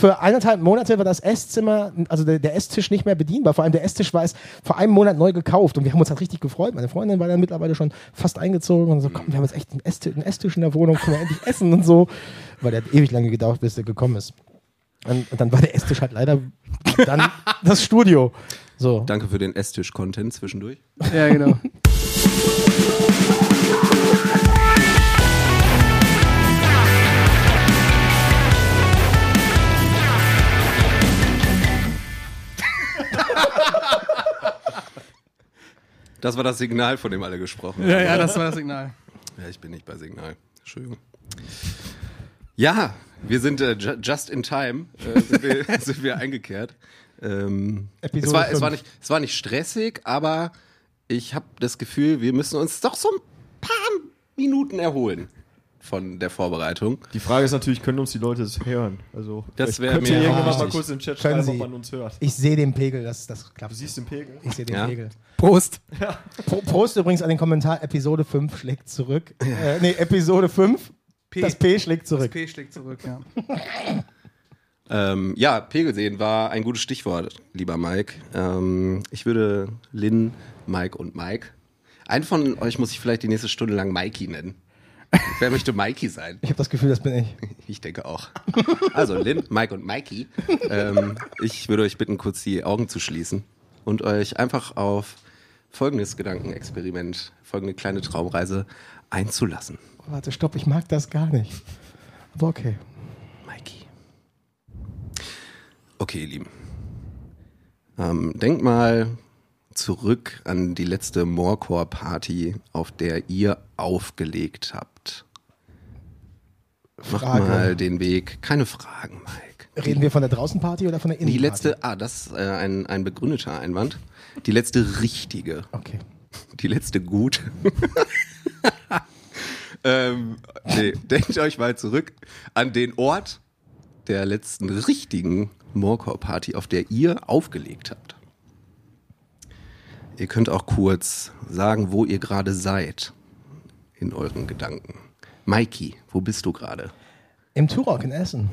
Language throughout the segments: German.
Für 1,5 Monate war das Esszimmer, also der Esstisch nicht mehr bedienbar. Vor allem der Esstisch war es vor einem Monat neu gekauft und wir haben uns halt richtig gefreut. Meine Freundin war dann mittlerweile schon fast eingezogen und so, komm, wir haben jetzt echt einen Esstisch in der Wohnung, können wir endlich essen und so. Weil der hat ewig lange gedauert, bis der gekommen ist. Und dann war der Esstisch halt leider dann das Studio. So. Danke für den Esstisch-Content zwischendurch. Ja, genau. Das war das Signal, von dem alle gesprochen haben. Ja, das war das Signal. Ja, ich bin nicht bei Signal. Entschuldigung. Ja, wir sind just in time. Sind wir eingekehrt. Es war nicht stressig, aber ich habe das Gefühl, wir müssen uns doch so ein paar Minuten erholen von der Vorbereitung. Die Frage ist natürlich, können uns die Leute das hören? Also, das wäre mir irgendwann mal kurz im Chat schreiben, ob man uns hört. Ich sehe den Pegel, das klappt. Du siehst den Pegel? Ich sehe den Pegel. Prost! Ja. Prost übrigens an den Kommentar, Episode 5 schlägt zurück. Episode 5, das P schlägt zurück. Das P schlägt zurück, ja. Pegel sehen war ein gutes Stichwort, lieber Mike. Ich würde Lin, Mike und Mike. Einen von euch muss ich vielleicht die nächste Stunde lang Mikey nennen. Wer möchte Mikey sein? Ich habe das Gefühl, das bin ich. Ich denke auch. Also Lin, Mike und Mikey. Ich würde euch bitten, kurz die Augen zu schließen und euch einfach auf folgendes Gedankenexperiment, folgende kleine Traumreise einzulassen. Oh, warte, stopp, ich mag das gar nicht. Aber okay. Mikey. Okay, ihr Lieben. Denkt mal zurück an die letzte Morecore Party, auf der ihr aufgelegt habt. Macht mal den Weg. Keine Fragen, Mike. Reden wir von der Draußenparty oder von der Innenparty? Die letzte, das ist ein begründeter Einwand. Die letzte richtige. Okay. Die letzte gute. Denkt euch mal zurück an den Ort der letzten richtigen Morecore Party, auf der ihr aufgelegt habt. Ihr könnt auch kurz sagen, wo ihr gerade seid in euren Gedanken. Mikey, wo bist du gerade? Im Turock in Essen.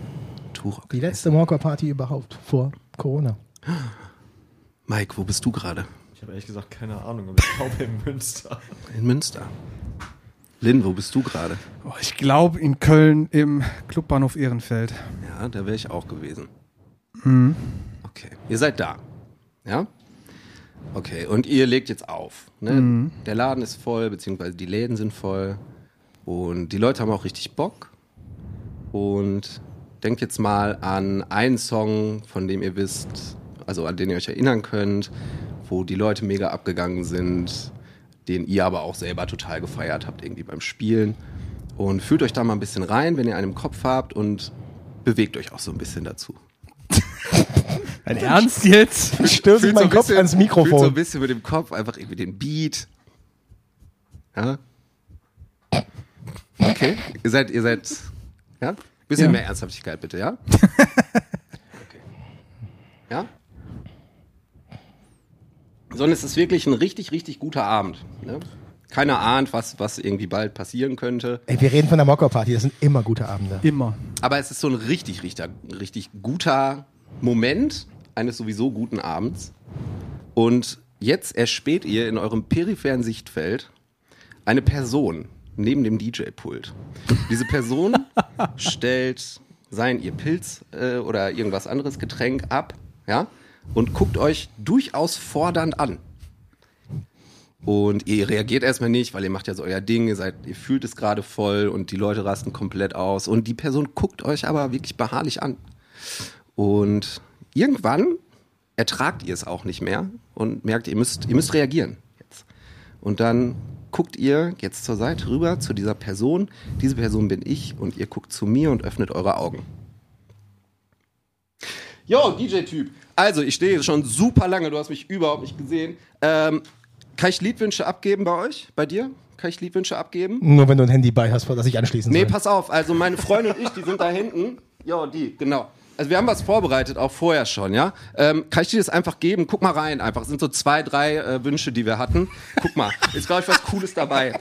Turock. Die letzte Morecore-Party überhaupt vor Corona. Mike, wo bist du gerade? Ich habe ehrlich gesagt keine Ahnung, aber ich glaube in Münster. In Münster. Lin, wo bist du gerade? Oh, ich glaube in Köln im Clubbahnhof Ehrenfeld. Ja, da wäre ich auch gewesen. Mhm. Okay, ihr seid da. Ja? Okay, und ihr legt jetzt auf. Ne? Mhm. Der Laden ist voll, beziehungsweise die Läden sind voll. Und die Leute haben auch richtig Bock. Und denkt jetzt mal an einen Song, von dem ihr wisst, also an den ihr euch erinnern könnt, wo die Leute mega abgegangen sind, den ihr aber auch selber total gefeiert habt, irgendwie beim Spielen. Und fühlt euch da mal ein bisschen rein, wenn ihr einen im Kopf habt, und bewegt euch auch so ein bisschen dazu. Ein Ernst jetzt? Stößt meinen so Kopf bisschen, ans Mikrofon. Fühlt so ein bisschen mit dem Kopf einfach irgendwie den Beat. Ja? Okay. Ihr seid ja? Ein bisschen mehr Ernsthaftigkeit bitte, ja? Okay. Ja? Sondern es ist wirklich ein richtig, richtig guter Abend. Ne? Keiner ahnt, was irgendwie bald passieren könnte. Ey, wir reden von der Morecore Party, das sind immer gute Abende. Immer. Aber es ist so ein richtig guter Moment eines sowieso guten Abends, und jetzt erspäht ihr in eurem peripheren Sichtfeld eine Person neben dem DJ-Pult. Diese Person stellt ihr Pilz oder irgendwas anderes Getränk ab, ja, und guckt euch durchaus fordernd an. Und ihr reagiert erstmal nicht, weil ihr macht ja so euer Ding, ihr fühlt es gerade voll und die Leute rasten komplett aus, und die Person guckt euch aber wirklich beharrlich an. Und irgendwann ertragt ihr es auch nicht mehr und merkt, ihr müsst reagieren jetzt. Und dann guckt ihr jetzt zur Seite rüber zu dieser Person. Diese Person bin ich, und ihr guckt zu mir und öffnet eure Augen. Jo, DJ-Typ. Also, ich stehe schon super lange, du hast mich überhaupt nicht gesehen. Kann ich Liedwünsche abgeben bei euch, bei dir? Kann ich Liedwünsche abgeben? Nur wenn du ein Handy bei hast, das ich anschließen soll. Nee, pass auf. Also, meine Freundin und ich, die sind da hinten. Jo, die, genau. Also wir haben was vorbereitet, auch vorher schon, ja? Kann ich dir das einfach geben? Guck mal rein einfach. Es sind so 2, 3 Wünsche, die wir hatten. Guck mal, ist, glaube ich, was Cooles dabei.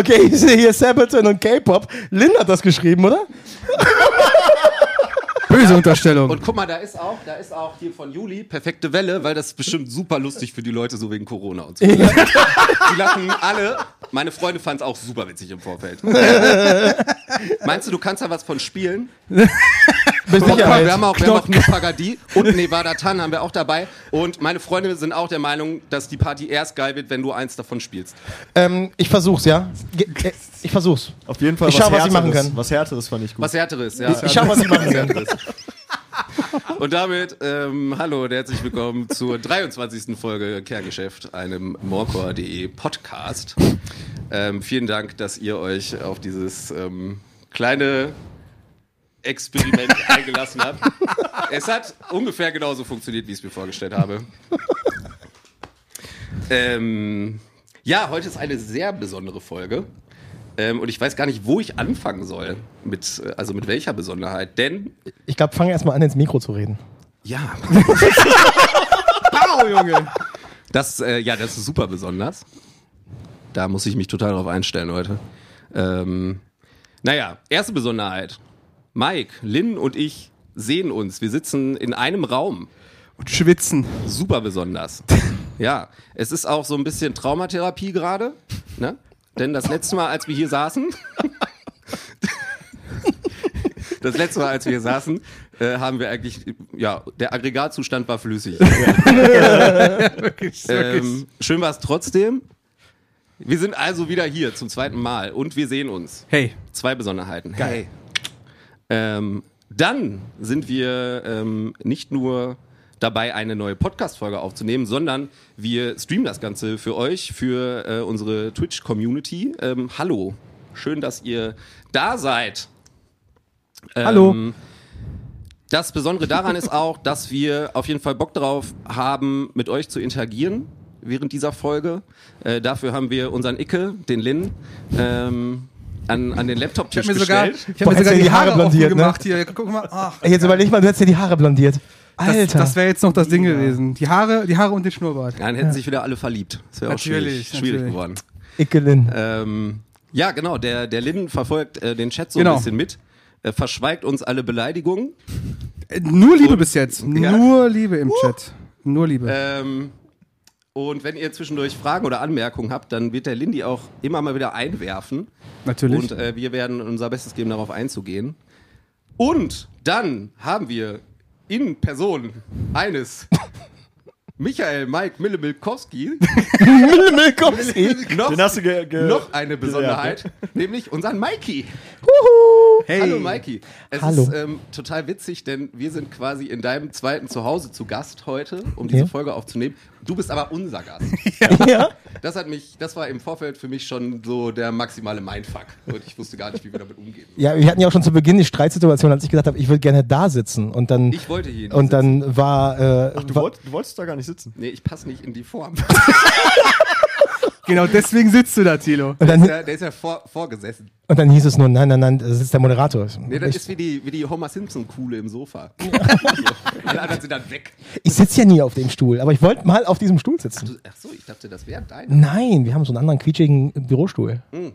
Okay, ich sehe hier Sabaton und K-Pop. Lynn hat das geschrieben, oder? Böse Unterstellung. Und guck mal, da ist auch hier von Juli perfekte Welle, weil das ist bestimmt super lustig für die Leute, so wegen Corona und so. Die lachen alle. Meine Freunde fanden es auch super witzig im Vorfeld. Meinst du kannst da was von spielen? Bist sicher, wir haben auch New Pagadi und Nevada Tan haben wir auch dabei. Und meine Freunde sind auch der Meinung, dass die Party erst geil wird, wenn du eins davon spielst. Ich versuch's, ja? Ich versuch's. Auf jeden Fall ich schau, was ich machen kann. Was Härteres fand ich gut. Was Härteres, ja. Ich schau, was ich machen kann. Und damit, hallo und herzlich willkommen zur 23. Folge Kerngeschäft, einem Morecore.de Podcast. Vielen Dank, dass ihr euch auf dieses kleine Experiment eingelassen habt. Es hat ungefähr genauso funktioniert, wie ich es mir vorgestellt habe. Ja, heute ist eine sehr besondere Folge. Und ich weiß gar nicht, wo ich anfangen soll. Mit welcher Besonderheit. Denn. Ich glaube, fange erstmal an, ins Mikro zu reden. Ja. Wow, Junge. Das ist super besonders. Da muss ich mich total drauf einstellen heute. Erste Besonderheit. Mike, Lynn und ich sehen uns. Wir sitzen in einem Raum. Und schwitzen. Super besonders. Ja, es ist auch so ein bisschen Traumatherapie gerade. Ne? Denn das letzte Mal, als wir hier saßen, haben wir eigentlich, ja, der Aggregatzustand war flüssig. Schön war es trotzdem. Wir sind also wieder hier zum zweiten Mal und wir sehen uns. Hey. Zwei Besonderheiten. Geil. Hey. Dann sind wir nicht nur dabei, eine neue Podcast-Folge aufzunehmen, sondern wir streamen das Ganze für euch, für unsere Twitch-Community. Hallo, schön, dass ihr da seid. Hallo. Das Besondere daran ist auch, dass wir auf jeden Fall Bock drauf haben, mit euch zu interagieren während dieser Folge. Dafür haben wir unseren Icke, den Lin, an den Laptop-Tisch gestellt. Ich hab mir sogar die Haare blondiert, ne? Hier. Guck mal. Ach, jetzt überleg mal, du hättest ja die Haare blondiert. Alter. Das wäre jetzt noch das Ding gewesen. Die Haare und den Schnurrbart. Dann hätten sich wieder alle verliebt. Das wäre auch schwierig geworden. Icke Lin. Ja, genau. Der Lin verfolgt den Chat so ein bisschen mit. Verschweigt uns alle Beleidigungen. Nur Liebe und, bis jetzt. Ja. Nur Liebe im Chat. Nur Liebe. Und wenn ihr zwischendurch Fragen oder Anmerkungen habt, dann wird der Lin die auch immer mal wieder einwerfen. Natürlich. Und wir werden unser Bestes geben, darauf einzugehen. Und dann haben wir in Person eines Michael Mike Millimilkowski. Noch eine Besonderheit, nämlich unseren Mikey. Huhu. Hey. Hallo Mikey. Es ist total witzig, denn wir sind quasi in deinem zweiten Zuhause zu Gast heute, um diese Folge aufzunehmen. Du bist aber unser Gast. Ja. Das war im Vorfeld für mich schon so der maximale Mindfuck. Und ich wusste gar nicht, wie wir damit umgehen. Ja, wir hatten ja auch schon zu Beginn die Streitsituation, als ich gesagt habe, ich würde gerne da sitzen. Und dann, ich wollte hier nicht und sitzen. Dann war... Ach, du wolltest da gar nicht sitzen? Nee, ich passe nicht in die Form. Genau, deswegen sitzt du da, Thilo. Und dann, der ist ja vorgesessen. Und dann hieß es nur, nein, das ist der Moderator. Nee, das ist wie die Homer Simpson-Kuhle im Sofa. Alle anderen sind dann weg. Ich sitze ja nie auf dem Stuhl, aber ich wollte mal auf diesem Stuhl sitzen. Ach so, ich dachte, das wäre deiner. Nein, wir haben so einen anderen quietschigen Bürostuhl. Mhm.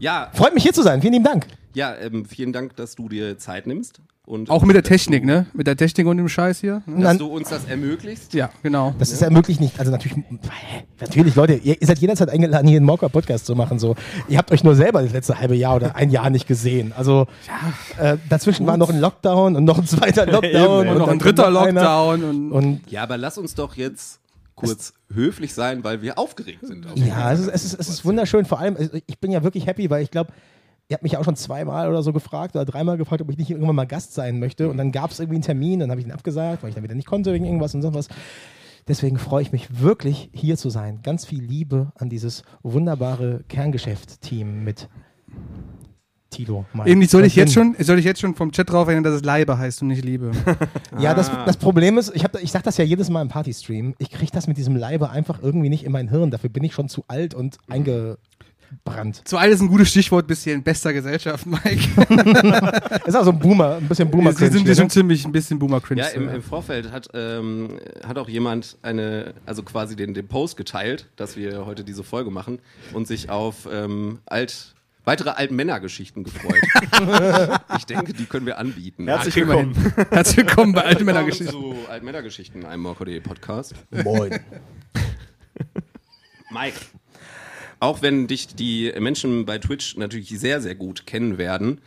Ja. Freut mich, hier zu sein. Vielen lieben Dank. Ja, vielen Dank, dass du dir Zeit nimmst. Und auch mit der Technik, ne? Mit der Technik und dem Scheiß hier. Ne? Dass du uns das ermöglicht. Ja, genau. Das ist ermöglicht nicht. Also natürlich, Leute, ihr seid jederzeit eingeladen, hier einen Morecore Podcast zu machen. So. Ihr habt euch nur selber das letzte halbe Jahr oder ein Jahr nicht gesehen. Also dazwischen war noch ein Lockdown und noch ein zweiter Lockdown. Und noch ein dritter Lockdown. Ja, aber lass uns doch jetzt kurz höflich sein, weil wir aufgeregt sind. Ja, es ist wunderschön. Vor allem, ich bin ja wirklich happy, weil ich glaube... Ihr habt mich ja auch schon zweimal oder so gefragt oder dreimal gefragt, ob ich nicht irgendwann mal Gast sein möchte. Und dann gab es irgendwie einen Termin, dann habe ich ihn abgesagt, weil ich dann wieder nicht konnte wegen irgendwas und so was. Deswegen freue ich mich wirklich, hier zu sein. Ganz viel Liebe an dieses wunderbare Kerngeschäft-Team mit Tilo. Soll ich jetzt schon vom Chat drauf erinnern, dass es Leibe heißt und nicht Liebe? Ja, das Problem ist, ich sage das ja jedes Mal im Party-Stream, ich kriege das mit diesem Leibe einfach irgendwie nicht in mein Hirn. Dafür bin ich schon zu alt und Brand. Zueil ist ein gutes Stichwort, bis hier in bester Gesellschaft, Mike. Ist auch so ein Boomer, ein bisschen Boomer Cringe. Die sind ziemlich ein bisschen Boomer Cringe. Ja, im Vorfeld hat auch jemand also quasi den Post geteilt, dass wir heute diese Folge machen und sich auf weitere Altmännergeschichten gefreut. Ich denke, die können wir anbieten. Herzlich willkommen. Herzlich willkommen bei Altmännergeschichten. Willkommen zu Altmännergeschichten, einem Morecore Podcast. Moin. Mike. Auch wenn dich die Menschen bei Twitch natürlich sehr, sehr gut kennen werden,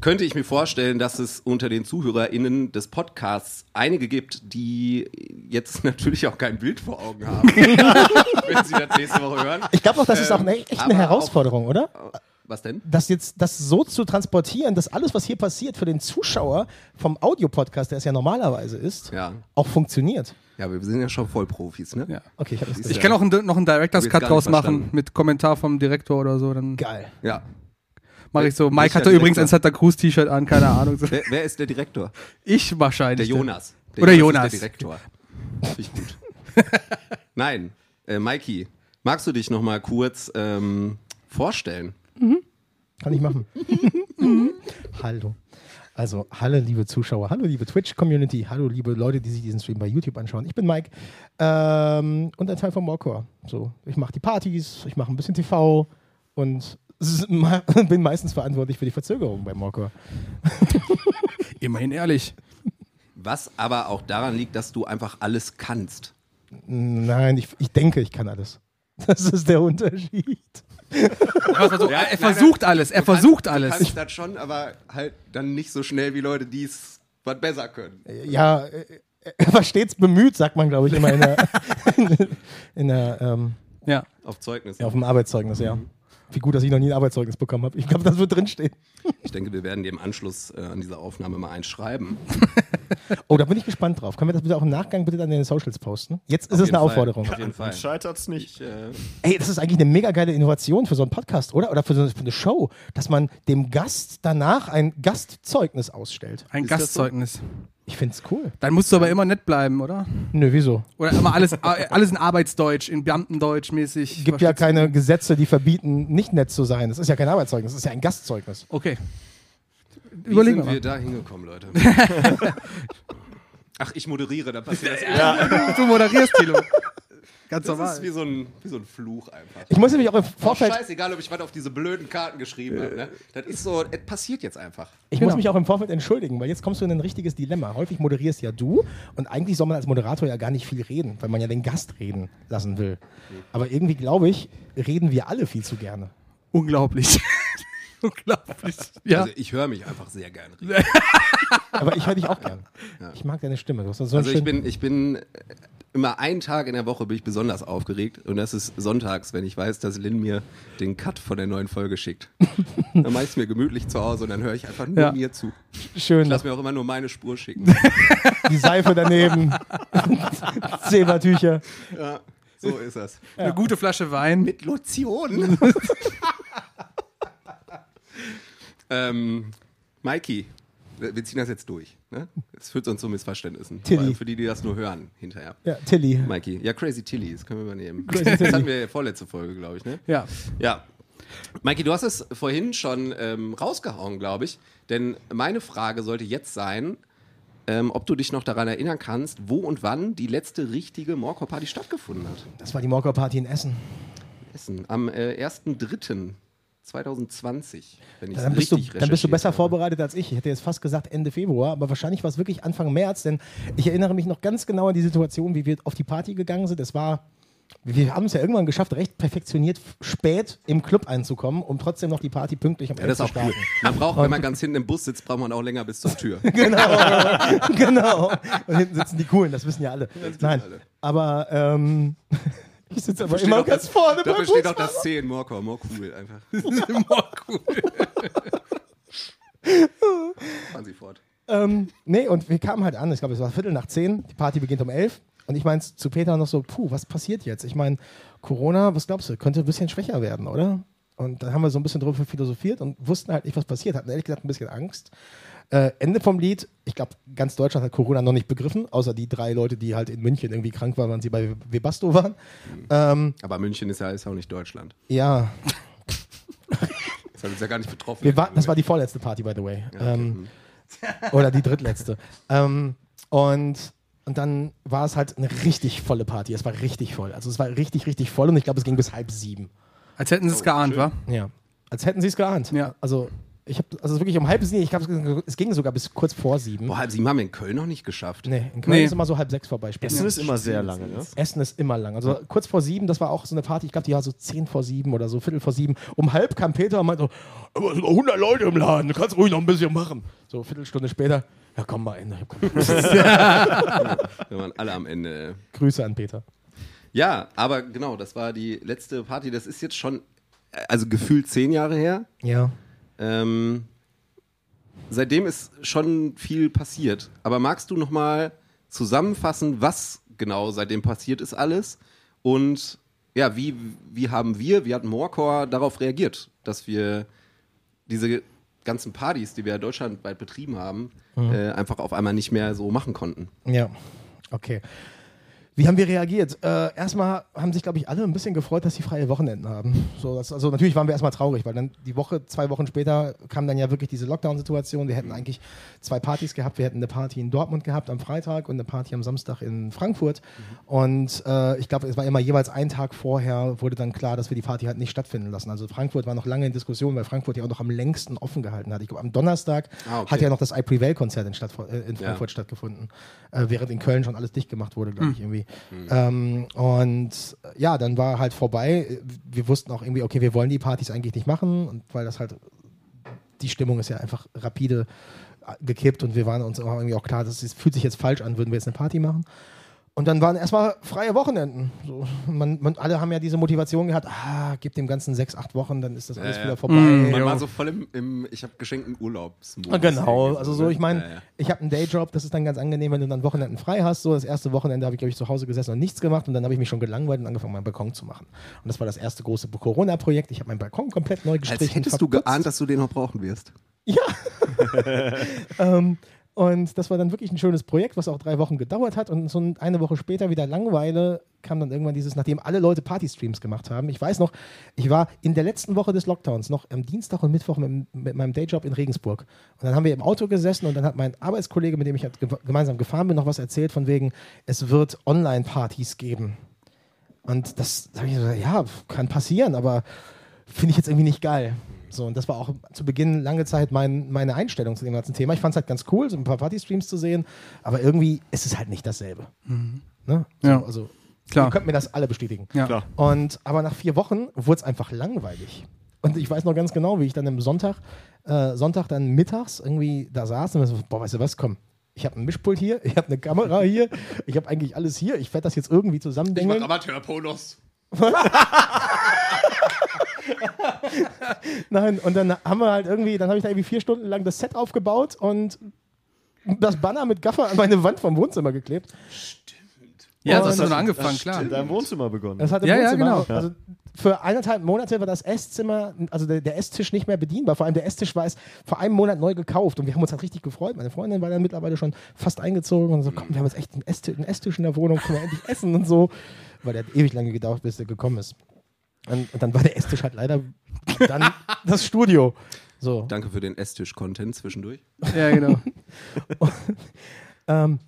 könnte ich mir vorstellen, dass es unter den ZuhörerInnen des Podcasts einige gibt, die jetzt natürlich auch kein Bild vor Augen haben, wenn sie das nächste Woche hören. Ich glaube auch, das ist auch echt eine Herausforderung, oder? Was denn? Das so zu transportieren, dass alles, was hier passiert, für den Zuschauer vom Audio-Podcast, der es ja normalerweise ist, auch funktioniert. Ja, wir sind ja schon Vollprofis, ne? Ja. Okay, ich kann auch noch einen Directors Cut draus machen mit Kommentar vom Direktor oder so. Dann geil. Ja. Mach ich so. Mike hatte übrigens ein Santa Cruz T-Shirt an, keine Ahnung. Wer ist der Direktor? Ich wahrscheinlich. Der Jonas. Oder Jonas. Ist der Direktor. Finde ich gut. Nein, Mikey, magst du dich nochmal kurz vorstellen? Mhm. Kann ich machen. Hallo. Also, hallo liebe Zuschauer, hallo liebe Twitch-Community, hallo liebe Leute, die sich diesen Stream bei YouTube anschauen. Ich bin Mike und ein Teil von Morecore. So, ich mache die Partys, ich mache ein bisschen TV und bin meistens verantwortlich für die Verzögerung bei Morecore. Immerhin ehrlich. Was aber auch daran liegt, dass du einfach alles kannst. Nein, ich denke, ich kann alles. Das ist der Unterschied. Ja, er versucht alles, Du kannst das schon, aber halt dann nicht so schnell wie Leute, die es was besser können. Ja, er war stets bemüht, sagt man, glaube ich, immer in der auf Zeugnis. Ja, auf dem Arbeitszeugnis, ja. Wie gut, dass ich noch nie ein Arbeitszeugnis bekommen habe. Ich glaube, das wird drinstehen. Ich denke, wir werden dir im Anschluss an diese Aufnahme mal einschreiben. Oh, da bin ich gespannt drauf. Können wir das bitte auch im Nachgang bitte an den Socials posten? Jetzt ist es eine Aufforderung. Auf jeden Fall. Scheitert's nicht. Ey, das ist eigentlich eine mega geile Innovation für so einen Podcast, oder? Oder für eine Show, dass man dem Gast danach ein Gastzeugnis ausstellt. Ein Gastzeugnis. So? Ich find's cool. Dann musst du aber immer nett bleiben, oder? Nö, wieso? Oder immer alles in Arbeitsdeutsch, in Beamtendeutsch mäßig. Es gibt ja keine Gesetze, die verbieten, nicht nett zu sein. Das ist ja kein Arbeitszeugnis, das ist ja ein Gastzeugnis. Okay. Überlegen wir da hingekommen, Leute? Ach, ich moderiere, da passiert das. Ja. Du moderierst, Thilo. Ganz normal. Das ist wie so ein Fluch einfach. Ich muss nämlich auch im Vorfeld... scheißegal, ob ich was auf diese blöden Karten geschrieben habe. Ne? Das ist so, es passiert jetzt einfach. Ich muss mich auch im Vorfeld entschuldigen, weil jetzt kommst du in ein richtiges Dilemma. Häufig moderierst ja du und eigentlich soll man als Moderator ja gar nicht viel reden, weil man ja den Gast reden lassen will. Aber irgendwie, glaube ich, reden wir alle viel zu gerne. Unglaublich. Unglaublich. Ja. Also ich höre mich einfach sehr gern reden. Aber ich höre dich auch gern. Ja. Ich mag deine Stimme. Du hast so ich bin immer einen Tag in der Woche bin ich besonders aufgeregt und das ist sonntags, wenn ich weiß, dass Lynn mir den Cut von der neuen Folge schickt. Dann mache ich es mir gemütlich zu Hause und dann höre ich einfach nur mir zu. Schön. Ich lasse mir auch immer nur meine Spur schicken. Die Seife daneben. Silbertücher. Ja, so ist das. Ja. Eine gute Flasche Wein. Mit Lotion. Mikey, wir ziehen das jetzt durch. Ne? Das führt sonst zu Missverständnissen. Tilly. Für die das nur hören hinterher. Ja, Tilly. Mikey. Ja, Crazy Tilly, das können wir übernehmen. Das hatten wir vorletzte Folge, glaube ich. Ne? Ja. Ja. Mikey, du hast es vorhin schon rausgehauen, glaube ich. Denn meine Frage sollte jetzt sein, ob du dich noch daran erinnern kannst, wo und wann die letzte richtige Morecore Party stattgefunden hat. Das war die Morecore Party in Essen. Am 1.3. 2020, wenn ich es richtig recherchiere. Dann bist du besser vorbereitet als ich. Ich hätte jetzt fast gesagt Ende Februar, aber wahrscheinlich war es wirklich Anfang März, denn ich erinnere mich noch ganz genau an die Situation, wie wir auf die Party gegangen sind. Wir haben es ja irgendwann geschafft, recht perfektioniert spät im Club einzukommen, um trotzdem noch die Party pünktlich am Ende zu starten. Cool. Wenn man ganz hinten im Bus sitzt, braucht man auch länger bis zur Tür. Genau. Und hinten sitzen die Coolen, das wissen ja alle. Nein, alle. Aber ich sitze aber immer ganz vorne. Dafür steht auch das C in Morecore. Morecool einfach. Morecool. Fahren Sie fort. Und wir kamen halt an. Ich glaube, es war 9:45. Die Party beginnt um 11. Und ich meinte zu Peter noch so, was passiert jetzt? Ich meine, Corona, was glaubst du, könnte ein bisschen schwächer werden, oder? Und dann haben wir so ein bisschen drüber philosophiert und wussten halt nicht, was passiert. Hatten ehrlich gesagt ein bisschen Angst. Ende vom Lied, ich glaube, ganz Deutschland hat Corona noch nicht begriffen, außer die 3 Leute, die halt in München irgendwie krank waren, weil sie bei Webasto waren. Aber München ist ja auch nicht Deutschland. Ja, Das hat uns ja gar nicht betroffen. Das war die vorletzte Party, by the way. Ja, okay. Oder die drittletzte. Und dann war es halt eine richtig volle Party. Es war richtig voll. Also es war richtig, richtig voll und ich glaube, es ging bis 19:30. Als hätten sie es geahnt, schön. Wa? Ja. Als hätten sie es geahnt. Ja. Also ich habe also wirklich um 19:30, ich glaube, es ging sogar bis kurz vor 7. Boah, 19:30 haben wir in Köln noch nicht geschafft. Nee, in Köln ist immer so 18:30 vorbei. Essen ist immer sehr lange, ne? Essen ist immer lang. Also kurz vor 7, das war auch so eine Party, ich glaube, die war so 10:10 oder so, 17:15. Um 19:30 kam Peter und meinte so, aber sogar 100 Leute im Laden, du kannst ruhig noch ein bisschen machen. So eine Viertelstunde später, ja komm mal Ende. Wir waren alle am Ende. Grüße an Peter. Ja, aber genau, das war die letzte Party. Das ist jetzt schon, also gefühlt 10 Jahre her. Ja. Seitdem ist schon viel passiert. Aber magst du nochmal zusammenfassen, was genau seitdem passiert ist alles? Und ja, wie hat Morecore darauf reagiert, dass wir diese ganzen Partys, die wir ja deutschlandweit betrieben haben, einfach auf einmal nicht mehr so machen konnten? Ja, okay. Wie haben wir reagiert? Erstmal haben sich, glaube ich, alle ein bisschen gefreut, dass sie freie Wochenenden haben. So, also natürlich waren wir erstmal traurig, weil dann die Woche, 2 Wochen später kam dann ja wirklich diese Lockdown-Situation. Wir hätten eigentlich 2 Partys gehabt. Wir hätten eine Party in Dortmund gehabt am Freitag und eine Party am Samstag in Frankfurt. Mhm. Und ich glaube, es war immer jeweils ein Tag vorher, wurde dann klar, dass wir die Party halt nicht stattfinden lassen. Also Frankfurt war noch lange in Diskussion, weil Frankfurt ja auch noch am längsten offen gehalten hat. Ich glaube, am Donnerstag hat ja noch das I Prevail-Konzert in Frankfurt stattgefunden, während in Köln schon alles dicht gemacht wurde, glaube ich, irgendwie. Mhm. Und ja, dann war halt vorbei. Wir wussten auch irgendwie, okay, wir wollen die Partys eigentlich nicht machen, und weil das halt, die Stimmung ist ja einfach rapide gekippt und wir waren uns auch irgendwie auch klar, das fühlt sich jetzt falsch an, würden wir jetzt eine Party machen. Und dann waren erstmal freie Wochenenden. So, alle haben ja diese Motivation gehabt, gib dem Ganzen 6, 8 Wochen, dann ist das alles wieder vorbei. Man war so voll im ich habe geschenkten Urlaubsmodus. Genau, also so, ich meine, ich habe einen Dayjob, das ist dann ganz angenehm, wenn du dann Wochenenden frei hast. So, das erste Wochenende habe ich, glaube ich, zu Hause gesessen und nichts gemacht und dann habe ich mich schon gelangweilt und angefangen, meinen Balkon zu machen. Und das war das erste große Corona-Projekt. Ich habe meinen Balkon komplett neu gestrichen. Als hättest du geahnt, dass du den noch brauchen wirst. Ja. Und das war dann wirklich ein schönes Projekt, was auch 3 Wochen gedauert hat. Und so eine Woche später, wieder Langeweile, kam dann irgendwann dieses, nachdem alle Leute Party-Streams gemacht haben. Ich weiß noch, ich war in der letzten Woche des Lockdowns noch am Dienstag und Mittwoch mit meinem Dayjob in Regensburg. Und dann haben wir im Auto gesessen und dann hat mein Arbeitskollege, mit dem ich gemeinsam gefahren bin, noch was erzählt von wegen, es wird Online-Partys geben. Und das habe ich gesagt, ja, kann passieren, aber finde ich jetzt irgendwie nicht geil. So, und das war auch zu Beginn lange Zeit meine Einstellung zu dem ganzen Thema. Ich fand es halt ganz cool, so ein paar Party-Streams zu sehen, aber irgendwie ist es halt nicht dasselbe. Mhm. Ne? So, ja. Also, klar. Ihr könnt mir das alle bestätigen. Ja. Klar. Aber nach 4 Wochen wurde es einfach langweilig. Und ich weiß noch ganz genau, wie ich dann am Sonntag dann mittags irgendwie da saß und mir so, boah, weißt du was, komm. Ich habe ein Mischpult hier, ich habe eine Kamera hier, ich habe eigentlich alles hier, ich werde das jetzt irgendwie zusammendenken. Ich mache Amateur-Polos. Nein, und dann haben wir halt irgendwie, dann habe ich da irgendwie 4 Stunden lang das Set aufgebaut und das Banner mit Gaffer an meine Wand vom Wohnzimmer geklebt. Stimmt. Ja, das hat dann angefangen, klar. Das hat in deinem Wohnzimmer begonnen. Das hat im Wohnzimmer, genau. Ja. Also für 1,5 Monate war das Esszimmer, also der Esstisch nicht mehr bedienbar. Vor allem der Esstisch war vor einem Monat neu gekauft und wir haben uns halt richtig gefreut. Meine Freundin war dann mittlerweile schon fast eingezogen und so, komm, wir haben jetzt echt einen Esstisch in der Wohnung, können wir endlich essen und so. Weil der hat ewig lange gedauert, bis der gekommen ist. Und dann war der Esstisch halt leider dann das Studio. So. Danke für den Esstisch-Content zwischendurch. Ja, genau. Und,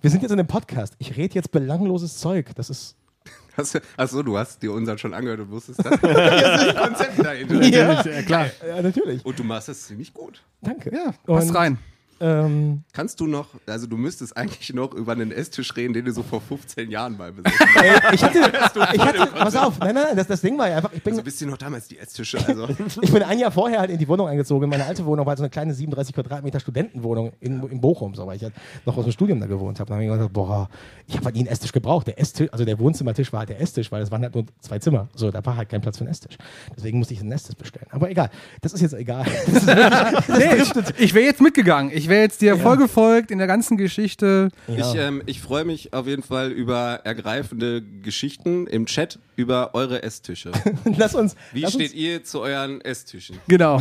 wir sind jetzt in einem Podcast. Ich rede jetzt belangloses Zeug. Das ist... Achso, du hast dir unseren schon angehört und wusstest das. Das ist ein Konzept dahinter. Ja, klar. Ja, natürlich. Und du machst es ziemlich gut. Danke. Ja, passt rein. Kannst du noch, also du müsstest eigentlich noch über einen Esstisch reden, den du so vor 15 Jahren mal besessen hast. Ich hatte, pass auf, nein, das Ding war ja einfach, ich bin... Also bist du noch damals die Esstische, also. Ich bin ein Jahr vorher halt in die Wohnung eingezogen, meine alte Wohnung war so eine kleine 37 Quadratmeter Studentenwohnung in Bochum, so, weil ich halt noch aus dem Studium da gewohnt habe. Dann habe ich gedacht, boah, ich habe halt nie einen Esstisch gebraucht. Der Esstisch, also der Wohnzimmertisch war halt der Esstisch, weil das waren halt nur 2 Zimmer, so, da war halt kein Platz für einen Esstisch. Deswegen musste ich einen Esstisch bestellen. Aber egal, das ist jetzt egal. Ich wäre jetzt mitgegangen, wäre jetzt dir voll gefolgt in der ganzen Geschichte. Ja. Ich freue mich auf jeden Fall über ergreifende Geschichten im Chat über eure Esstische. Wie steht ihr zu euren Esstischen? Genau.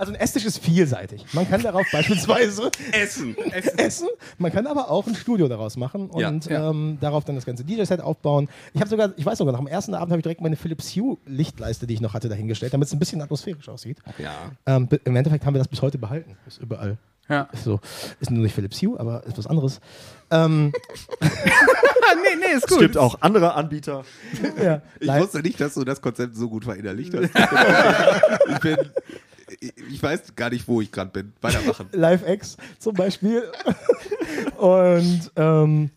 Also ein Esstisch ist vielseitig. Man kann darauf beispielsweise essen. Man kann aber auch ein Studio daraus machen und darauf dann das ganze DJ-Set aufbauen. Ich weiß sogar, nach dem ersten Abend habe ich direkt meine Philips Hue-Lichtleiste, die ich noch hatte, dahingestellt, damit es ein bisschen atmosphärisch aussieht. Ja. Im Endeffekt haben wir das bis heute behalten. Ist überall. Ja. So. Ist nur nicht Philips Hue, aber ist was anderes. Nee, ist gut. Es gibt auch andere Anbieter. Ja. Ich wusste nicht, dass du das Konzept so gut verinnerlicht hast. Ich weiß gar nicht, wo ich gerade bin. Weitermachen. LiveX zum Beispiel. Und und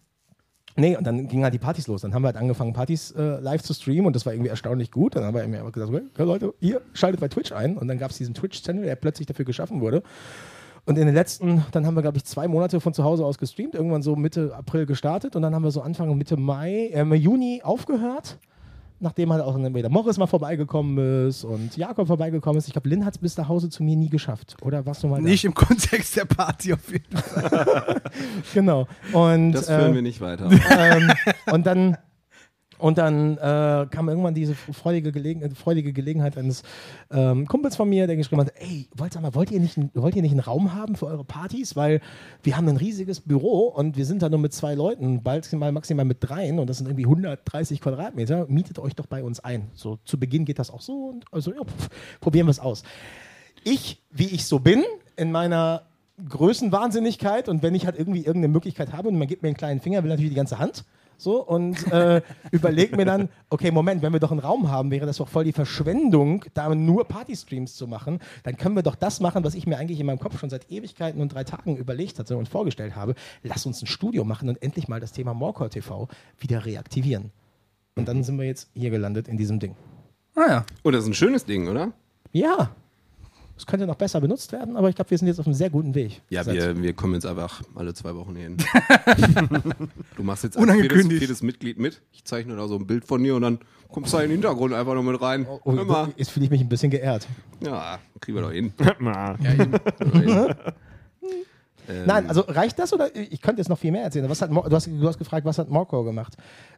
dann gingen halt die Partys los. Dann haben wir halt angefangen, Partys live zu streamen und das war irgendwie erstaunlich gut. Dann haben wir irgendwie gesagt, okay, Leute, ihr schaltet bei Twitch ein. Und dann gab es diesen Twitch-Channel, der plötzlich dafür geschaffen wurde. Und in den letzten, dann haben wir, glaube ich, 2 Monate von zu Hause aus gestreamt, irgendwann so Mitte April gestartet und dann haben wir so Anfang Juni aufgehört, nachdem halt auch wieder Morris mal vorbeigekommen ist und Jakob vorbeigekommen ist. Ich glaube, Lynn hat es bis nach Hause zu mir nie geschafft, oder? Warst du mal da? Nicht im Kontext der Party auf jeden Fall. Genau. Und, das führen wir nicht weiter. Und dann kam irgendwann diese freudige Gelegenheit eines Kumpels von mir, der geschrieben hat, ey, wollt ihr nicht einen Raum haben für eure Partys? Weil wir haben ein riesiges Büro und wir sind da nur mit 2 Leuten, bald maximal mit 3 und das sind irgendwie 130 Quadratmeter. Mietet euch doch bei uns ein. So zu Beginn geht das auch so und also probieren wir es aus. Wie ich so bin, in meiner Größenwahnsinnigkeit und wenn ich halt irgendwie irgendeine Möglichkeit habe und man gibt mir einen kleinen Finger, will natürlich die ganze Hand. So, und überlege mir dann, okay, Moment, wenn wir doch einen Raum haben, wäre das doch voll die Verschwendung, da nur Party-Streams zu machen. Dann können wir doch das machen, was ich mir eigentlich in meinem Kopf schon seit Ewigkeiten und 3 Tagen überlegt hatte und vorgestellt habe. Lass uns ein Studio machen und endlich mal das Thema Morecore TV wieder reaktivieren. Und dann sind wir jetzt hier gelandet in diesem Ding. Ah ja. Oh, das ist ein schönes Ding, oder? Ja. Es könnte noch besser benutzt werden, aber ich glaube, wir sind jetzt auf einem sehr guten Weg. Ja, wir kommen jetzt einfach alle 2 Wochen hin. Du machst jetzt jedes Mitglied mit. Ich zeichne da so ein Bild von dir und dann kommst du da in den Hintergrund einfach noch mit rein. Oh, jetzt fühle ich mich ein bisschen geehrt. Ja, kriegen wir doch hin. Nein, also reicht das oder ich könnte jetzt noch viel mehr erzählen. Du hast gefragt, was hat Morecore gemacht?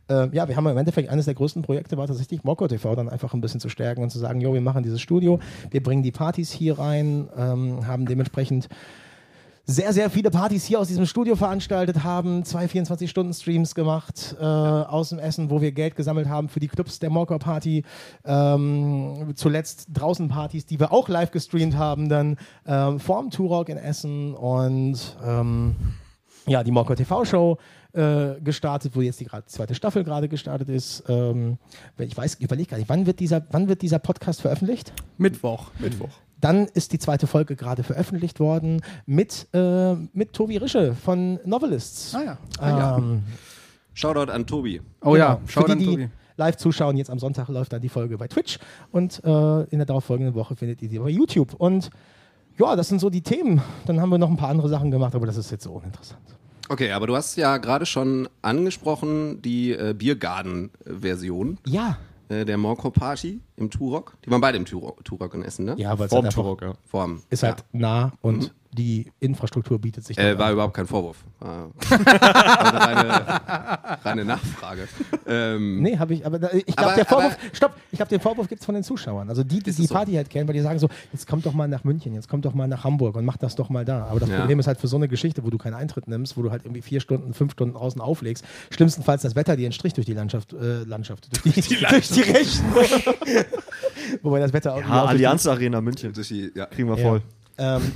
Ja, wir haben im Endeffekt eines der größten Projekte war tatsächlich Morecore TV dann einfach ein bisschen zu stärken und zu sagen, jo, wir machen dieses Studio, wir bringen die Partys hier rein, haben dementsprechend sehr, sehr viele Partys hier aus diesem Studio veranstaltet haben, 2 24-Stunden-Streams gemacht aus dem Essen, wo wir Geld gesammelt haben für die Clubs der Morecore Party. Zuletzt draußen Partys, die wir auch live gestreamt haben, dann vorm Turock in Essen und die Morecore TV-Show gestartet, wo jetzt die zweite Staffel gerade gestartet ist. Ich überlege gar nicht, wann wird dieser Podcast veröffentlicht? Mittwoch. Dann ist die zweite Folge gerade veröffentlicht worden mit Tobi Rische von Novelists. Shoutout an Tobi. Oh ja, Shoutout an Tobi. Live zuschauen, jetzt am Sonntag läuft dann die Folge bei Twitch und in der darauffolgenden Woche findet ihr die bei YouTube. Und ja, das sind so die Themen. Dann haben wir noch ein paar andere Sachen gemacht, aber das ist jetzt so uninteressant. Okay, aber du hast ja gerade schon angesprochen, die Biergarten-Version. Ja. Der Morecore Party im Turock. Die waren beide im Turock in Essen, ne? Ja, weil es halt Turock, ja. Ist halt nah und die Infrastruktur bietet sich war an. Überhaupt kein Vorwurf. War reine Nachfrage. Ich glaube, den Vorwurf gibt es von den Zuschauern. Also die Party halt kennen, weil die sagen so, jetzt kommt doch mal nach München, jetzt kommt doch mal nach Hamburg und mach das doch mal da. Aber das Problem ist halt für so eine Geschichte, wo du keinen Eintritt nimmst, wo du halt irgendwie 4 Stunden, 5 Stunden außen auflegst, schlimmstenfalls das Wetter dir einen Strich durch die Landschaft durch die Rechten. Wobei das Wetter auch... Ja, Allianz Arena München. Kriegen wir voll.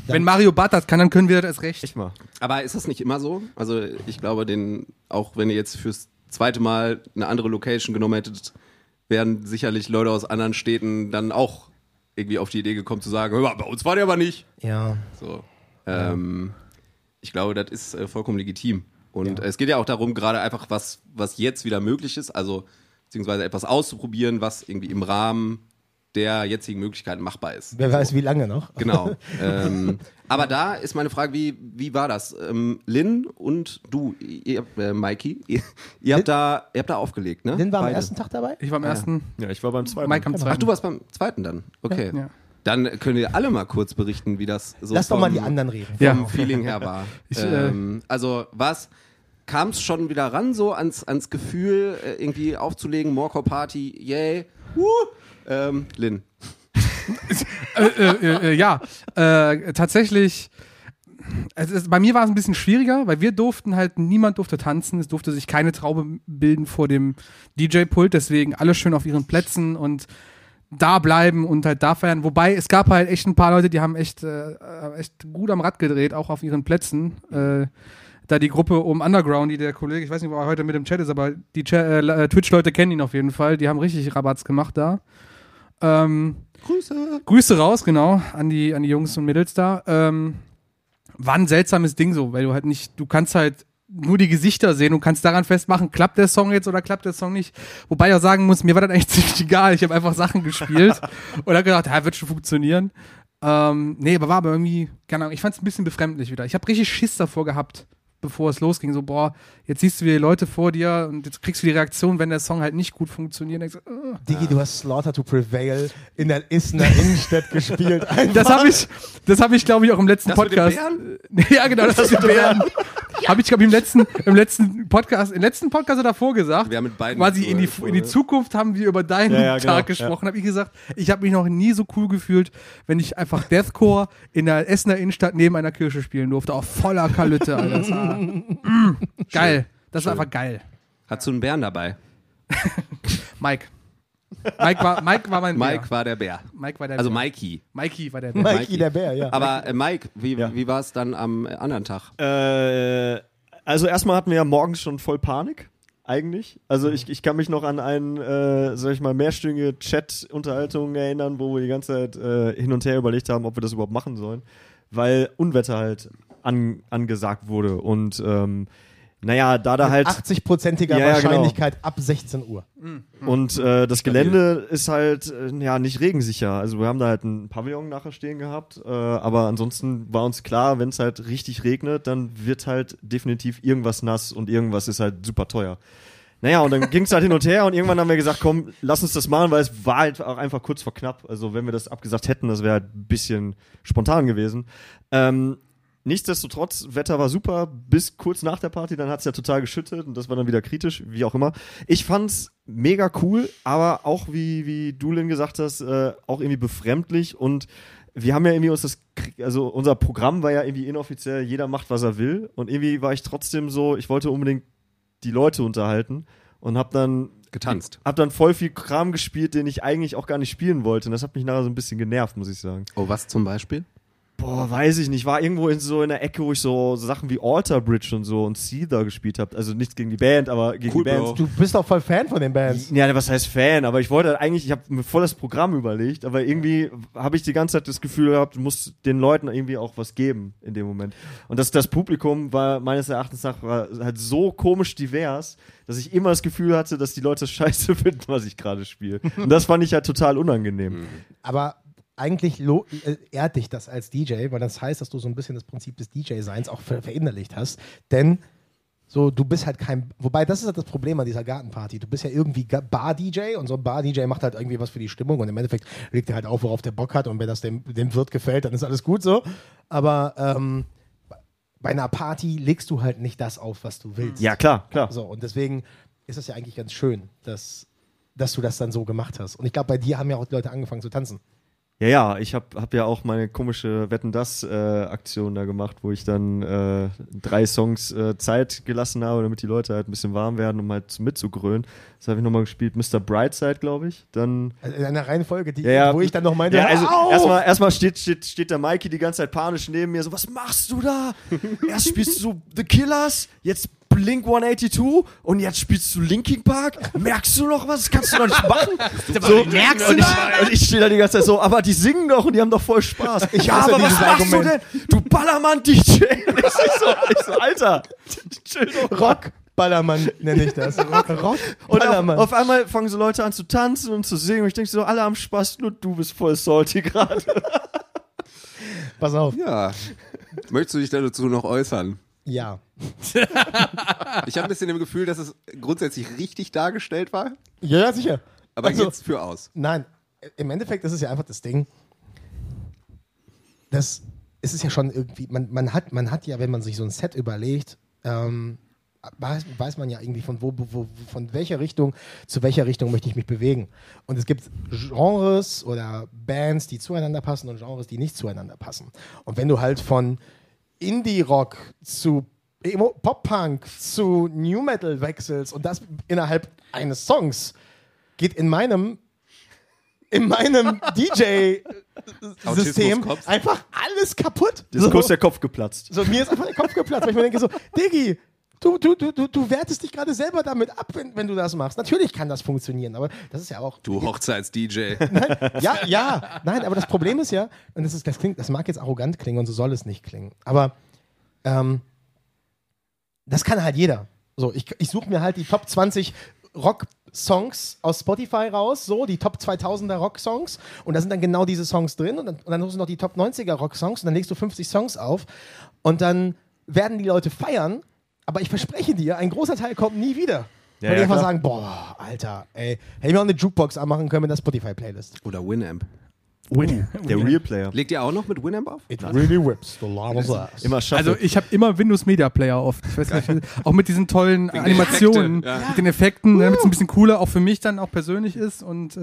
Wenn Mario Barth das kann, dann können wir das recht. Echt mal. Aber ist das nicht immer so? Also ich glaube, auch wenn ihr jetzt fürs zweite Mal eine andere Location genommen hättet, wären sicherlich Leute aus anderen Städten dann auch irgendwie auf die Idee gekommen zu sagen, bei uns war der aber nicht. Ja. So. Ich glaube, das ist vollkommen legitim. Und es geht ja auch darum, gerade einfach was jetzt wieder möglich ist, also beziehungsweise etwas auszuprobieren, was irgendwie im Rahmen der jetzigen Möglichkeiten machbar ist. Wer weiß, wie lange noch. Genau. Aber da ist meine Frage, wie war das? Lynn und du, Mikey, ihr habt da aufgelegt, ne? Lynn war am ersten Tag dabei? Ich war am ersten. Ja, ich war beim zweiten. Mike am zweiten. Ach, du warst beim zweiten dann? Okay. Ja. Dann können wir alle mal kurz berichten, wie das so Lass doch mal die anderen reden. Vom Feeling her war. Also, kam es schon wieder ran so ans Gefühl, irgendwie aufzulegen, Morecore Party, yay, Lynn. Tatsächlich. Also bei mir war es ein bisschen schwieriger, weil wir durften halt, niemand durfte tanzen, es durfte sich keine Traube bilden vor dem DJ-Pult, deswegen alle schön auf ihren Plätzen und da bleiben und halt da feiern. Wobei, es gab halt echt ein paar Leute, die haben echt gut am Rad gedreht, auch auf ihren Plätzen. Da die Gruppe um Underground, die der Kollege, ich weiß nicht, ob er heute mit im Chat ist, aber die Twitch-Leute kennen ihn auf jeden Fall, die haben richtig Rabatz gemacht da. Grüße raus, genau, an die Jungs und Mädels da. War ein seltsames Ding so, weil du kannst halt nur die Gesichter sehen und kannst daran festmachen, klappt der Song jetzt oder klappt der Song nicht. Wobei ich auch sagen muss, mir war das eigentlich ziemlich egal. Ich habe einfach Sachen gespielt und habe gedacht, wird schon funktionieren. Aber war aber irgendwie, keine Ahnung, ich fand es ein bisschen befremdlich wieder. Ich habe richtig Schiss davor gehabt, bevor es losging. So, jetzt siehst du die Leute vor dir und jetzt kriegst du die Reaktion, wenn der Song halt nicht gut funktioniert. Denkst du, Digi, du hast Slaughter to Prevail in der Essener Innenstadt gespielt. Einfach. Das habe ich glaube ich, auch im letzten Podcast. Ja, genau, das mit den Bären. Habe ich, glaube ich, im letzten Podcast oder davor gesagt. Wir haben mit beiden quasi in die Zukunft haben wir über deinen Tag gesprochen. Ja. Habe ich gesagt, ich habe mich noch nie so cool gefühlt, wenn ich einfach Deathcore in der Essener Innenstadt neben einer Kirche spielen durfte. Auch voller Kalütte, Alter. Geil. Das war einfach geil. Hattest du einen Bären dabei? Mike war mein Bär. Mike war der Bär. Also Mikey. Mikey war der Bär. Mikey der Bär, ja. Aber Mike, wie war es dann am anderen Tag? Also erstmal hatten wir ja morgens schon voll Panik. Eigentlich. Also ich kann mich noch an einen, mehrstündige Chat-Unterhaltung erinnern, wo wir die ganze Zeit hin und her überlegt haben, ob wir das überhaupt machen sollen. Weil Unwetter halt angesagt wurde und da halt 80%iger Wahrscheinlichkeit genau. ab 16 Uhr. Und das Gelände ist halt nicht regensicher. Also wir haben da halt einen Pavillon nachher stehen gehabt, aber ansonsten war uns klar, wenn es halt richtig regnet, dann wird halt definitiv irgendwas nass und irgendwas ist halt super teuer. Und dann ging es halt hin und her und irgendwann haben wir gesagt, komm, lass uns das machen, weil es war halt auch einfach kurz vor knapp. Also wenn wir das abgesagt hätten, das wäre halt ein bisschen spontan gewesen. Nichtsdestotrotz, Wetter war super, bis kurz nach der Party, dann hat es ja total geschüttet und das war dann wieder kritisch, wie auch immer. Ich fand's mega cool, aber auch wie du, Lynn, gesagt hast, auch irgendwie befremdlich und wir haben ja irgendwie unser Programm war ja irgendwie inoffiziell, jeder macht, was er will und irgendwie war ich trotzdem so, ich wollte unbedingt die Leute unterhalten und hab dann getanzt. Hab dann voll viel Kram gespielt, den ich eigentlich auch gar nicht spielen wollte und das hat mich nachher so ein bisschen genervt, muss ich sagen. Oh, was zum Beispiel? Boah, weiß ich nicht. War irgendwo in der Ecke, wo ich so Sachen wie Alter Bridge und so und Seether gespielt habe. Also nichts gegen die Band, aber gegen die Bands. Bro. Du bist auch voll Fan von den Bands. Ja, was heißt Fan? Aber ich wollte halt eigentlich, ich habe mir voll das Programm überlegt, aber irgendwie habe ich die ganze Zeit das Gefühl gehabt, du musst den Leuten irgendwie auch was geben in dem Moment. Und das Publikum war meines Erachtens nach halt so komisch divers, dass ich immer das Gefühl hatte, dass die Leute scheiße finden, was ich gerade spiele. Und das fand ich halt total unangenehm. Aber eigentlich ehrt dich das als DJ, weil das heißt, dass du so ein bisschen das Prinzip des DJ-Seins auch verinnerlicht hast. Denn so, du bist halt kein... Wobei, das ist halt das Problem an dieser Gartenparty. Du bist ja irgendwie Bar-DJ und so ein Bar-DJ macht halt irgendwie was für die Stimmung und im Endeffekt legt er halt auf, worauf der Bock hat und wenn das dem Wirt gefällt, dann ist alles gut so. Aber bei einer Party legst du halt nicht das auf, was du willst. Ja, klar. So, und deswegen ist das ja eigentlich ganz schön, dass du das dann so gemacht hast. Und ich glaube, bei dir haben ja auch die Leute angefangen zu tanzen. Ja, ich hab ja auch meine komische Wetten-dass-Aktion da gemacht, wo ich dann 3 Songs Zeit gelassen habe, damit die Leute halt ein bisschen warm werden, um halt mitzugrölen. Das habe ich nochmal gespielt, Mr. Brightside, glaube ich. Dann also in einer Reihenfolge, wo ich dann noch meinte, erstmal steht der Mikey die ganze Zeit panisch neben mir so, was machst du da? Erst spielst du The Killers, jetzt Blink 182 und jetzt spielst du Linkin Park? Merkst du noch was? Das kannst du noch nicht machen. So, merkst du noch? Und ich stehe da die ganze Zeit so, aber die singen doch und die haben doch voll Spaß. Aber was machst du denn? Du Ballermann-DJ. Ich so, Alter. Rock. Ballermann nenne ich das. Rock. Und auf einmal fangen so Leute an zu tanzen und zu singen und ich denke so, alle haben Spaß, nur du bist voll salty gerade. Pass auf. Ja. Möchtest du dich dazu noch äußern? Ja. Ich habe ein bisschen im Gefühl, dass es grundsätzlich richtig dargestellt war. Ja, sicher. Aber geht's für aus? Nein, im Endeffekt ist es ja einfach das Ding, dass es ist ja schon irgendwie, man hat ja, wenn man sich so ein Set überlegt, weiß man ja irgendwie, von welcher Richtung zu welcher Richtung möchte ich mich bewegen. Und es gibt Genres oder Bands, die zueinander passen und Genres, die nicht zueinander passen. Und wenn du halt von Indie-Rock zu Pop-Punk zu New Metal wechselst und das innerhalb eines Songs, geht in meinem DJ-System einfach alles kaputt. Disco ist der Kopf geplatzt. So, mir ist einfach der Kopf geplatzt, weil ich mir denke so, Diggi, du wertest dich gerade selber damit ab, wenn du das machst. Natürlich kann das funktionieren, aber das ist ja auch... Du Hochzeits-DJ. Nein, nein, aber das Problem ist ja, und das mag jetzt arrogant klingen und so soll es nicht klingen, aber das kann halt jeder. So, ich suche mir halt die Top 20 Rock-Songs aus Spotify raus, so die Top 2000er Rock-Songs, und da sind dann genau diese Songs drin, und dann hast du noch die Top 90er Rock-Songs und dann legst du 50 Songs auf und dann werden die Leute feiern, aber ich verspreche dir, ein großer Teil kommt nie wieder. Ja, weil die einfach sagen, boah, Alter, ey, hätte ich mir auch eine Jukebox anmachen können mit der Spotify-Playlist. Oder Winamp. Der Real Player. Legt ihr auch noch mit Winamp auf? It really whips the lava's ass. Also ich habe immer Windows Media Player auf. Ich weiß nicht, auch mit diesen tollen Animationen, mit den Effekten, damit es ein bisschen cooler auch für mich dann auch persönlich ist. Und,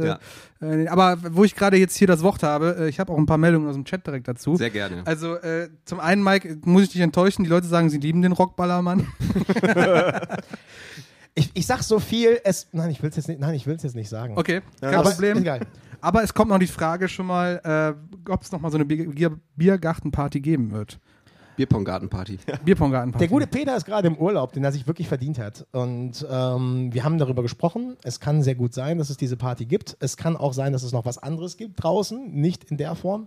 aber wo ich gerade jetzt hier das Wort habe, ich habe auch ein paar Meldungen aus dem Chat direkt dazu. Sehr gerne. Also zum einen, Mike, muss ich dich enttäuschen, die Leute sagen, sie lieben den Rockballermann. Ich sag so viel, ich will es jetzt nicht sagen. Okay, kein Problem. Egal. Aber es kommt noch die Frage schon mal, ob es noch mal so eine Biergartenparty geben wird. Bierponggartenparty. Ja. Bierponggartenparty. Der gute Peter ist gerade im Urlaub, den er sich wirklich verdient hat. Und wir haben darüber gesprochen. Es kann sehr gut sein, dass es diese Party gibt. Es kann auch sein, dass es noch was anderes gibt draußen. Nicht in der Form.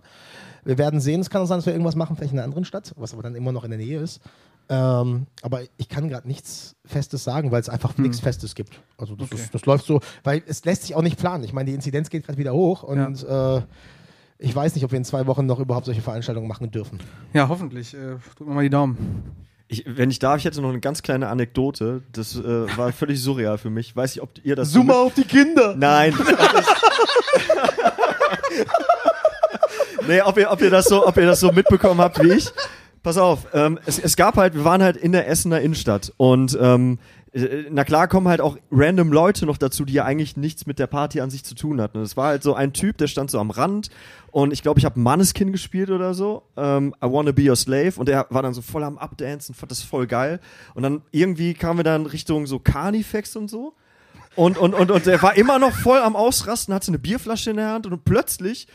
Wir werden sehen. Es kann auch sein, dass wir irgendwas machen, vielleicht in einer anderen Stadt, was aber dann immer noch in der Nähe ist. Aber ich kann gerade nichts Festes sagen, weil es einfach nichts Festes gibt. Also das läuft so, weil es lässt sich auch nicht planen. Ich meine, die Inzidenz geht gerade wieder hoch und ich weiß nicht, ob wir in 2 Wochen noch überhaupt solche Veranstaltungen machen dürfen. Ja, hoffentlich. Drücken wir mal die Daumen. Wenn ich darf, ich hätte noch eine ganz kleine Anekdote. Das war völlig surreal für mich. Weiß nicht, ob ihr das... Zoom mal auf die Kinder! Nein! Nee, ob ihr das so mitbekommen habt wie ich. Pass auf, es gab halt, wir waren halt in der Essener Innenstadt und na klar kommen halt auch random Leute noch dazu, die ja eigentlich nichts mit der Party an sich zu tun hatten. Und es war halt so ein Typ, der stand so am Rand und ich glaube, ich habe Maneskin gespielt oder so, I Wanna Be Your Slave, und der war dann so voll am Updancen, fand das voll geil, und dann irgendwie kamen wir dann Richtung so Carnifex und so. Und der war immer noch voll am Ausrasten, hatte eine Bierflasche in der Hand, und plötzlich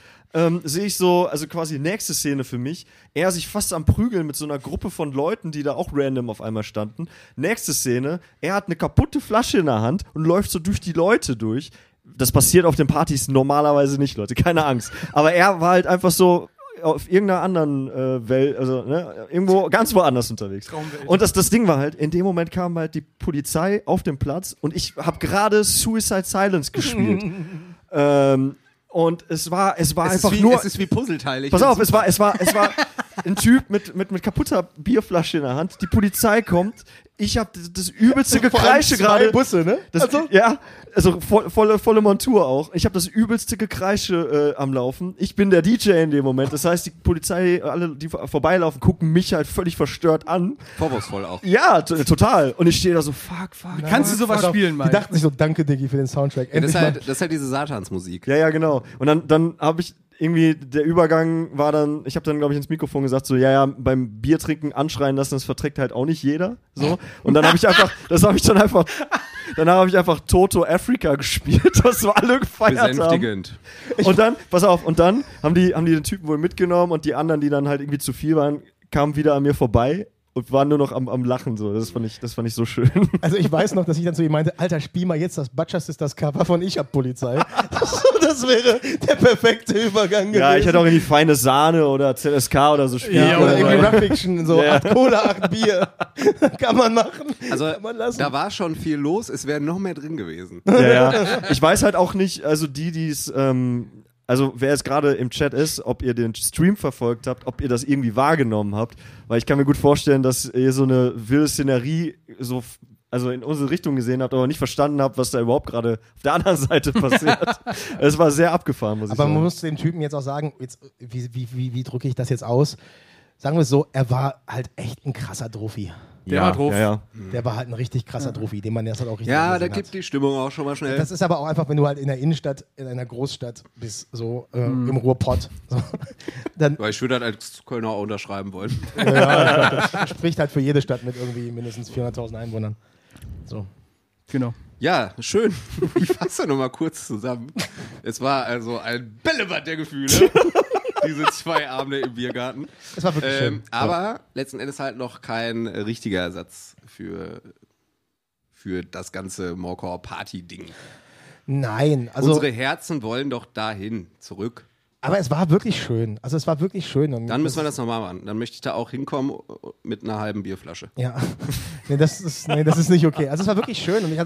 sehe ich so, also quasi nächste Szene für mich, er sich fast am Prügeln mit so einer Gruppe von Leuten, die da auch random auf einmal standen. Nächste Szene, er hat eine kaputte Flasche in der Hand und läuft so durch die Leute durch. Das passiert auf den Partys normalerweise nicht, Leute, keine Angst. Aber er war halt einfach so... auf irgendeiner anderen Welt, also ne, irgendwo ganz woanders unterwegs. Traumwelt. Und das Ding war halt, in dem Moment kam halt die Polizei auf den Platz und ich habe gerade Suicide Silence gespielt. Und es war einfach wie, nur... Es ist wie Puzzleteile. Pass auf, es war ein Typ mit kaputter Bierflasche in der Hand, die Polizei kommt, ich habe das übelste Gekreische gerade... Busse, ne? Ja, also volle Montur auch. Ich habe das übelste Gekreische am Laufen. Ich bin der DJ in dem Moment. Das heißt, die Polizei, alle, die vorbeilaufen, gucken mich halt völlig verstört an. Vorwurfsvoll auch. Ja, total. Und ich stehe da so, fuck. Wie kannst du sowas spielen, Mike? Die dachten sich so, danke, Diggi, für den Soundtrack. Ja, das ist halt diese Satansmusik. Ja, genau. Und dann habe ich... Irgendwie der Übergang war dann, ich habe dann, glaube ich, ins Mikrofon gesagt, so, ja, beim Bier trinken anschreien lassen, das verträgt halt auch nicht jeder. So. Und dann habe ich einfach, danach habe ich einfach Toto Africa gespielt, das wir alle gefeiert haben. Und dann, pass auf, haben die den Typen wohl mitgenommen, und die anderen, die dann halt irgendwie zu viel waren, kamen wieder an mir vorbei. Und waren nur noch am Lachen so. Das fand ich so schön. Also ich weiß noch, dass ich dann zu ihm meinte, Alter, spiel mal jetzt das Butcher Sisters Cover von Ich hab Polizei. Das wäre der perfekte Übergang gewesen. Ja, ich hätte auch irgendwie Feine Sahne oder ZSK oder so spielen. Ja, oder irgendwie Rap Fiction, so 8 Cola, 8 Bier. Kann man machen. Also kann man lassen. Da war schon viel los, es wäre noch mehr drin gewesen. Ja. Ich weiß halt auch nicht, also die es... Also wer jetzt gerade im Chat ist, ob ihr den Stream verfolgt habt, ob ihr das irgendwie wahrgenommen habt, weil ich kann mir gut vorstellen, dass ihr so eine wilde Szenerie so, also in unsere Richtung gesehen habt, aber nicht verstanden habt, was da überhaupt gerade auf der anderen Seite passiert. Es war sehr abgefahren, muss ich sagen. Aber man muss dem Typen jetzt auch sagen, jetzt, wie drücke ich das jetzt aus? Sagen wir es so, er war halt echt ein krasser Druffi. Der war drauf. Ja, ja. Der war halt ein richtig krasser Trophy, den man jetzt halt auch richtig Ja, da kippt die Stimmung auch schon mal schnell. Das ist aber auch einfach, wenn du halt in der Innenstadt, in einer Großstadt bist, so im Ruhrpott. So. Dann, weil ich würde halt als Kölner auch unterschreiben wollen. Ja, das spricht halt für jede Stadt mit irgendwie mindestens 400.000 Einwohnern. So. Genau. Ja, schön. Ich fasse nochmal kurz zusammen. Es war also ein Bällebad der Gefühle. Diese zwei Abende im Biergarten. Das war wirklich schön. Aber letzten Endes halt noch kein richtiger Ersatz für das ganze Morecore Party Ding. Nein. Also unsere Herzen wollen doch dahin zurück. Aber es war wirklich schön. Also es war wirklich schön. Und dann müssen wir das nochmal machen. Dann möchte ich da auch hinkommen mit einer halben Bierflasche. Ja. Nee, das ist nicht okay. Also es war wirklich schön. Und ich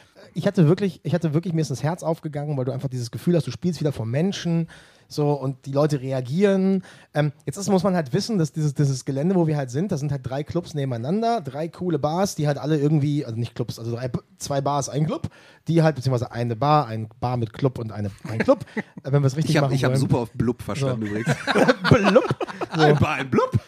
hatte wirklich, mir ist das Herz aufgegangen, weil du einfach dieses Gefühl hast, du spielst wieder vor Menschen. So, und die Leute reagieren. Muss man halt wissen, dass dieses Gelände, wo wir halt sind, da sind halt 3 Clubs nebeneinander, 3 coole Bars, die halt alle irgendwie, also nicht Clubs, also 2 Bars, ein Club, die halt, beziehungsweise eine Bar mit Club und ein Club. Wenn wir es richtig machen wollen. Ich habe super auf Blub verstanden übrigens. Blub? So. Ein Bar, ein Blub?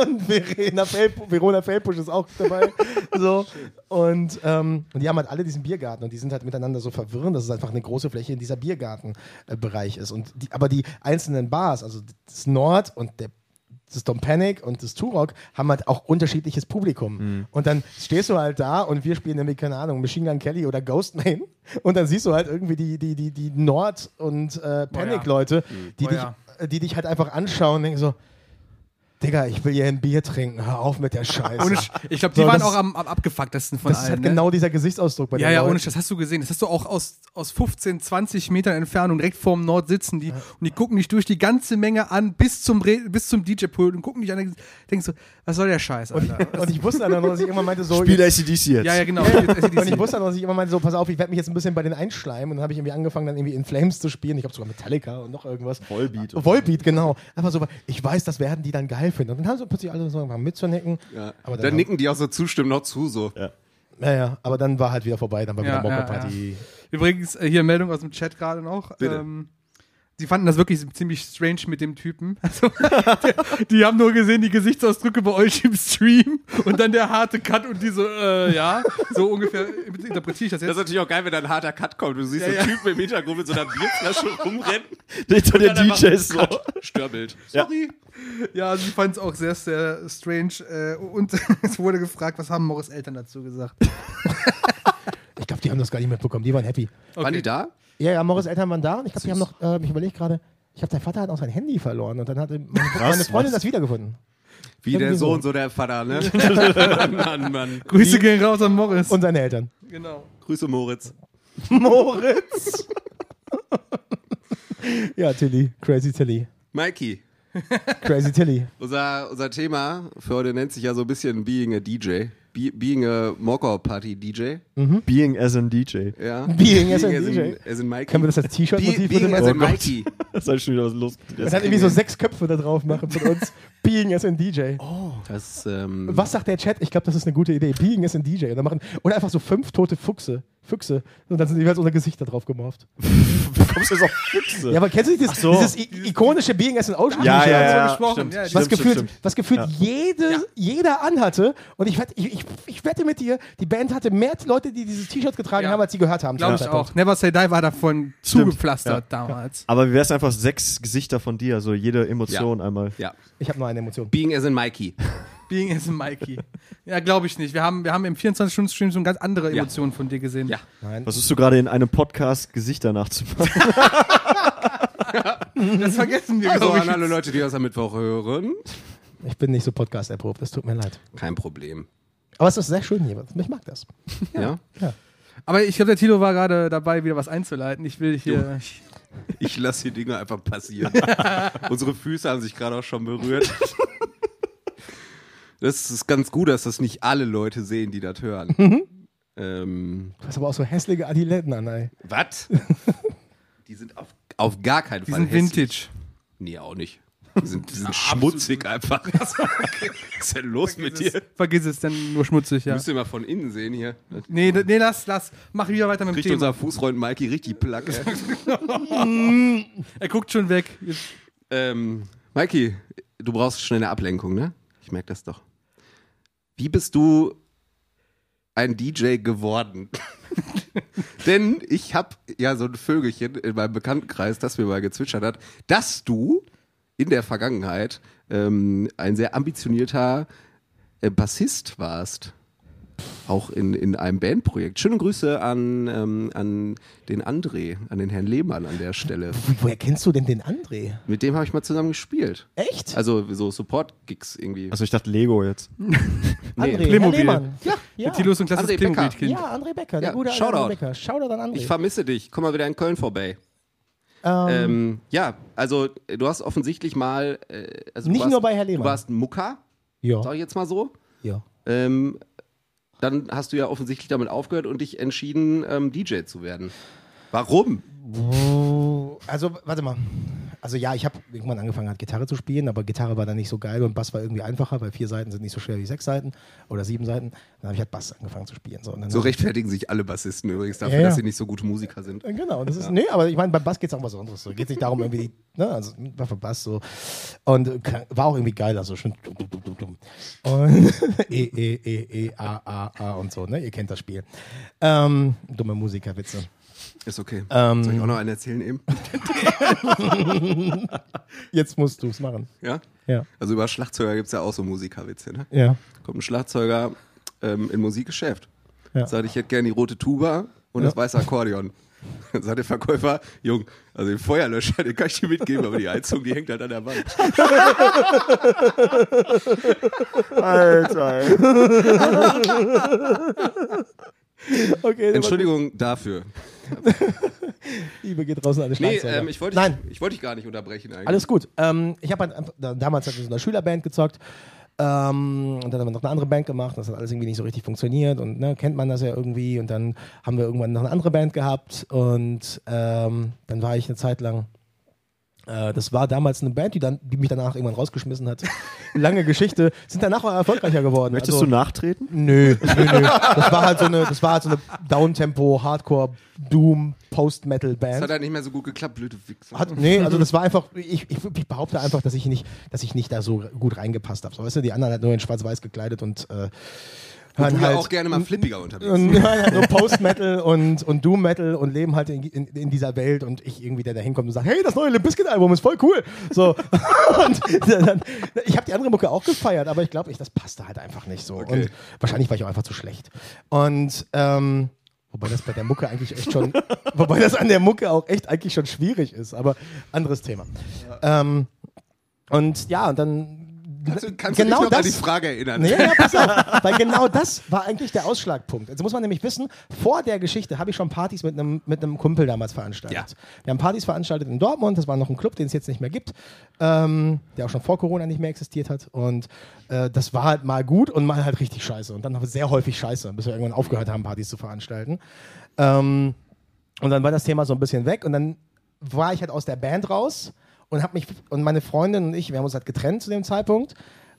Und Verona Feldbusch ist auch dabei. So. Und die haben halt alle diesen Biergarten und die sind halt miteinander so verwirrend, dass es einfach eine große Fläche in dieser Biergartenbereich ist. Und aber die einzelnen Bars, also das Nord und das Dom Panic und das Turock, haben halt auch unterschiedliches Publikum. Mhm. Und dann stehst du halt da und wir spielen nämlich, keine Ahnung, Machine Gun Kelly oder Ghostman. Und dann siehst du halt irgendwie die Nord- und Panic-Leute, die dich halt einfach anschauen und denken so, Digga, ich will hier ein Bier trinken, hör auf mit der Scheiße. Ich glaube, die waren auch am abgefucktesten von allen. Das ist halt genau dieser Gesichtsausdruck bei den Leuten. Ja, ohne das hast du gesehen. Das hast du auch aus 15, 20 Metern Entfernung direkt vorm Nord sitzen die und die gucken dich durch die ganze Menge an bis zum DJ-Pult und gucken dich an und denkst so, was soll der Scheiß, Alter? Und ich wusste dann noch, dass ich immer meinte so... Spiel ACDC jetzt. Ja, genau. Und ich wusste dann noch, dass ich immer meinte so, pass auf, ich werde mich jetzt ein bisschen bei den einschleimen und dann habe ich irgendwie angefangen, dann irgendwie In Flames zu spielen. Ich glaube sogar Metallica und noch irgendwas. Volbeat, genau. Einfach so, ich weiß, das werden die dann geil finden. Und dann haben sie plötzlich alle so mitzunecken. Ja. Aber dann nicken die auch so zustimmend noch zu. So. Ja. Naja, aber dann war halt wieder vorbei. Dann war wieder Morecore Party. Ja. Übrigens, hier Meldung aus dem Chat gerade noch. Bitte. Sie fanden das wirklich ziemlich strange mit dem Typen. Also, die haben nur gesehen, die Gesichtsausdrücke bei euch im Stream und dann der harte Cut und die so, so ungefähr interpretiere ich das jetzt. Das ist natürlich auch geil, wenn da ein harter Cut kommt. Du siehst so Typen im Hintergrund mit so einer Bierflasche rumrennen. Hinter der DJ ist so. Störbild. Sorry. Ja, sie fanden es auch sehr, sehr strange. Und es wurde gefragt, was haben Morris Eltern dazu gesagt? Ich glaube, die haben das gar nicht mitbekommen. Die waren happy. Okay. Waren die da? Ja, Morris Eltern waren da und ich glaube, die haben noch, ich überlege gerade, ich glaube, der Vater hat auch sein Handy verloren und dann hat meine Freundin das wiedergefunden. Wie der Sohn, so der Vater, ne? Mann. Grüße gehen raus an Morris. Und seine Eltern. Genau. Grüße Moritz. Moritz? Ja, Tilly. Crazy Tilly. Mikey. Crazy Tilly. Unser Thema für heute nennt sich ja so ein bisschen Being a DJ. Being a Morecore Party DJ. Mhm. Being as a DJ. Ja. Being as a DJ. As in Mikey. Können wir das als T-Shirt-Motiv Being as a Mikey. Das hat schon wieder was Lust. Das hat irgendwie so 6 Köpfe da drauf machen von uns. Being as a DJ. Oh. Das, was sagt der Chat? Ich glaube, das ist eine gute Idee. Being as a DJ. Oder einfach so 5 tote Füchse. Und dann sind jeweils unser Gesicht da drauf gemorft. Wie kommst du jetzt auf Füchse? Ja, aber kennst du nicht dieses ikonische Being as an Ocean? Ja, stimmt. Was gefühlt jeder anhatte. Und ich wette mit dir, die Band hatte mehr Leute, die dieses T-Shirt getragen haben, als sie gehört haben. Glaube ich auch. Never Say Die war davon zugepflastert damals. Aber wie wär's einfach 6 Gesichter von dir, also jede Emotion einmal. Ja. Ich habe nur eine Emotion. Being as in Mikey. Being as a Mikey. Ja, glaube ich nicht. Wir haben im 24-Stunden-Stream so ganz andere Emotionen von dir gesehen. Ja. Nein. Versuchst du gerade in einem Podcast Gesichter nachzumachen? Das vergessen wir, glaube ich. An alle Leute, die das am Mittwoch hören. Ich bin nicht so podcast-erprobt, das tut mir leid. Kein Problem. Aber es ist sehr schön hier. Ich mag das. Ja. Aber ich glaube, der Tilo war gerade dabei, wieder was einzuleiten. Ich lasse die Dinge einfach passieren. Unsere Füße haben sich gerade auch schon berührt. Das ist ganz gut, dass das nicht alle Leute sehen, die das hören. Mhm. Du hast aber auch so hässliche Adiletten an, ey. Was? Die sind auf gar keinen Fall hässlich. Die sind vintage. Nee, auch nicht. Die sind schmutzig einfach. Was ist denn los mit dir? Vergiss es, dann nur schmutzig, ja. Müsst ihr mal von innen sehen hier. Nee, lass. Mach wieder weiter mit dem Thema. Unser Fußfreund Mikey richtig plack, ey. Er guckt schon weg. Mikey, du brauchst schnell eine Ablenkung, ne? Ich merke das doch. Wie bist du ein DJ geworden? Denn ich habe ja so ein Vögelchen in meinem Bekanntenkreis, das mir mal gezwitschert hat, dass du in der Vergangenheit ein sehr ambitionierter Bassist warst. Auch in einem Bandprojekt. Schöne Grüße an den André, an den Herrn Lehmann an der Stelle. Woher kennst du denn den André? Mit dem habe ich mal zusammen gespielt. Echt? Also so Support-Gigs irgendwie. Also ich dachte Lego jetzt. Nee. André, Herr Lehmann. Ja. Mit und André Becker. Ja, André Becker, der gute Shoutout. André Becker. Shoutout an André. Ich vermisse dich. Komm mal wieder in Köln vorbei. Ja, also du hast offensichtlich mal... nur bei Herrn Lehmann. Du warst ein Mucker, sag ich jetzt mal so. Ja. Dann hast du ja offensichtlich damit aufgehört und dich entschieden, DJ zu werden. Warum? Also, warte mal. Also ja, ich habe irgendwann angefangen, Gitarre zu spielen, aber Gitarre war dann nicht so geil und Bass war irgendwie einfacher, weil 4 Seiten sind nicht so schwer wie 6 Seiten oder 7 Seiten. Dann habe ich halt Bass angefangen zu spielen. So, und dann so rechtfertigen sich alle Bassisten übrigens dafür, dass sie nicht so gute Musiker sind. Genau, das ist, nee, aber ich meine, beim Bass geht es auch um was anderes. So geht es nicht darum, irgendwie, also war für Bass so. Und war auch irgendwie geil, also schön und A, und so, ne? Ihr kennt das Spiel. Dumme Musikerwitze. Ist okay. Soll ich auch noch einen erzählen eben? Jetzt musst du es machen. Ja? Ja. Also über Schlagzeuger gibt es ja auch so Musikerwitze, ne? Ja. Kommt ein Schlagzeuger in Musikgeschäft. Ja. Sagt, ich hätte gerne die rote Tuba und das weiße Akkordeon. Dann sagt der Verkäufer, Jung, also den Feuerlöscher, den kann ich dir mitgeben, aber die Heizung, die hängt halt an der Wand. Alter. Okay, Entschuldigung dafür. Liebe geht draußen an die Schlagzeuger. Nee, ich wollte dich gar nicht unterbrechen eigentlich. Alles gut. Ich habe halt, damals in so einer Schülerband gezockt und dann haben wir noch eine andere Band gemacht. Das hat alles irgendwie nicht so richtig funktioniert und ne, kennt man das ja irgendwie. Und dann haben wir irgendwann noch eine andere Band gehabt und dann war ich eine Zeit lang... Das war damals eine Band, die mich danach irgendwann rausgeschmissen hat. Lange Geschichte. Sind danach auch erfolgreicher geworden. Möchtest du nachtreten? Nö. Das war halt so eine Downtempo, Hardcore, Doom, Post-Metal-Band. Das hat halt nicht mehr so gut geklappt, blöde Wichser. Also das war einfach, ich behaupte einfach, dass ich nicht da so gut reingepasst habe. So, weißt du, die anderen halt nur in schwarz-weiß gekleidet und du halt auch gerne mal flippiger unterwegs. So Post-Metal und Doom-Metal und leben halt in dieser Welt und ich irgendwie, der da hinkommt und sagt, hey, das neue Limp Bizkit-Album ist voll cool. So. Und dann, ich habe die andere Mucke auch gefeiert, aber ich glaube, das passte halt einfach nicht so. Okay. Und wahrscheinlich war ich auch einfach zu schlecht. Und wobei das bei der Mucke eigentlich echt schon, an der Mucke auch echt schon schwierig ist, aber anderes Thema. Ja. Und dann kannst du dich noch an die Frage erinnern? Ja, pass auf. Weil genau das war eigentlich der Ausschlagpunkt. Jetzt muss man nämlich wissen, vor der Geschichte habe ich schon Partys mit einem Kumpel damals veranstaltet. Ja. Wir haben Partys veranstaltet in Dortmund, das war noch ein Club, den es jetzt nicht mehr gibt, der auch schon vor Corona nicht mehr existiert hat. Und das war halt mal gut und mal halt richtig scheiße. Und dann haben wir sehr häufig scheiße, bis wir irgendwann aufgehört haben, Partys zu veranstalten. Und dann war das Thema so ein bisschen weg und dann war ich halt aus der Band raus. Und hab mich und meine Freundin und ich, wir haben uns halt getrennt zu dem Zeitpunkt.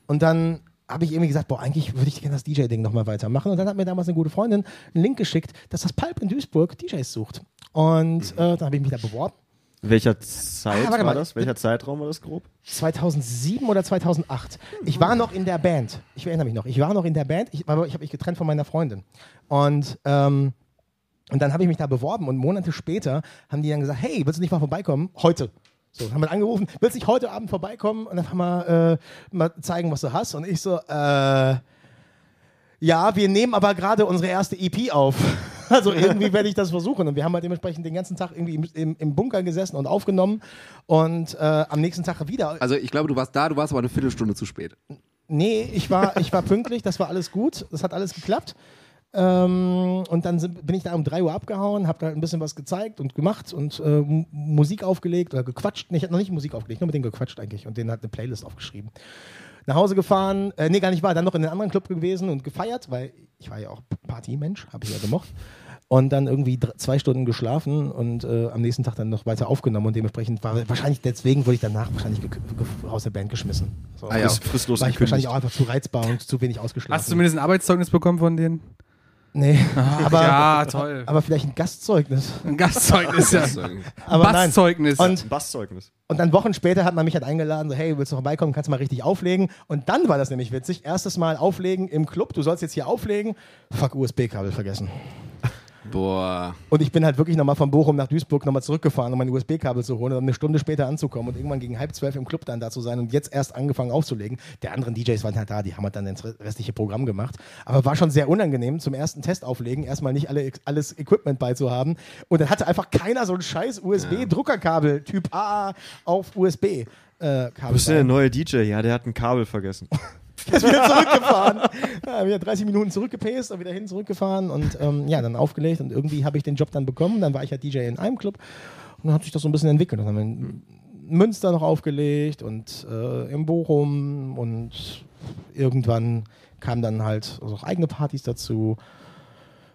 Und dann habe ich irgendwie gesagt, eigentlich würde ich gerne das DJ-Ding nochmal weitermachen. Und dann hat mir damals eine gute Freundin einen Link geschickt, dass das Pulp in Duisburg DJs sucht. Und dann habe ich mich da beworben. Welcher Zeit war das? Welcher Zeitraum war das grob? 2007 oder 2008. Ich war noch in der Band. Ich erinnere mich noch. Ich war noch in der Band, aber ich habe mich getrennt von meiner Freundin. Und dann habe ich mich da beworben. Und Monate später haben die dann gesagt, hey, willst du nicht mal vorbeikommen? Heute. So, haben wir angerufen, willst du nicht heute Abend vorbeikommen und einfach mal zeigen, was du hast? Und ich so, ja, wir nehmen aber gerade unsere erste EP auf. Also irgendwie werde ich das versuchen. Und wir haben halt dementsprechend den ganzen Tag irgendwie im Bunker gesessen und aufgenommen und am nächsten Tag wieder. Also ich glaube, du warst aber eine Viertelstunde zu spät. Nee, ich war pünktlich, das war alles gut, das hat alles geklappt. Und dann bin ich da um 3 Uhr abgehauen, hab da ein bisschen was gezeigt und gemacht und Musik aufgelegt oder gequatscht. Nee, ich habe noch nicht Musik aufgelegt, nur mit denen gequatscht eigentlich und denen hat eine Playlist aufgeschrieben. Nach Hause gefahren, war dann noch in einem anderen Club gewesen und gefeiert, weil ich war ja auch Partymensch, habe ich ja gemocht. Und dann irgendwie 2 Stunden geschlafen und am nächsten Tag dann noch weiter aufgenommen und dementsprechend war wahrscheinlich, deswegen wurde ich danach wahrscheinlich aus der Band geschmissen. So, fristlos war ich wahrscheinlich auch einfach zu reizbar und zu wenig ausgeschlafen. Hast du zumindest ein Arbeitszeugnis bekommen von denen? Nee. Ah, aber, ja, toll. Aber vielleicht ein Gastzeugnis. Ein Gastzeugnis, ja. Aber Basszeugnis. Und, Basszeugnis. Und dann Wochen später hat man mich halt eingeladen, so, hey, willst du vorbeikommen, kannst du mal richtig auflegen? Und dann war das nämlich witzig, erstes Mal auflegen im Club, du sollst jetzt hier auflegen. Fuck, USB-Kabel vergessen. Boah. Und ich bin halt wirklich nochmal von Bochum nach Duisburg nochmal zurückgefahren, um mein USB-Kabel zu holen und um eine Stunde später anzukommen und irgendwann gegen 11:30 im Club dann da zu sein und jetzt erst angefangen aufzulegen. Der anderen DJs waren halt da, die haben halt dann das restliche Programm gemacht. Aber war schon sehr unangenehm, zum ersten Test auflegen, erstmal nicht alles Equipment beizuhaben. Und dann hatte einfach keiner so ein scheiß USB-Druckerkabel Typ A auf USB-Kabel. Du bist der neue DJ, ja, der hat ein Kabel vergessen. Der ist wieder zurückgefahren. Ja, wieder 30 Minuten zurückgepaced und wieder hin zurückgefahren und ja, dann aufgelegt und irgendwie habe ich den Job dann bekommen. Dann war ich ja DJ in einem Club und dann hat sich das so ein bisschen entwickelt. Dann haben wir in Münster noch aufgelegt und in Bochum und irgendwann kamen dann halt also auch eigene Partys dazu.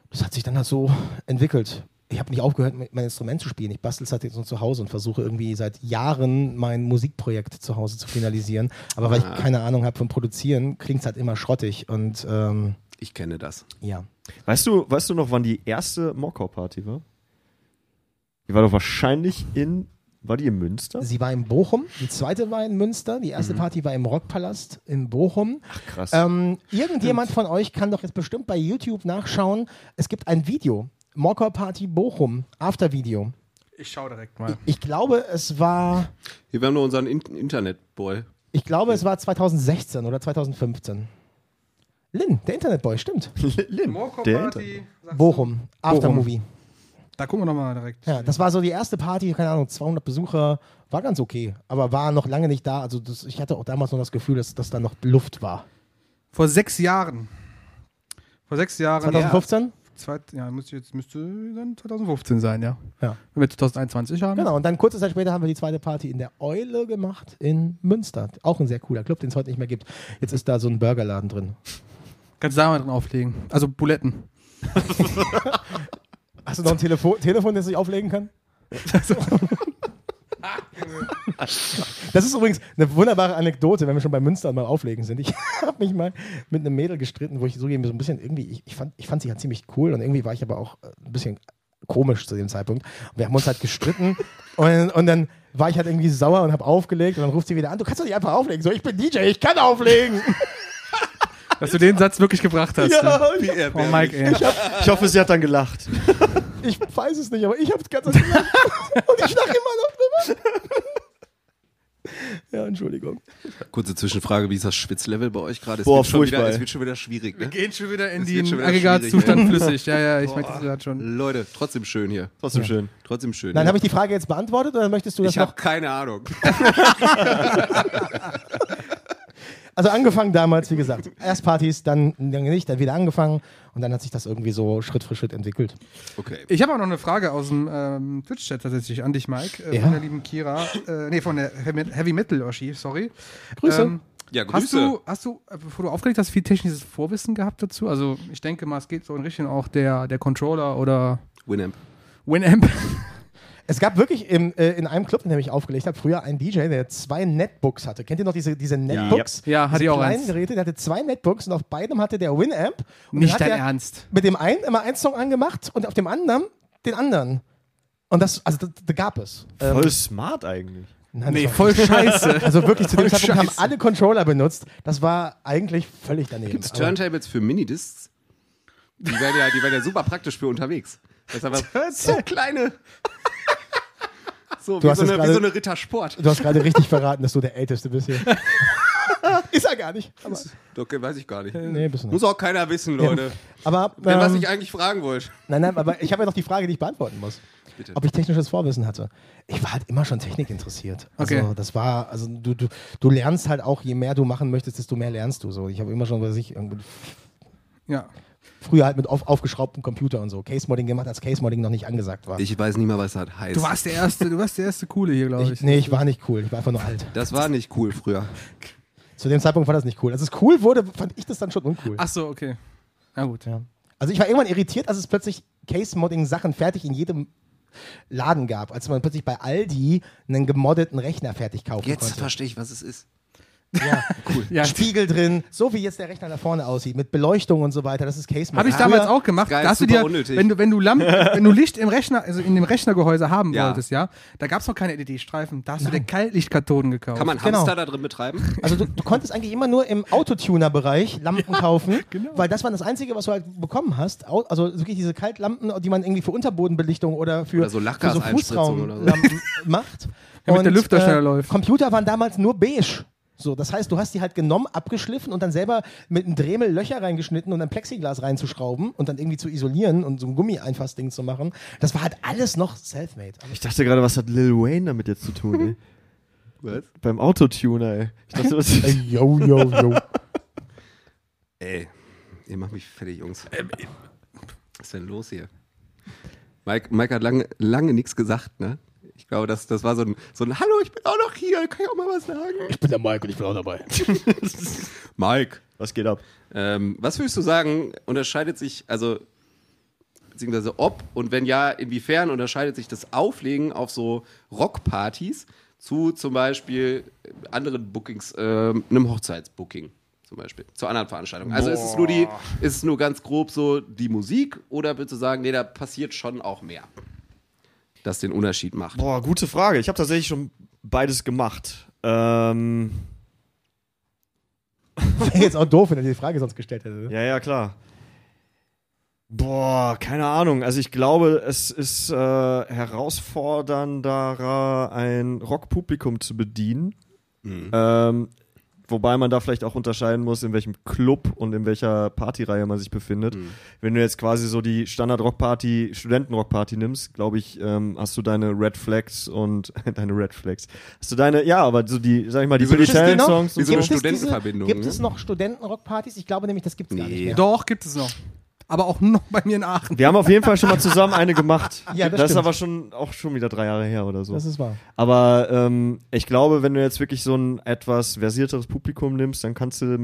Das hat sich dann halt so entwickelt. Ich habe nicht aufgehört, mein Instrument zu spielen. Ich bastel es halt jetzt nur zu Hause und versuche irgendwie seit Jahren mein Musikprojekt zu Hause zu finalisieren. Aber weil ich keine Ahnung habe vom Produzieren, klingt es halt immer schrottig. Und, ich kenne das. Ja. Weißt du noch, wann die erste Morecore Party war? Die war doch wahrscheinlich war die in Münster? Sie war in Bochum, die zweite war in Münster, die erste Party war im Rockpalast in Bochum. Ach krass. Irgendjemand von euch kann doch jetzt bestimmt bei YouTube nachschauen. Es gibt ein Video. Morecore Party Bochum, Aftervideo. Ich schaue direkt mal. Ich glaube, es war... Hier, wir haben nur unseren Internetboy. Ich glaube, es war 2016 oder 2015. Lin, der Internetboy, stimmt. Lin, Morecore Party Bochum, Aftermovie. Da gucken wir nochmal direkt. Ja, das war so die erste Party, keine Ahnung, 200 Besucher, war ganz okay, aber war noch lange nicht da. Also ich hatte auch damals noch das Gefühl, dass da noch Luft war. Vor sechs Jahren. 2015? Ja. Ja, müsste dann 2015 sein, ja. Ja. Wenn wir 2021 haben. Genau, und dann kurze Zeit später haben wir die zweite Party in der Eule gemacht in Münster. Auch ein sehr cooler Club, den es heute nicht mehr gibt. Jetzt ist da so ein Burgerladen drin. Kannst du da mal drin auflegen? Also Buletten. Hast du noch ein Telefon, das ich auflegen kann? Das ist übrigens eine wunderbare Anekdote, wenn wir schon bei Münster mal auflegen sind. Ich habe mich mal mit einem Mädel gestritten, wo ich so ein bisschen irgendwie, ich fand sie halt ziemlich cool und irgendwie war ich aber auch ein bisschen komisch zu dem Zeitpunkt. Wir haben uns halt gestritten und dann war ich halt irgendwie sauer und habe aufgelegt und dann ruft sie wieder an, du kannst doch nicht einfach auflegen. So, ich bin DJ, ich kann auflegen. Dass du den Satz wirklich gebracht hast. Ja, ne? Ja. Oh, Mike, ey. Ich hoffe, sie hat dann gelacht. Ich weiß es nicht, aber ich habe es ganz gelacht. Und ich lache immer noch drüber. Ja, Entschuldigung. Kurze Zwischenfrage, wie ist das Schwitzlevel bei euch gerade? Es wird schon wieder schwierig. Ne? Wir gehen schon wieder in den Aggregatzustand flüssig. Ja, ich merke das gerade schon. Leute, trotzdem schön hier. Trotzdem schön. Dann habe ich die Frage jetzt beantwortet oder möchtest du das noch? Ich habe keine Ahnung. Also angefangen damals, wie gesagt, erst Partys, dann nicht, dann wieder angefangen und dann hat sich das irgendwie so Schritt für Schritt entwickelt. Okay. Ich habe auch noch eine Frage aus dem Twitch-Chat tatsächlich an dich, Mike, von der lieben Kira, von der Heavy Metal Oshi, sorry. Grüße. Grüße. Hast du, bevor du aufgelegt hast, viel technisches Vorwissen gehabt dazu? Also ich denke mal, es geht so in Richtung auch der Controller oder... Winamp. Es gab wirklich in einem Club, in dem ich aufgelegt habe, früher einen DJ, der 2 Netbooks hatte. Kennt ihr noch diese Netbooks? Ja, hatte ich auch eins. Geräte, der hatte 2 Netbooks und auf beidem hatte der Winamp. Und nicht dein Ernst. Mit dem einen immer einen Song angemacht und auf dem anderen den anderen. Und das, also da gab es. Voll smart eigentlich. Nein, nee, voll scheiße. Also wirklich, zu dem Zeitpunkt haben alle Controller benutzt. Das war eigentlich völlig daneben. Gibt's Turntables für Minidiscs? Die wären ja super praktisch für unterwegs. Das aber so kleine... So, wie so eine Rittersport. Du hast gerade richtig verraten, dass du der Älteste bist hier. Ist er gar nicht. Aber weiß ich gar nicht. Nee, bist du nicht. Muss auch keiner wissen, Leute. Ja. Aber, was ich eigentlich fragen wollte. Nein, aber ich habe ja noch die Frage, die ich beantworten muss. Bitte. Ob ich technisches Vorwissen hatte. Ich war halt immer schon technikinteressiert. Also, okay. Das war, also du lernst halt auch, je mehr du machen möchtest, desto mehr lernst du. So, ich habe immer schon, ja. Früher halt mit aufgeschraubtem Computer und so. Case-Modding gemacht, als Case-Modding noch nicht angesagt war. Ich weiß nicht mal, was das heißt. Du warst der erste Coole hier, glaube ich. Nee, ich war nicht cool. Ich war einfach nur alt. Das war nicht cool früher. Zu dem Zeitpunkt war das nicht cool. Als es cool wurde, fand ich das dann schon uncool. Ach so, okay. Na gut. Ja. Also ich war irgendwann irritiert, als es plötzlich Case-Modding-Sachen fertig in jedem Laden gab. Als man plötzlich bei Aldi einen gemoddeten Rechner fertig kaufen konnte. Jetzt verstehe ich, was es ist. Ja, cool. Ja. Spiegel drin, so wie jetzt der Rechner da vorne aussieht, mit Beleuchtung und so weiter, das ist Case-Modell. Habe ich damals auch gemacht. Geil, da hast du dir, wenn du Licht im Rechner, also in dem Rechnergehäuse haben wolltest, ja, da gab es noch keine LED-Streifen, da hast du dir Kaltlichtkartonen gekauft. Kann man Hamster da drin betreiben? Also du konntest eigentlich immer nur im Autotuner-Bereich Lampen kaufen, weil das war das Einzige, was du halt bekommen hast. Also wirklich diese Kaltlampen, die man irgendwie für Unterbodenbelichtung oder für so Fußraumlampen macht. Ja, mit der Lüfter schneller läuft. Computer waren damals nur beige. So, das heißt, du hast die halt genommen, abgeschliffen und dann selber mit einem Dremel Löcher reingeschnitten und ein Plexiglas reinzuschrauben und dann irgendwie zu isolieren und so ein Gummi-Einfassding zu machen. Das war halt alles noch selfmade. Ich dachte gerade, was hat Lil Wayne damit jetzt zu tun, ey? Was? Beim Autotuner, ey. Ich dachte, was... Ey, yo, yo, yo. Ey, ihr macht mich fertig, Jungs. Was ist denn los hier? Mike hat lange nichts gesagt, ne? Ich glaube, das war so ein Hallo, ich bin auch noch hier, kann ich auch mal was sagen? Ich bin der Mike und ich bin auch dabei. Mike, was geht ab? Was würdest du sagen, unterscheidet sich, also beziehungsweise ob und wenn ja, inwiefern unterscheidet sich das Auflegen auf so Rockpartys zu zum Beispiel anderen Bookings, einem Hochzeitsbooking zum Beispiel, zur anderen Veranstaltung? Also ist es nur ganz grob so die Musik oder würdest du sagen, nee, da passiert schon auch mehr, das den Unterschied macht? Boah, gute Frage. Ich habe tatsächlich schon beides gemacht. Wäre jetzt auch doof, wenn er die Frage sonst gestellt hätte. Ja, klar. Boah, keine Ahnung. Also ich glaube, es ist herausfordernder, ein Rockpublikum zu bedienen. Mhm. Wobei man da vielleicht auch unterscheiden muss, in welchem Club und in welcher Partyreihe man sich befindet. Mhm. Wenn du jetzt quasi so die Standard-Rock-Party, Studenten-Rock-Party nimmst, glaube ich, hast du deine Red Flags und deine Red Flags. Hast du deine, ja, aber so die, sag ich mal, die Billy-Talent-Songs und so. Gibt Studentenverbindungen. Gibt es noch Studenten-Rock-Partys? Ich glaube nämlich, das gibt es gar nicht mehr. Doch, gibt es noch. Aber auch noch bei mir in Aachen. Wir haben auf jeden Fall schon mal zusammen eine gemacht. Ja, das ist aber schon wieder 3 Jahre her oder so. Das ist wahr. Aber ich glaube, wenn du jetzt wirklich so ein etwas versierteres Publikum nimmst, dann kannst du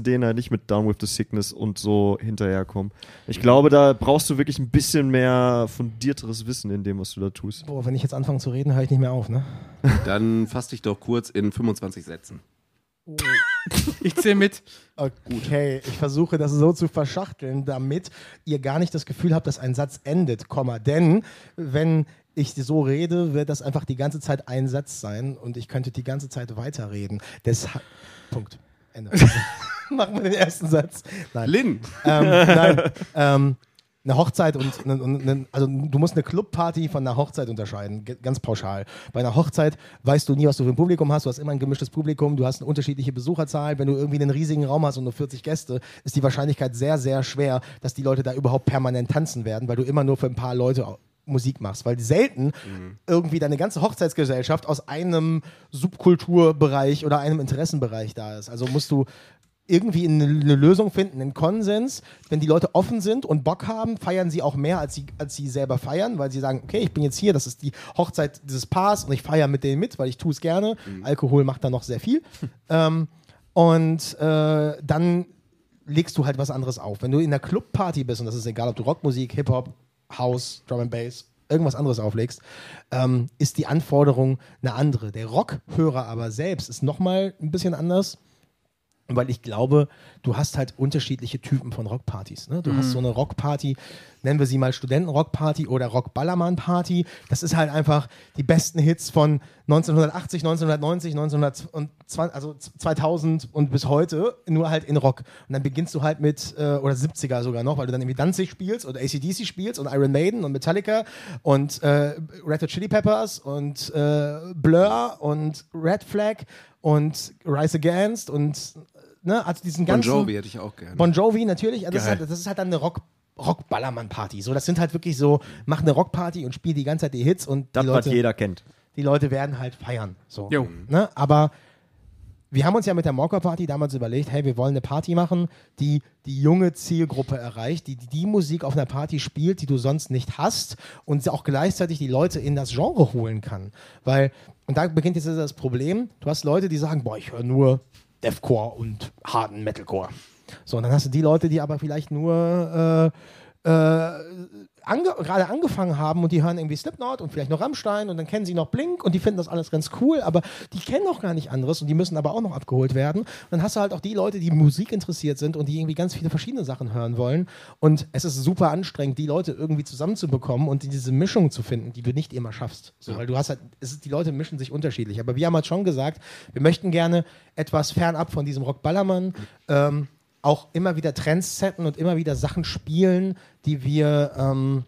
denen halt nicht mit Down with the Sickness und so hinterherkommen. Ich glaube, da brauchst du wirklich ein bisschen mehr fundierteres Wissen in dem, was du da tust. Boah, wenn ich jetzt anfange zu reden, höre ich nicht mehr auf, ne? Dann fass dich doch kurz in 25 Sätzen. Oh. Ich zähle mit. Okay, ich versuche das so zu verschachteln, damit ihr gar nicht das Gefühl habt, dass ein Satz endet, Komma. Denn wenn ich so rede, wird das einfach die ganze Zeit ein Satz sein und ich könnte die ganze Zeit weiterreden. Deshalb. Punkt. Ende. Machen wir den ersten Satz. Nein. Lynn. Eine Hochzeit also du musst eine Clubparty von einer Hochzeit unterscheiden, ganz pauschal. Bei einer Hochzeit weißt du nie, was du für ein Publikum hast, du hast immer ein gemischtes Publikum, du hast eine unterschiedliche Besucherzahl, wenn du irgendwie einen riesigen Raum hast und nur 40 Gäste, ist die Wahrscheinlichkeit sehr, sehr schwer, dass die Leute da überhaupt permanent tanzen werden, weil du immer nur für ein paar Leute Musik machst, weil selten irgendwie deine ganze Hochzeitsgesellschaft aus einem Subkulturbereich oder einem Interessenbereich da ist. Also musst du irgendwie eine Lösung finden, einen Konsens. Wenn die Leute offen sind und Bock haben, feiern sie auch mehr, als sie selber feiern, weil sie sagen, okay, ich bin jetzt hier, das ist die Hochzeit dieses Paars und ich feiere mit denen mit, weil ich tue es gerne. Mhm. Alkohol macht da noch sehr viel. Dann legst du halt was anderes auf. Wenn du in einer Clubparty bist, und das ist egal, ob du Rockmusik, Hip-Hop, House, Drum and Bass, irgendwas anderes auflegst, ist die Anforderung eine andere. Der Rockhörer aber selbst ist nochmal ein bisschen anders, weil ich glaube, du hast halt unterschiedliche Typen von Rockpartys. Ne? Du hast so eine Rockparty, nennen wir sie mal Studentenrockparty oder Rock-Ballermann-Party. Das ist halt einfach die besten Hits von 1980, 1990, 1920, also 2000 und bis heute, nur halt in Rock. Und dann beginnst du halt mit, oder 70er sogar noch, weil du dann irgendwie Danzig spielst und AC/DC spielst und Iron Maiden und Metallica und Red Hot Chili Peppers und Blur und Red Flag und Rise Against und ne, also diesen ganzen... Bon Jovi hätte ich auch gerne. Bon Jovi, natürlich. Also das ist halt dann eine Rock-Ballermann-Party. So, das sind halt wirklich so, mach eine Rockparty und spiel die ganze Zeit die Hits und das, die Leute, was jeder kennt. Die Leute werden halt feiern. So, ne? Aber wir haben uns ja mit der Morecore Party damals überlegt, hey, wir wollen eine Party machen, die die junge Zielgruppe erreicht, die Musik auf einer Party spielt, die du sonst nicht hast und auch gleichzeitig die Leute in das Genre holen kann. Weil, und da beginnt jetzt das Problem, du hast Leute, die sagen, boah, ich höre nur Deathcore und harten Metalcore. So, und dann hast du die Leute, die aber vielleicht nur gerade angefangen haben und die hören irgendwie Slipknot und vielleicht noch Rammstein und dann kennen sie noch Blink und die finden das alles ganz cool, aber die kennen auch gar nicht anderes und die müssen aber auch noch abgeholt werden. Und dann hast du halt auch die Leute, die Musik interessiert sind und die irgendwie ganz viele verschiedene Sachen hören wollen und es ist super anstrengend, die Leute irgendwie zusammenzubekommen und diese Mischung zu finden, die du nicht immer schaffst. So, weil du hast halt, die Leute mischen sich unterschiedlich, aber wir haben halt schon gesagt, wir möchten gerne etwas fernab von diesem Rock-Ballermann, auch immer wieder Trends setten und immer wieder Sachen spielen, die wir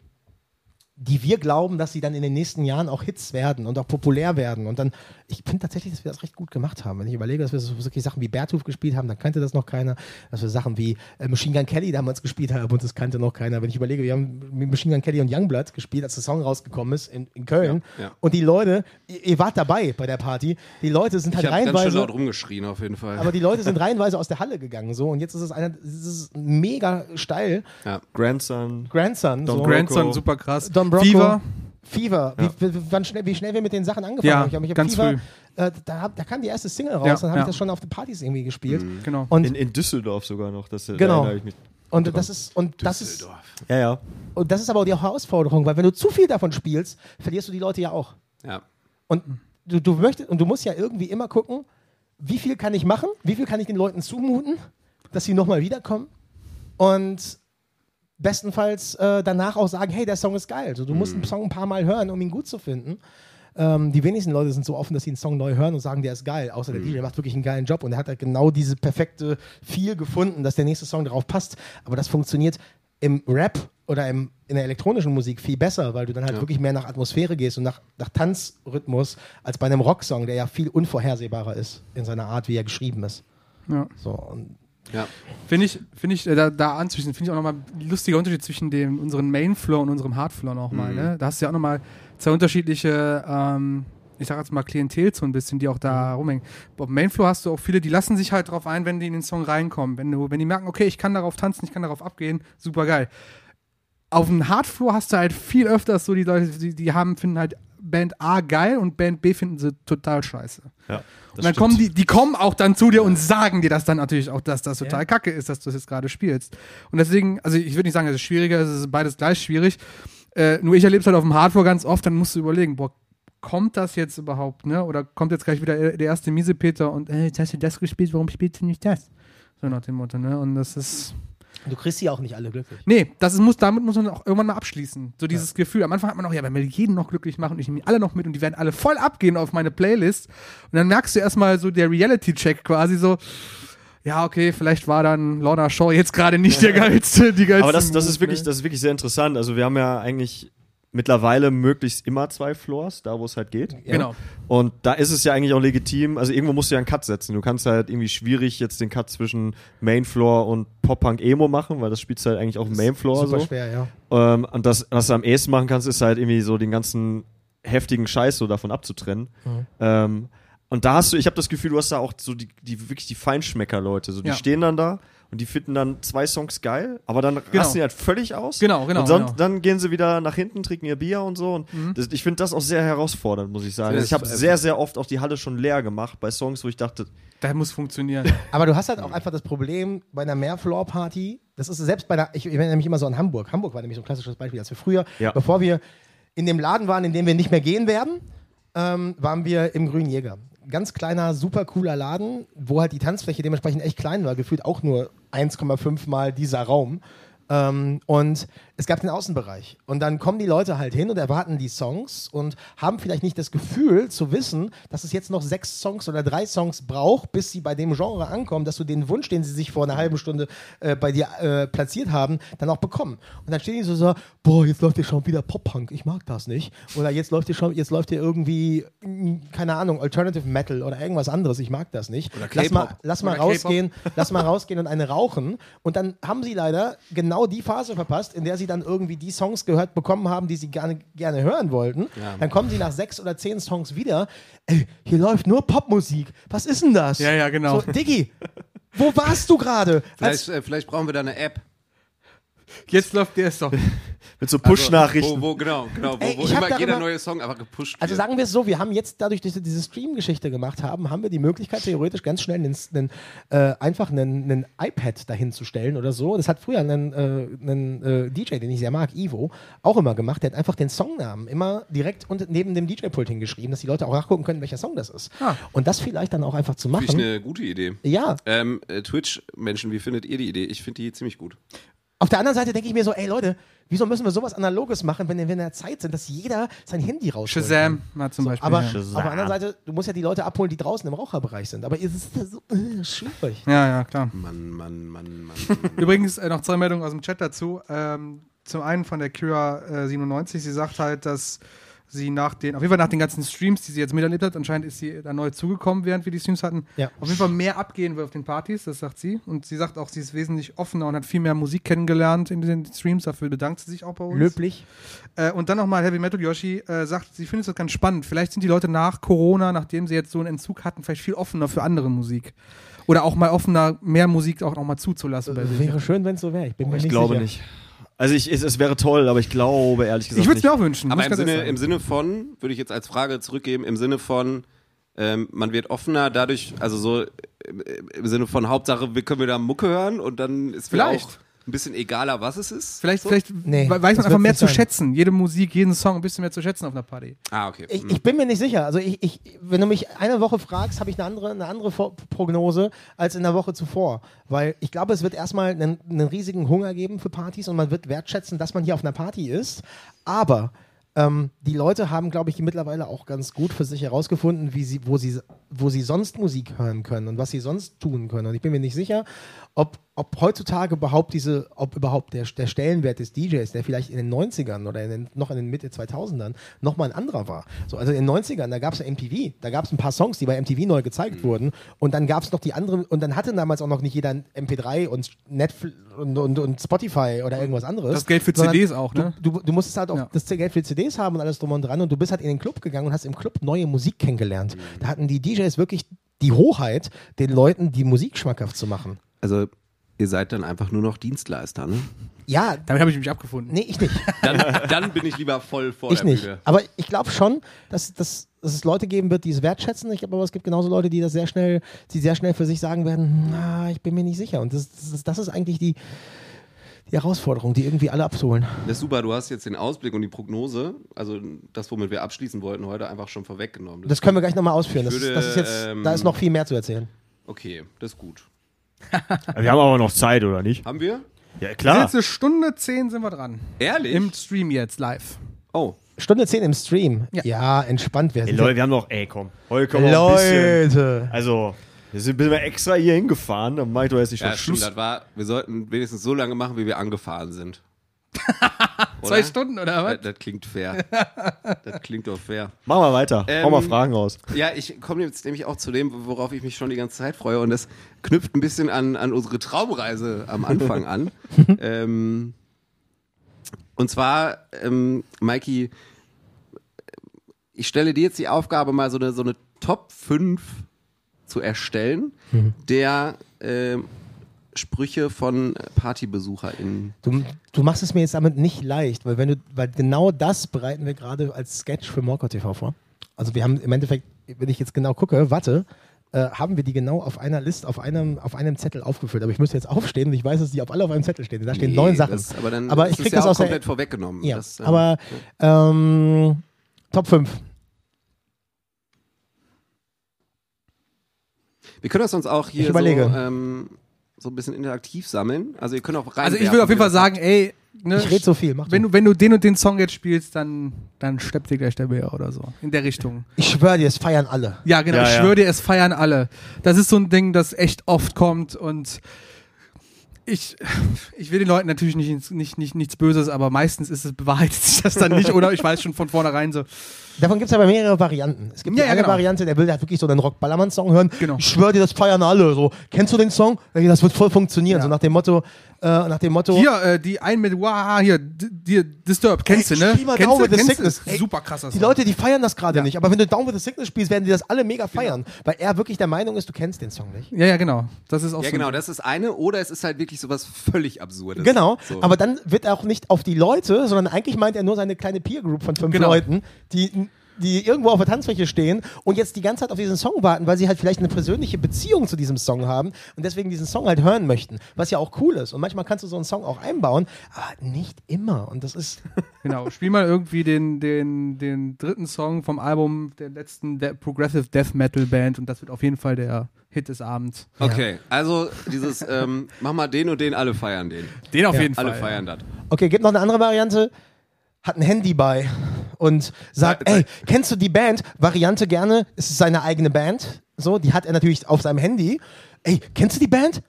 glauben, dass sie dann in den nächsten Jahren auch Hits werden und auch populär werden. Und dann, ich finde tatsächlich, dass wir das recht gut gemacht haben. Wenn ich überlege, dass wir so wirklich Sachen wie Beartooth gespielt haben, dann kannte das noch keiner. Dass wir Sachen wie Machine Gun Kelly damals gespielt haben und das kannte noch keiner. Wenn ich überlege, wir haben Machine Gun Kelly und Youngblood gespielt, als der Song rausgekommen ist in Köln. Ja, ja. Und die Leute, ihr wart dabei bei der Party, die Leute sind halt reihenweise... Ich habe ganz schön laut rumgeschrien auf jeden Fall. Aber die Leute sind reihenweise aus der Halle gegangen. So. Und jetzt ist es mega steil. Ja. Grandson. So. Grandson, super krass. Fever. Ja. Wie schnell wir mit den Sachen angefangen haben. Ich hab ganz Fever, früh. Da kam die erste Single raus, dann habe ich das schon auf den Partys irgendwie gespielt. Mhm. Genau. Und in Düsseldorf sogar noch. Da habe ich mich und das ist aber auch die Herausforderung, weil wenn du zu viel davon spielst, verlierst du die Leute ja auch. Ja. Und du musst ja irgendwie immer gucken, wie viel kann ich machen, wie viel kann ich den Leuten zumuten, dass sie nochmal wiederkommen und bestenfalls danach auch sagen, hey, der Song ist geil. Also, du musst einen Song ein paar Mal hören, um ihn gut zu finden. Die wenigsten Leute sind so offen, dass sie einen Song neu hören und sagen, der ist geil. Außer der DJ macht wirklich einen geilen Job und er hat halt genau diese perfekte Feel gefunden, dass der nächste Song darauf passt. Aber das funktioniert im Rap oder in der elektronischen Musik viel besser, weil du dann halt wirklich mehr nach Atmosphäre gehst und nach Tanzrhythmus als bei einem Rocksong, der ja viel unvorhersehbarer ist in seiner Art, wie er geschrieben ist. Ja. So, und ja. Finde ich auch nochmal ein lustiger Unterschied zwischen unserem Mainflow und unserem Hardflow nochmal. Mhm. Ne? Da hast du ja auch nochmal zwei unterschiedliche, ich sag jetzt mal Klientel so ein bisschen, die auch da rumhängen. Beim Mainflow hast du auch viele, die lassen sich halt drauf ein, wenn die in den Song reinkommen. Wenn die merken, okay, ich kann darauf tanzen, ich kann darauf abgehen, super geil. Auf dem Hardflow hast du halt viel öfters so die Leute, die finden halt Band A geil und Band B finden sie total scheiße. Ja, und dann stimmt. kommen die auch dann zu dir und sagen dir das dann natürlich auch, dass das total kacke ist, dass du es jetzt gerade spielst. Und deswegen, also ich würde nicht sagen, dass es schwieriger ist, es ist beides gleich schwierig. Nur ich erlebe es halt auf dem Hardcore ganz oft, dann musst du überlegen, boah, kommt das jetzt überhaupt, ne? Oder kommt jetzt gleich wieder der erste Miesepeter und jetzt hast du das gespielt, warum spielst du nicht das? So nach dem Motto, ne? Und das ist... Du kriegst sie auch nicht alle glücklich. Nee, damit muss man auch irgendwann mal abschließen. So dieses Gefühl. Am Anfang hat man auch, wenn wir jeden noch glücklich machen, ich nehme die alle noch mit und die werden alle voll abgehen auf meine Playlist. Und dann merkst du erstmal so der Reality-Check quasi so, ja, okay, vielleicht war dann Lorna Shaw jetzt gerade nicht der geilste. Aber das ist wirklich sehr interessant. Also wir haben ja eigentlich mittlerweile möglichst immer zwei Floors, da wo es halt geht. Ja. Genau. Und da ist es ja eigentlich auch legitim, also irgendwo musst du ja einen Cut setzen. Du kannst halt irgendwie schwierig jetzt den Cut zwischen Mainfloor und Pop-Punk-Emo machen, weil das spielst du halt eigentlich auf dem Mainfloor. Super so. Schwer, ja. Und das, was du am ehesten machen kannst, ist halt irgendwie so den ganzen heftigen Scheiß so davon abzutrennen. Mhm. Und da ich habe das Gefühl, du hast da auch so die Feinschmecker-Leute, so die stehen dann da. Und die finden dann zwei Songs geil, aber dann rasten die halt völlig aus. Genau. Und dann gehen sie wieder nach hinten, trinken ihr Bier und so. Und ich finde das auch sehr herausfordernd, muss ich sagen. Also ich habe sehr, sehr oft auch die Halle schon leer gemacht bei Songs, wo ich dachte, das muss funktionieren. Aber du hast halt auch einfach das Problem bei einer Mehrfloor-Party. Das ist selbst bei einer, ich erinnere mich immer so an Hamburg. Hamburg war nämlich so ein klassisches Beispiel. Als wir früher, bevor wir in dem Laden waren, in dem wir nicht mehr gehen werden, waren wir im Grünen Jäger. Ganz kleiner, super cooler Laden, wo halt die Tanzfläche dementsprechend echt klein war, gefühlt auch nur 1,5 Mal dieser Raum. Und es gab den Außenbereich. Und dann kommen die Leute halt hin und erwarten die Songs und haben vielleicht nicht das Gefühl zu wissen, dass es jetzt noch 6 Songs oder 3 Songs braucht, bis sie bei dem Genre ankommen, dass du den Wunsch, den sie sich vor einer halben Stunde bei dir platziert haben, dann auch bekommen. Und dann stehen die so, boah, jetzt läuft hier schon wieder Pop-Punk, ich mag das nicht. Oder jetzt läuft hier irgendwie, keine Ahnung, Alternative Metal oder irgendwas anderes, ich mag das nicht. Oder K-Pop. Lass mal rausgehen und eine rauchen. Und dann haben sie leider genau die Phase verpasst, in der sie dann irgendwie die Songs gehört bekommen haben, die sie gerne hören wollten. Ja. Dann kommen sie nach 6 oder 10 Songs wieder. Ey, hier läuft nur Popmusik. Was ist denn das? Ja, genau. So, Diggi, wo warst du gerade? Vielleicht brauchen wir da eine App. Jetzt läuft der Song. Mit so Push-Nachrichten. Also, wo immer jeder neue Song einfach gepusht wird. Also sagen wir es so, wir haben jetzt dadurch, dass wir diese Stream-Geschichte gemacht haben, haben wir die Möglichkeit, theoretisch ganz schnell einfach einen iPad dahin zu stellen oder so. Das hat früher einen DJ, den ich sehr mag, Ivo, auch immer gemacht. Der hat einfach den Songnamen immer direkt neben dem DJ-Pult hingeschrieben, dass die Leute auch nachgucken können, welcher Song das ist. Ah. Und das vielleicht dann auch einfach zu machen. Finde ich eine gute Idee. Ja. Twitch-Menschen, wie findet ihr die Idee? Ich finde die ziemlich gut. Auf der anderen Seite denke ich mir so, ey Leute, wieso müssen wir sowas Analoges machen, wenn wir in der Zeit sind, dass jeder sein Handy rausholt? Shazam mal zum Beispiel. Aber Shazam. Auf der anderen Seite, du musst ja die Leute abholen, die draußen im Raucherbereich sind. Aber es ist so schwierig. Ja, ja, klar. Mann. Übrigens noch zwei Meldungen aus dem Chat dazu. Zum einen von der Kira97, sie sagt halt, dass sie nach den ganzen Streams, die sie jetzt miterlebt hat, anscheinend ist sie da neu zugekommen, während wir die Streams hatten, ja, auf jeden Fall mehr abgehen wird auf den Partys, das sagt sie. Und sie sagt auch, sie ist wesentlich offener und hat viel mehr Musik kennengelernt in den Streams, dafür bedankt sie sich auch bei uns. Löblich. Und dann nochmal Heavy Metal Yoshi sagt, sie findet das ganz spannend. Vielleicht sind die Leute nach Corona, nachdem sie jetzt so einen Entzug hatten, vielleicht viel offener für andere Musik. Oder auch mal offener, mehr Musik auch nochmal zuzulassen. Das wäre schön, wenn es so wäre. Ich bin mir nicht sicher. Ich glaube nicht. Also es wäre toll, aber ich glaube ehrlich gesagt, ich würde es mir auch wünschen. Aber im Sinne von, würde ich jetzt als Frage zurückgeben, im Sinne von, man wird offener dadurch, also so im Sinne von Hauptsache, wir können wieder Mucke hören und dann ist vielleicht auch ein bisschen egaler, was es ist. Vielleicht weiß man einfach mehr zu schätzen. Jede Musik, jeden Song ein bisschen mehr zu schätzen auf einer Party. Ah, okay. Ich bin mir nicht sicher. Also wenn du mich eine Woche fragst, habe ich eine andere Prognose als in der Woche zuvor. Weil ich glaube, es wird erstmal einen riesigen Hunger geben für Partys und man wird wertschätzen, dass man hier auf einer Party ist. Aber die Leute haben, glaube ich, mittlerweile auch ganz gut für sich herausgefunden, wo sie sonst Musik hören können und was sie sonst tun können. Und ich bin mir nicht sicher, ob heutzutage überhaupt der Stellenwert des DJs, der vielleicht in den 90ern oder noch in den Mitte 2000ern nochmal ein anderer war. So, also in den 90ern, da gab es ja MTV, da gab es ein paar Songs, die bei MTV neu gezeigt wurden und dann gab es noch die anderen und dann hatte damals auch noch nicht jeder MP3 und Netflix und Spotify oder irgendwas anderes. Das Geld für CDs auch, ne? Du musstest halt auch das Geld für CDs haben und alles drum und dran und du bist halt in den Club gegangen und hast im Club neue Musik kennengelernt. Da hatten die DJs wirklich die Hoheit, den Leuten die Musik schmackhaft zu machen. Also ihr seid dann einfach nur noch Dienstleister, ne? Ja. Damit habe ich mich abgefunden. Nee, ich nicht. Dann bin ich lieber voll vor der Bühne. Aber ich glaube schon, dass es Leute geben wird, die es wertschätzen. Ich glaube aber, es gibt genauso Leute, die sehr schnell für sich sagen werden, na, ich bin mir nicht sicher. Und das ist eigentlich die Herausforderung, die irgendwie alle abzuholen. Das ist super, du hast jetzt den Ausblick und die Prognose, also das, womit wir abschließen wollten heute, einfach schon vorweggenommen. Das können wir gleich nochmal ausführen. Da ist noch viel mehr zu erzählen. Okay, das ist gut. Wir haben aber noch Zeit, oder nicht? Haben wir? Ja, klar. Jetzt eine Stunde 10 sind wir dran. Ehrlich? Im Stream jetzt, live. Oh. Stunde 10 im Stream? Ja entspannt. Ey, Leute, wir haben noch... Ey, komm. Heute kommen wir noch ein bisschen... Also, wir sind ein bisschen extra hier hingefahren, dann mach ich doch jetzt nicht schon Schluss. Das war, wir sollten wenigstens so lange machen, wie wir angefahren sind. 2 Stunden, oder was? Das klingt fair. Das klingt doch fair. Machen wir weiter. Hau mal Fragen raus. Ja, ich komme jetzt nämlich auch zu dem, worauf ich mich schon die ganze Zeit freue. Und das knüpft ein bisschen an unsere Traumreise am Anfang an. Und zwar, Maiki, ich stelle dir jetzt die Aufgabe, mal so eine Top 5 zu erstellen, der... Sprüche von PartybesucherInnen. Du machst es mir jetzt damit nicht leicht, weil genau das bereiten wir gerade als Sketch für Morecore TV vor. Also wir haben im Endeffekt, wenn ich jetzt genau gucke, haben wir die genau auf einer Liste, auf einem Zettel aufgefüllt. Aber ich müsste jetzt aufstehen und ich weiß, dass die alle auf einem Zettel stehen. Da stehen 9 Sachen. Aber ich kriege das auch komplett vorweggenommen. Ja, das, Top 5. Wir können das sonst auch hier so ein bisschen interaktiv sammeln. Also ihr könnt auch rein. Also ich würde auf jeden Fall sagen, ey, ne, ich rede so viel. Wenn du den und den Song jetzt spielst, dann steppt dir gleich der Bär oder so. In der Richtung. Ich schwöre dir, es feiern alle. Ja, genau. Ja, ich schwöre dir, es feiern alle. Das ist so ein Ding, das echt oft kommt und ich will den Leuten natürlich nichts Böses, aber meistens bewahrheitet sich das dann nicht, oder? Ich weiß schon von vornherein so, Davon gibt es aber mehrere Varianten. Es gibt ja, eine Variante, der will halt wirklich so einen Rock-Ballermann-Song hören. Genau. Ich schwöre dir, das feiern alle. So, kennst du den Song? Das wird voll funktionieren. Ja. So nach dem Motto... Hier, die einen mit... Wow, hier, Disturbed, kennst du, ne? Down with the Sickness. Ey, super krasser Song. Die Leute, die feiern das gerade nicht. Aber wenn du Down with the Sickness spielst, werden die das alle mega feiern. Genau. Weil er wirklich der Meinung ist, du kennst den Song nicht. Ja, genau. Das ist auch so. Genau, das ist eine. Oder es ist halt wirklich sowas völlig Absurdes. Genau. So. Aber dann wird er auch nicht auf die Leute, sondern eigentlich meint er nur seine kleine Peer-Group von 5 Leuten, die irgendwo auf der Tanzfläche stehen und jetzt die ganze Zeit auf diesen Song warten, weil sie halt vielleicht eine persönliche Beziehung zu diesem Song haben und deswegen diesen Song halt hören möchten, was ja auch cool ist. Und manchmal kannst du so einen Song auch einbauen, aber nicht immer. Und das ist... Genau, spiel mal irgendwie den dritten Song vom Album der letzten Progressive Death Metal Band und das wird auf jeden Fall der Hit des Abends. Okay, also dieses mach mal den und den, alle feiern den. Den auf jeden Fall. Alle feiern das. Okay, gibt noch eine andere Variante. Hat ein Handy bei und sagt, ey, kennst du die Band? Variante gerne, es ist seine eigene Band. So, die hat er natürlich auf seinem Handy. Ey, kennst du die Band?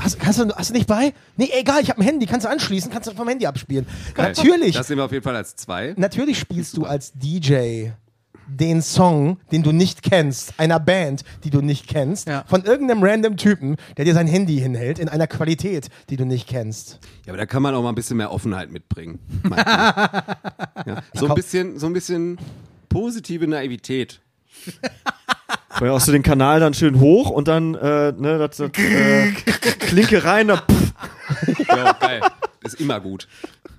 Hast du nicht bei? Nee, egal, ich habe ein Handy, kannst du anschließen, kannst du vom Handy abspielen. Geil. Natürlich. Das nehmen wir auf jeden Fall als 2. Natürlich spielst du als DJ den Song, den du nicht kennst, einer Band, die du nicht kennst, von irgendeinem random Typen, der dir sein Handy hinhält, in einer Qualität, die du nicht kennst. Ja, aber da kann man auch mal ein bisschen mehr Offenheit mitbringen. So ein bisschen positive Naivität. Weil auch so den Kanal dann schön hoch und dann Klinke rein. Ja, geil. Ist immer gut.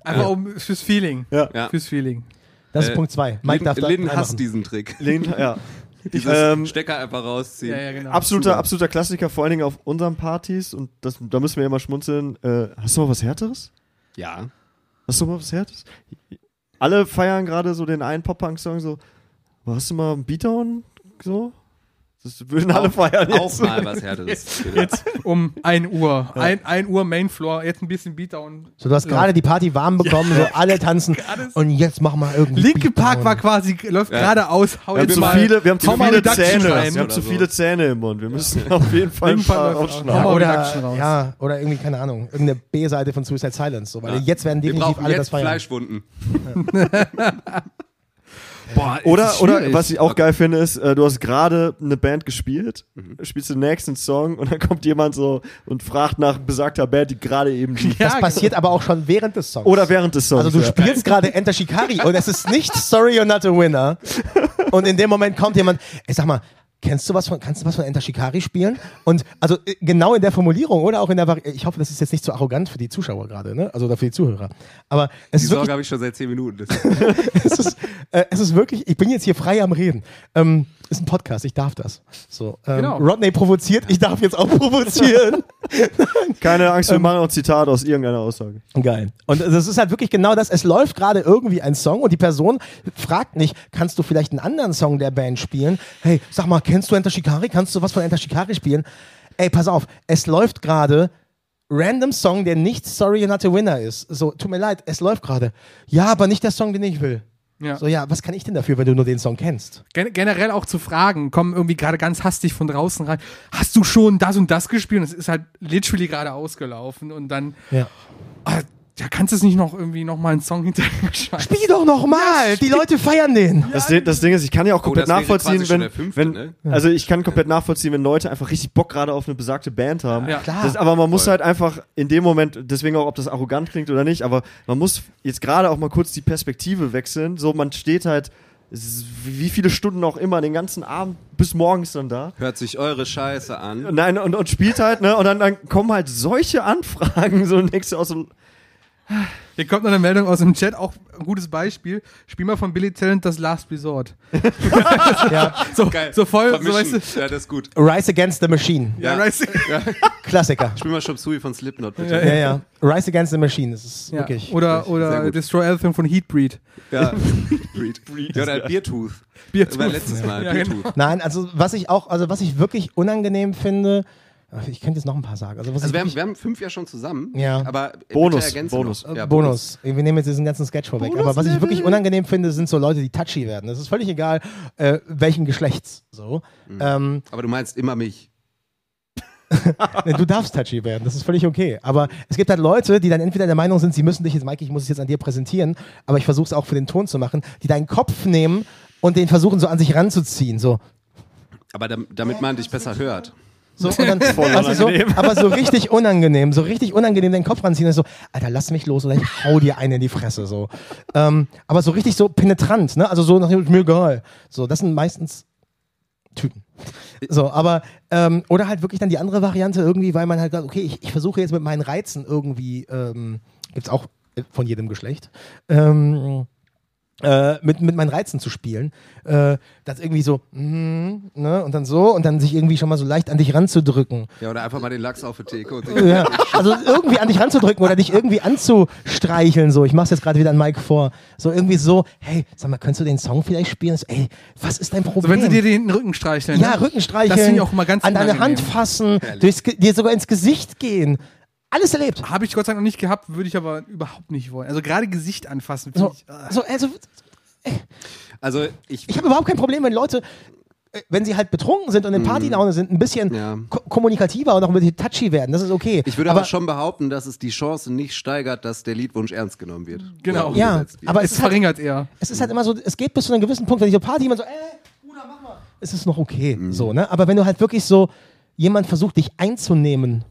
Einfach fürs Feeling. Ja. Fürs Feeling. Das ist Punkt 2. Lynn hasst diesen Trick. Lynn, ja. Dieses Stecker einfach rausziehen. Ja, genau. Absoluter Klassiker, vor allen Dingen auf unseren Partys. Und da müssen wir ja mal schmunzeln. Hast du mal was Härteres? Ja. Hast du mal was Härteres? Alle feiern gerade so den einen Pop-Punk-Song so, hast du mal einen Beatdown? So? Das würden alle feiern jetzt. Auch mal was Härteres. Jetzt um 1 Uhr. 1 Uhr Mainfloor, jetzt ein bisschen Beatdown. So, du hast gerade die Party warm bekommen, so alle tanzen. Und jetzt machen wir irgendwie Linke Beatdown. Park war quasi, läuft gerade aus. Wir haben zu viele Zähne im Mund. Wir müssen auf jeden Fall ein paar rausschneiden. Oder irgendwie, keine Ahnung, irgendeine B-Seite von Suicide Silence. So, weil jetzt werden definitiv alle das feiern. Fleischwunden. Ja. Boah, oder was ich auch geil finde ist, du hast gerade eine Band gespielt, spielst den nächsten Song und dann kommt jemand so und fragt nach besagter Band, die gerade eben lief. Das passiert aber auch schon während des Songs. Oder während des Songs. Also du spielst gerade Enter Shikari und es ist nicht Sorry You're Not a Winner und in dem Moment kommt jemand, ey, sag mal, kannst du was von Enter Shikari spielen? Und also genau in der Formulierung oder auch in der Variante, ich hoffe, das ist jetzt nicht zu arrogant für die Zuschauer gerade, ne? Also oder für die Zuhörer. Aber es die ist Sorge habe ich schon seit 10 Minuten. Es ist wirklich, ich bin jetzt hier frei am Reden. Ist ein Podcast, ich darf das. So, genau. Rodney provoziert, ich darf jetzt auch provozieren. Keine Angst, wir machen auch Zitate aus irgendeiner Aussage. Geil. Und das ist halt wirklich genau das, es läuft gerade irgendwie ein Song und die Person fragt nicht, kannst du vielleicht einen anderen Song der Band spielen? Hey, sag mal, kennst du Enter Shikari? Kannst du was von Enter Shikari spielen? Ey, pass auf, es läuft gerade random Song, der nicht Sorry You're Not a Winner ist. So, tut mir leid, es läuft gerade. Ja, aber nicht der Song, den ich will. Ja. So, ja, was kann ich denn dafür, wenn du nur den Song kennst? Generell auch zu fragen, kommen irgendwie gerade ganz hastig von draußen rein, hast du schon das und das gespielt? Und es ist halt literally gerade ausgelaufen und dann, kannst du es nicht noch irgendwie nochmal einen Song hinterher schreiben? Spiel doch nochmal! Ja, die Leute feiern den! Das Ding ist, ich kann ja auch komplett nachvollziehen, wenn Leute einfach richtig Bock gerade auf eine besagte Band haben. Ja, klar. Aber man muss halt einfach in dem Moment, deswegen auch, ob das arrogant klingt oder nicht, aber man muss jetzt gerade auch mal kurz die Perspektive wechseln. So, man steht halt wie viele Stunden auch immer, den ganzen Abend bis morgens dann da. Hört sich eure Scheiße an. Nein, und spielt halt, ne? Und dann kommen halt solche Anfragen, so nächste aus dem... Hier kommt noch eine Meldung aus dem Chat, auch ein gutes Beispiel. Spiel mal von Billy Talent das Last Resort. So voll, vermischen. So weißt du. Ja, das ist gut. Rise Against the Machine. Ja. Klassiker. Spiel mal Shopsui von Slipknot, bitte. Ja. Rise Against the Machine, das ist wirklich. Oder Destroy Everything von Heatbreed. Ja, Heatbreed. Oder Beartooth. Das war letztes Mal. Ja, Beartooth. Genau. Nein, also was ich wirklich unangenehm finde. Ich könnte jetzt noch ein paar sagen. Also wir haben 5 ja schon zusammen. Ja. Aber Bonus. Wir nehmen jetzt diesen ganzen Sketch vorweg. Bonus, aber was ich wirklich unangenehm finde, sind so Leute, die touchy werden. Das ist völlig egal, welchen Geschlechts. So. Mhm. Aber du meinst immer mich. Du darfst touchy werden, das ist völlig okay. Aber es gibt halt Leute, die dann entweder der Meinung sind, sie müssen dich jetzt, Mike, ich muss es jetzt an dir präsentieren, aber ich versuche es auch für den Ton zu machen, die deinen Kopf nehmen und den versuchen so an sich ranzuziehen. So. Aber damit man dich besser hört. So, und dann, so, aber so richtig unangenehm den Kopf ranziehen. So, Alter, lass mich los oder ich hau dir eine in die Fresse. So. Aber so richtig so penetrant, ne? Also so nach mir geil. So, das sind meistens Typen. So, aber oder halt wirklich dann die andere Variante irgendwie, weil man halt sagt, okay, ich versuche jetzt mit meinen Reizen irgendwie, gibt's auch von jedem Geschlecht, mit meinen Reizen zu spielen. Das irgendwie so, ne, und dann so, und dann sich irgendwie schon mal so leicht an dich ranzudrücken. Ja, oder einfach mal den Lachs auf die Theke. Und ja, also irgendwie an dich ranzudrücken oder dich irgendwie anzustreicheln, so. Ich mach's jetzt gerade wieder an Mike vor. So irgendwie so, hey, sag mal, könntest du den Song vielleicht spielen? So, ey, was ist dein Problem? So, wenn sie dir den Rücken streicheln. Ja, Rücken streicheln. Das finde ich auch mal ganz unangenehm. An deine Hand fassen, dir sogar ins Gesicht gehen. Alles erlebt. Habe ich Gott sei Dank noch nicht gehabt, würde ich aber überhaupt nicht wollen. Also gerade Gesicht anfassen. Ich habe überhaupt kein Problem, wenn Leute, wenn sie halt betrunken sind und in Partylaune sind, ein bisschen kommunikativer und auch ein bisschen touchy werden. Das ist okay. Ich würde aber schon behaupten, dass es die Chance nicht steigert, dass der Liedwunsch ernst genommen wird. Genau. Ja, wird. Aber es verringert halt, eher. Es ist halt immer so, es geht bis zu einem gewissen Punkt, wenn ich so Party jemand so, Bruder, mach mal. Es ist noch okay. Mhm. So, ne? Aber wenn du halt wirklich so, jemand versucht, dich einzunehmen,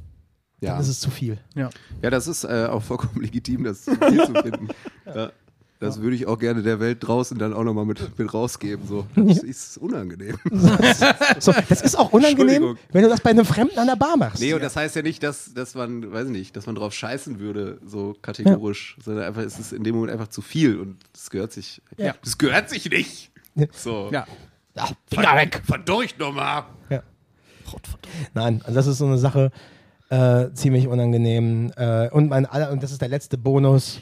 dann ist es zu viel. Ja, das ist auch vollkommen legitim, das hier zu finden. Ja. Das würde ich auch gerne der Welt draußen dann auch nochmal mit rausgeben. So. Das ist unangenehm. So, das ist auch unangenehm, wenn du das bei einem Fremden an der Bar machst. Nee, und das heißt ja nicht, dass man, weiß nicht, dass man drauf scheißen würde, so kategorisch. Ja. Sondern einfach, es ist in dem Moment einfach zu viel und das gehört sich. Ja. Das gehört sich nicht. So. Ja. Ach, Finger weg. Verdurcht nochmal. Ja. Nein, also das ist so eine Sache, ziemlich unangenehm. Und das ist der letzte Bonus.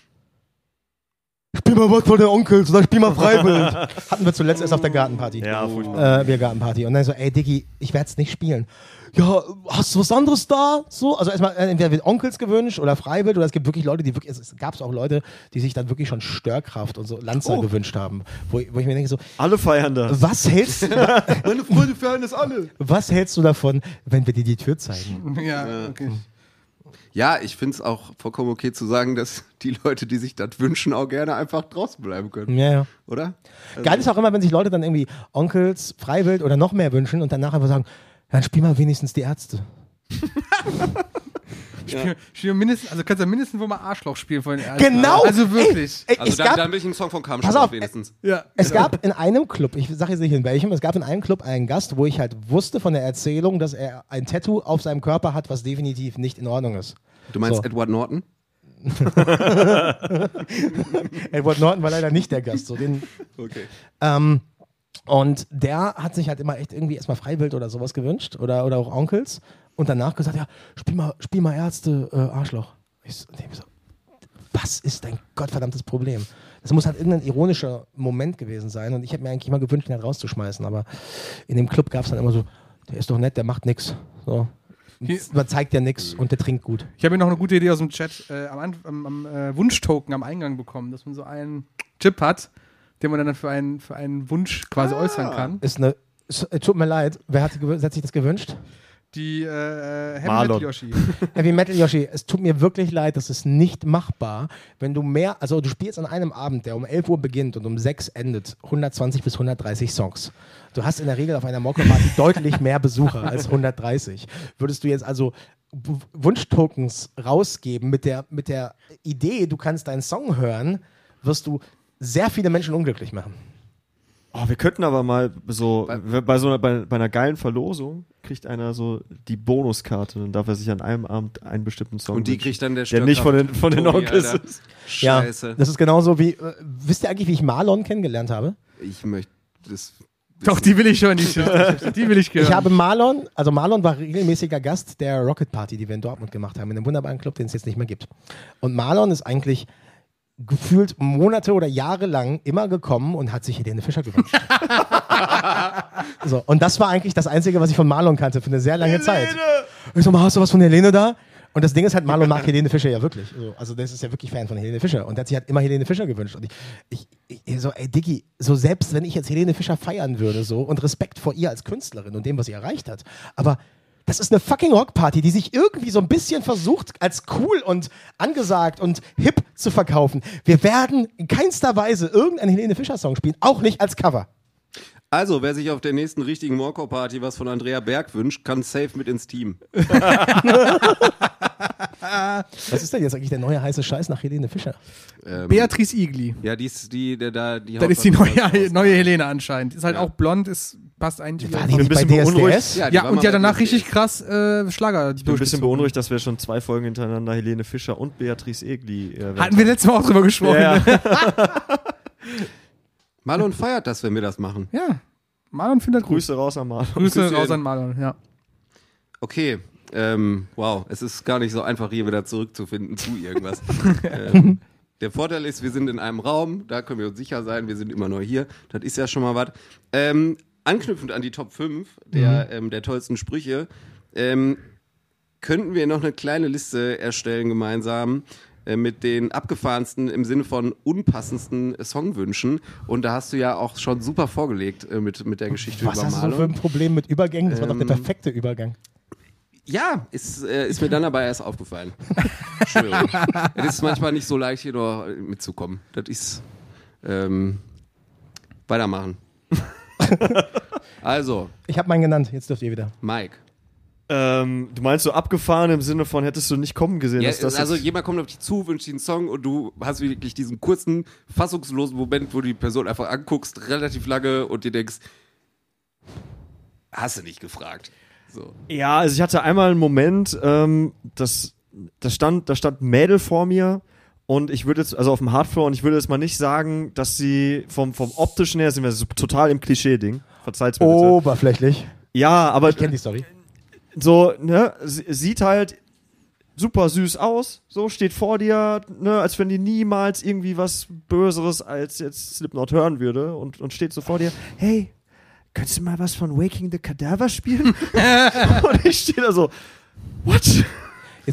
Spiel mal Work for the Onkels oder spiel mal Freiwild. Hatten wir zuletzt erst auf der Gartenparty. Ja, furchtbar. Wir Gartenparty. Und dann so, ey Diggi, ich werd's nicht spielen. Ja, hast du was anderes da? So, also erstmal, entweder wird Onkels gewünscht oder Freiwild oder es gibt wirklich Leute, die wirklich, es gab's auch Leute, die sich dann wirklich schon Störkraft und so Lanzer gewünscht haben. Wo ich mir denke so, alle feiern das. Was hältst du? Meine Freunde feiern das alle. Was hältst du davon, wenn wir dir die Tür zeigen? Ja, okay. Ja, ich find's auch vollkommen okay zu sagen, dass die Leute, die sich das wünschen, auch gerne einfach draußen bleiben können. Ja. Oder? Also geil ist auch immer, wenn sich Leute dann irgendwie Onkels, Freiwild oder noch mehr wünschen und danach einfach sagen, dann spiel mal wenigstens die Ärzte. Kannst du mindestens wohl mal Arschloch spielen von den Ärzten. Genau! Also wirklich. Dann will ich einen Song von Kampf spielen wenigstens. Ja. Es gab in einem Club, ich sage jetzt nicht in welchem, es gab in einem Club einen Gast, wo ich halt wusste von der Erzählung, dass er ein Tattoo auf seinem Körper hat, was definitiv nicht in Ordnung ist. Du meinst so. Edward Norton? Edward Norton war leider nicht der Gast. So den, okay. Und der hat sich halt immer echt irgendwie erstmal Freiwild oder sowas gewünscht oder auch Onkels und danach gesagt, ja, spiel mal Ärzte, Arschloch. Ich so, was ist dein gottverdammtes Problem? Das muss halt irgendein ironischer Moment gewesen sein und ich habe mir eigentlich immer gewünscht, ihn halt rauszuschmeißen, aber in dem Club gab es dann immer so, der ist doch nett, der macht nix. So. Man zeigt ja nichts und der trinkt gut. Ich habe mir noch eine gute Idee aus dem Chat am Wunschtoken am Eingang bekommen, dass man so einen Chip hat, den man dann für einen Wunsch quasi äußern kann. Tut mir leid, wer hat sich das gewünscht? Die Heavy Metal Yoshi. Heavy Metal Yoshi, es tut mir wirklich leid, das ist nicht machbar, wenn du du spielst an einem Abend, der um 11 Uhr beginnt und um 6 endet, 120 bis 130 Songs. Du hast in der Regel auf einer Morecore Party deutlich mehr Besucher als 130. Würdest du jetzt also Wunschtokens rausgeben mit der Idee, du kannst deinen Song hören, wirst du sehr viele Menschen unglücklich machen. Oh, wir könnten aber mal so, bei einer geilen Verlosung kriegt einer so die Bonuskarte, dann darf er sich an einem Abend einen bestimmten Song und die kriegt dann der Störkraft, der nicht von den Onkels ist. Scheiße. Ja, das ist genauso wie, wisst ihr eigentlich, wie ich Marlon kennengelernt habe? Ich möchte das wissen. Doch, die will ich schon nicht. Die will ich hören. Ich habe Marlon war regelmäßiger Gast der Rocket Party, die wir in Dortmund gemacht haben, in einem wunderbaren Club, den es jetzt nicht mehr gibt. Und Marlon ist eigentlich gefühlt Monate oder Jahre lang immer gekommen und hat sich Helene Fischer gewünscht. So, und das war eigentlich das Einzige, was ich von Marlon kannte für eine sehr lange Zeit. Ich so, hast du was von Helene da? Und das Ding ist halt, Marlon mag Helene Fischer ja wirklich. Also der ist ja wirklich Fan von Helene Fischer. Und der hat sich halt immer Helene Fischer gewünscht. Und ich so, ey Diggi, so selbst wenn ich jetzt Helene Fischer feiern würde so und Respekt vor ihr als Künstlerin und dem, was sie erreicht hat, aber das ist eine fucking Rockparty, die sich irgendwie so ein bisschen versucht, als cool und angesagt und hip zu verkaufen. Wir werden in keinster Weise irgendeinen Helene Fischer-Song spielen, auch nicht als Cover. Also, wer sich auf der nächsten richtigen Morecore Party was von Andrea Berg wünscht, kann safe mit ins Team. Was ist denn jetzt eigentlich der neue heiße Scheiß nach Helene Fischer? Beatrice Igli. Ja, die ist die, der da... Das ist die neue Helene anscheinend. Ist halt auch blond, ist, passt eigentlich... War die nicht ein bisschen bei DSDS? Ja, und ja danach richtig krass Schlager. Ich bin ein bisschen beunruhigt, dass wir schon 2 Folgen hintereinander Helene Fischer und Beatrice Igli... Hatten wir letztes Mal auch drüber gesprochen. Ja. Marlon feiert das, wenn wir das machen. Ja, Marlon findet Grüße raus an Marlon. Grüße raus an Marlon, ja. Okay. Wow, es ist gar nicht so einfach, hier wieder zurückzufinden zu irgendwas. Der Vorteil ist, wir sind in einem Raum, da können wir uns sicher sein, wir sind immer neu hier, das ist ja schon mal was. Anknüpfend an die Top 5 der tollsten Sprüche, könnten wir noch eine kleine Liste erstellen gemeinsam mit den abgefahrensten, im Sinne von unpassendsten Songwünschen. Und da hast du ja auch schon super vorgelegt mit der Geschichte über Marlon. Was hast du so für ein Problem mit Übergängen? Das war doch der perfekte Übergang. Ja, ist mir dann dabei erst aufgefallen. Entschuldigung. Es ist manchmal nicht so leicht, hier noch mitzukommen. Das ist... weitermachen. Also. Ich habe meinen genannt, jetzt dürft ihr wieder. Mike. Du meinst so abgefahren im Sinne von, hättest du nicht kommen gesehen? Ja, dass also jemand kommt auf dich zu, wünscht dir einen Song und du hast wirklich diesen kurzen, fassungslosen Moment, wo du die Person einfach anguckst, relativ lange und dir denkst, hast du nicht gefragt. So. Ja, also ich hatte einmal einen Moment, da stand Mädel vor mir und ich würde jetzt, also auf dem Hardfloor, und ich würde jetzt mal nicht sagen, dass sie vom optischen her, sind wir so total im Klischee-Ding, verzeiht's mir bitte. Oberflächlich. Ja, aber... Ich kenne die Story. So, ne, sieht halt super süß aus, so, steht vor dir, ne, als wenn die niemals irgendwie was Böseres als jetzt Slipknot hören würde und steht so vor dir, hey... Könntest du mal was von Waking the Cadaver spielen? Und ich stehe da so, what? Jetzt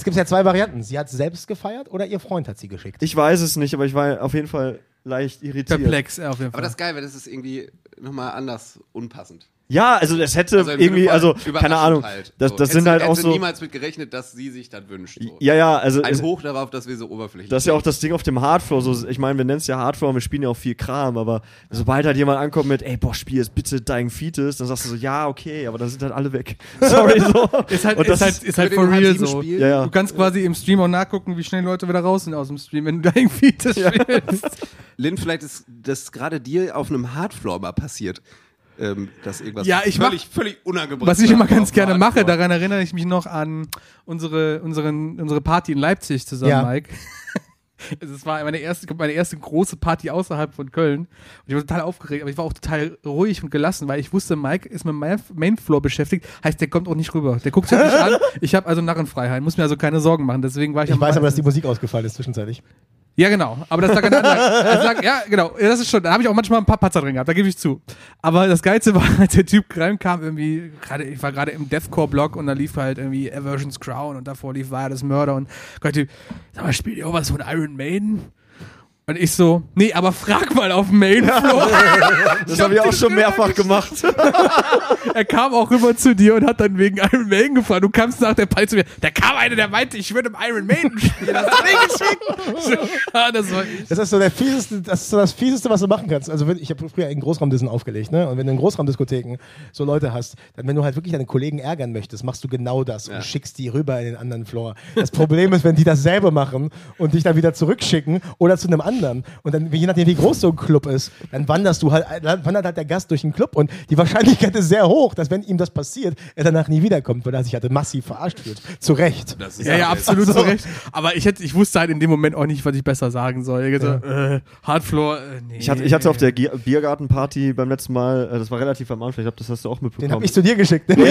gibt es ja 2 Varianten. Sie hat es selbst gefeiert oder ihr Freund hat sie geschickt? Ich weiß es nicht, aber ich war auf jeden Fall leicht irritiert. Perplex, ja, auf jeden Fall. Aber das ist geil, weil das ist irgendwie nochmal anders unpassend. Ja, also das hätte also irgendwie, also keine Ahnung. Halt. Das sind halt auch so... niemals mit gerechnet, dass sie sich das wünscht. So. Ja, also... Ein Hoch darauf, dass wir so oberflächlich sind. Das ist ja auch das Ding auf dem Hardfloor. So, ich meine, wir nennen es ja Hardfloor, wir spielen ja auch viel Kram, aber sobald halt jemand ankommt mit, ey, boah, spiel jetzt bitte Dying Fetus, dann sagst du so, ja, okay, aber dann sind halt alle weg. Sorry, so. ist halt for real so. Ja. Du kannst quasi im Stream auch nachgucken, wie schnell Leute wieder raus sind aus dem Stream, wenn du Dying Fetus spielst. Lynn, vielleicht ist das gerade dir auf einem Hardfloor mal passiert. Dass irgendwas völlig unangebracht. Was ich immer ganz gerne mache, daran erinnere ich mich noch an unsere Party in Leipzig zusammen, ja. Mike. Es war meine erste große Party außerhalb von Köln. Und ich war total aufgeregt, aber ich war auch total ruhig und gelassen, weil ich wusste, Mike ist mit meinem Mainfloor beschäftigt, heißt, der kommt auch nicht rüber. Der guckt sich nicht an. Ich habe also Narrenfreiheit, muss mir also keine Sorgen machen. Deswegen war ich weiß aber, dass die Musik ausgefallen ist zwischenzeitlich. Ja, genau. Aber das lag an der Anlage. Ja, genau. Das ist schon, da habe ich auch manchmal ein paar Patzer drin gehabt, da gebe ich zu. Aber das Geilste war, als der Typ reinkam, irgendwie, ich war gerade im Deathcore-Blog und da lief halt irgendwie Aversions Crown und davor lief War das Murder und Gott, Typ, sag mal, spielt ihr auch was von Iron Maiden? Und ich so, nee, aber frag mal auf dem Mainfloor. Das habe ich auch schon mehrfach gemacht. Er kam auch rüber zu dir und hat dann wegen Iron Maiden gefragt. Du kamst nach der Party zu mir. Da kam einer, der meinte, ich würde im Iron Maiden spielen. Das hast du nicht geschickt. Ja, das war ich. Das ist so das Fieseste, was du machen kannst. Also ich habe früher in Großraumdissen aufgelegt, ne? Und wenn du in Großraumdiskotheken so Leute hast, dann wenn du halt wirklich deine Kollegen ärgern möchtest, machst du genau das und schickst die rüber in den anderen Floor. Das Problem ist, wenn die dasselbe machen und dich dann wieder zurückschicken oder zu einem anderen. Und dann, je nachdem, wie groß so ein Club ist, dann wandert halt der Gast durch den Club und die Wahrscheinlichkeit ist sehr hoch, dass, wenn ihm das passiert, er danach nie wiederkommt, weil er sich halt massiv verarscht fühlt. Zu Recht. Ja, absolut so. Zu Recht. Aber ich wusste halt in dem Moment auch nicht, was ich besser sagen soll. Ich dachte, Hardfloor, nee. Ich hatte auf der Biergartenparty beim letzten Mal, das war relativ am Anfang, ich glaube, das hast du auch mitbekommen. Den hab ich zu dir geschickt. Ne?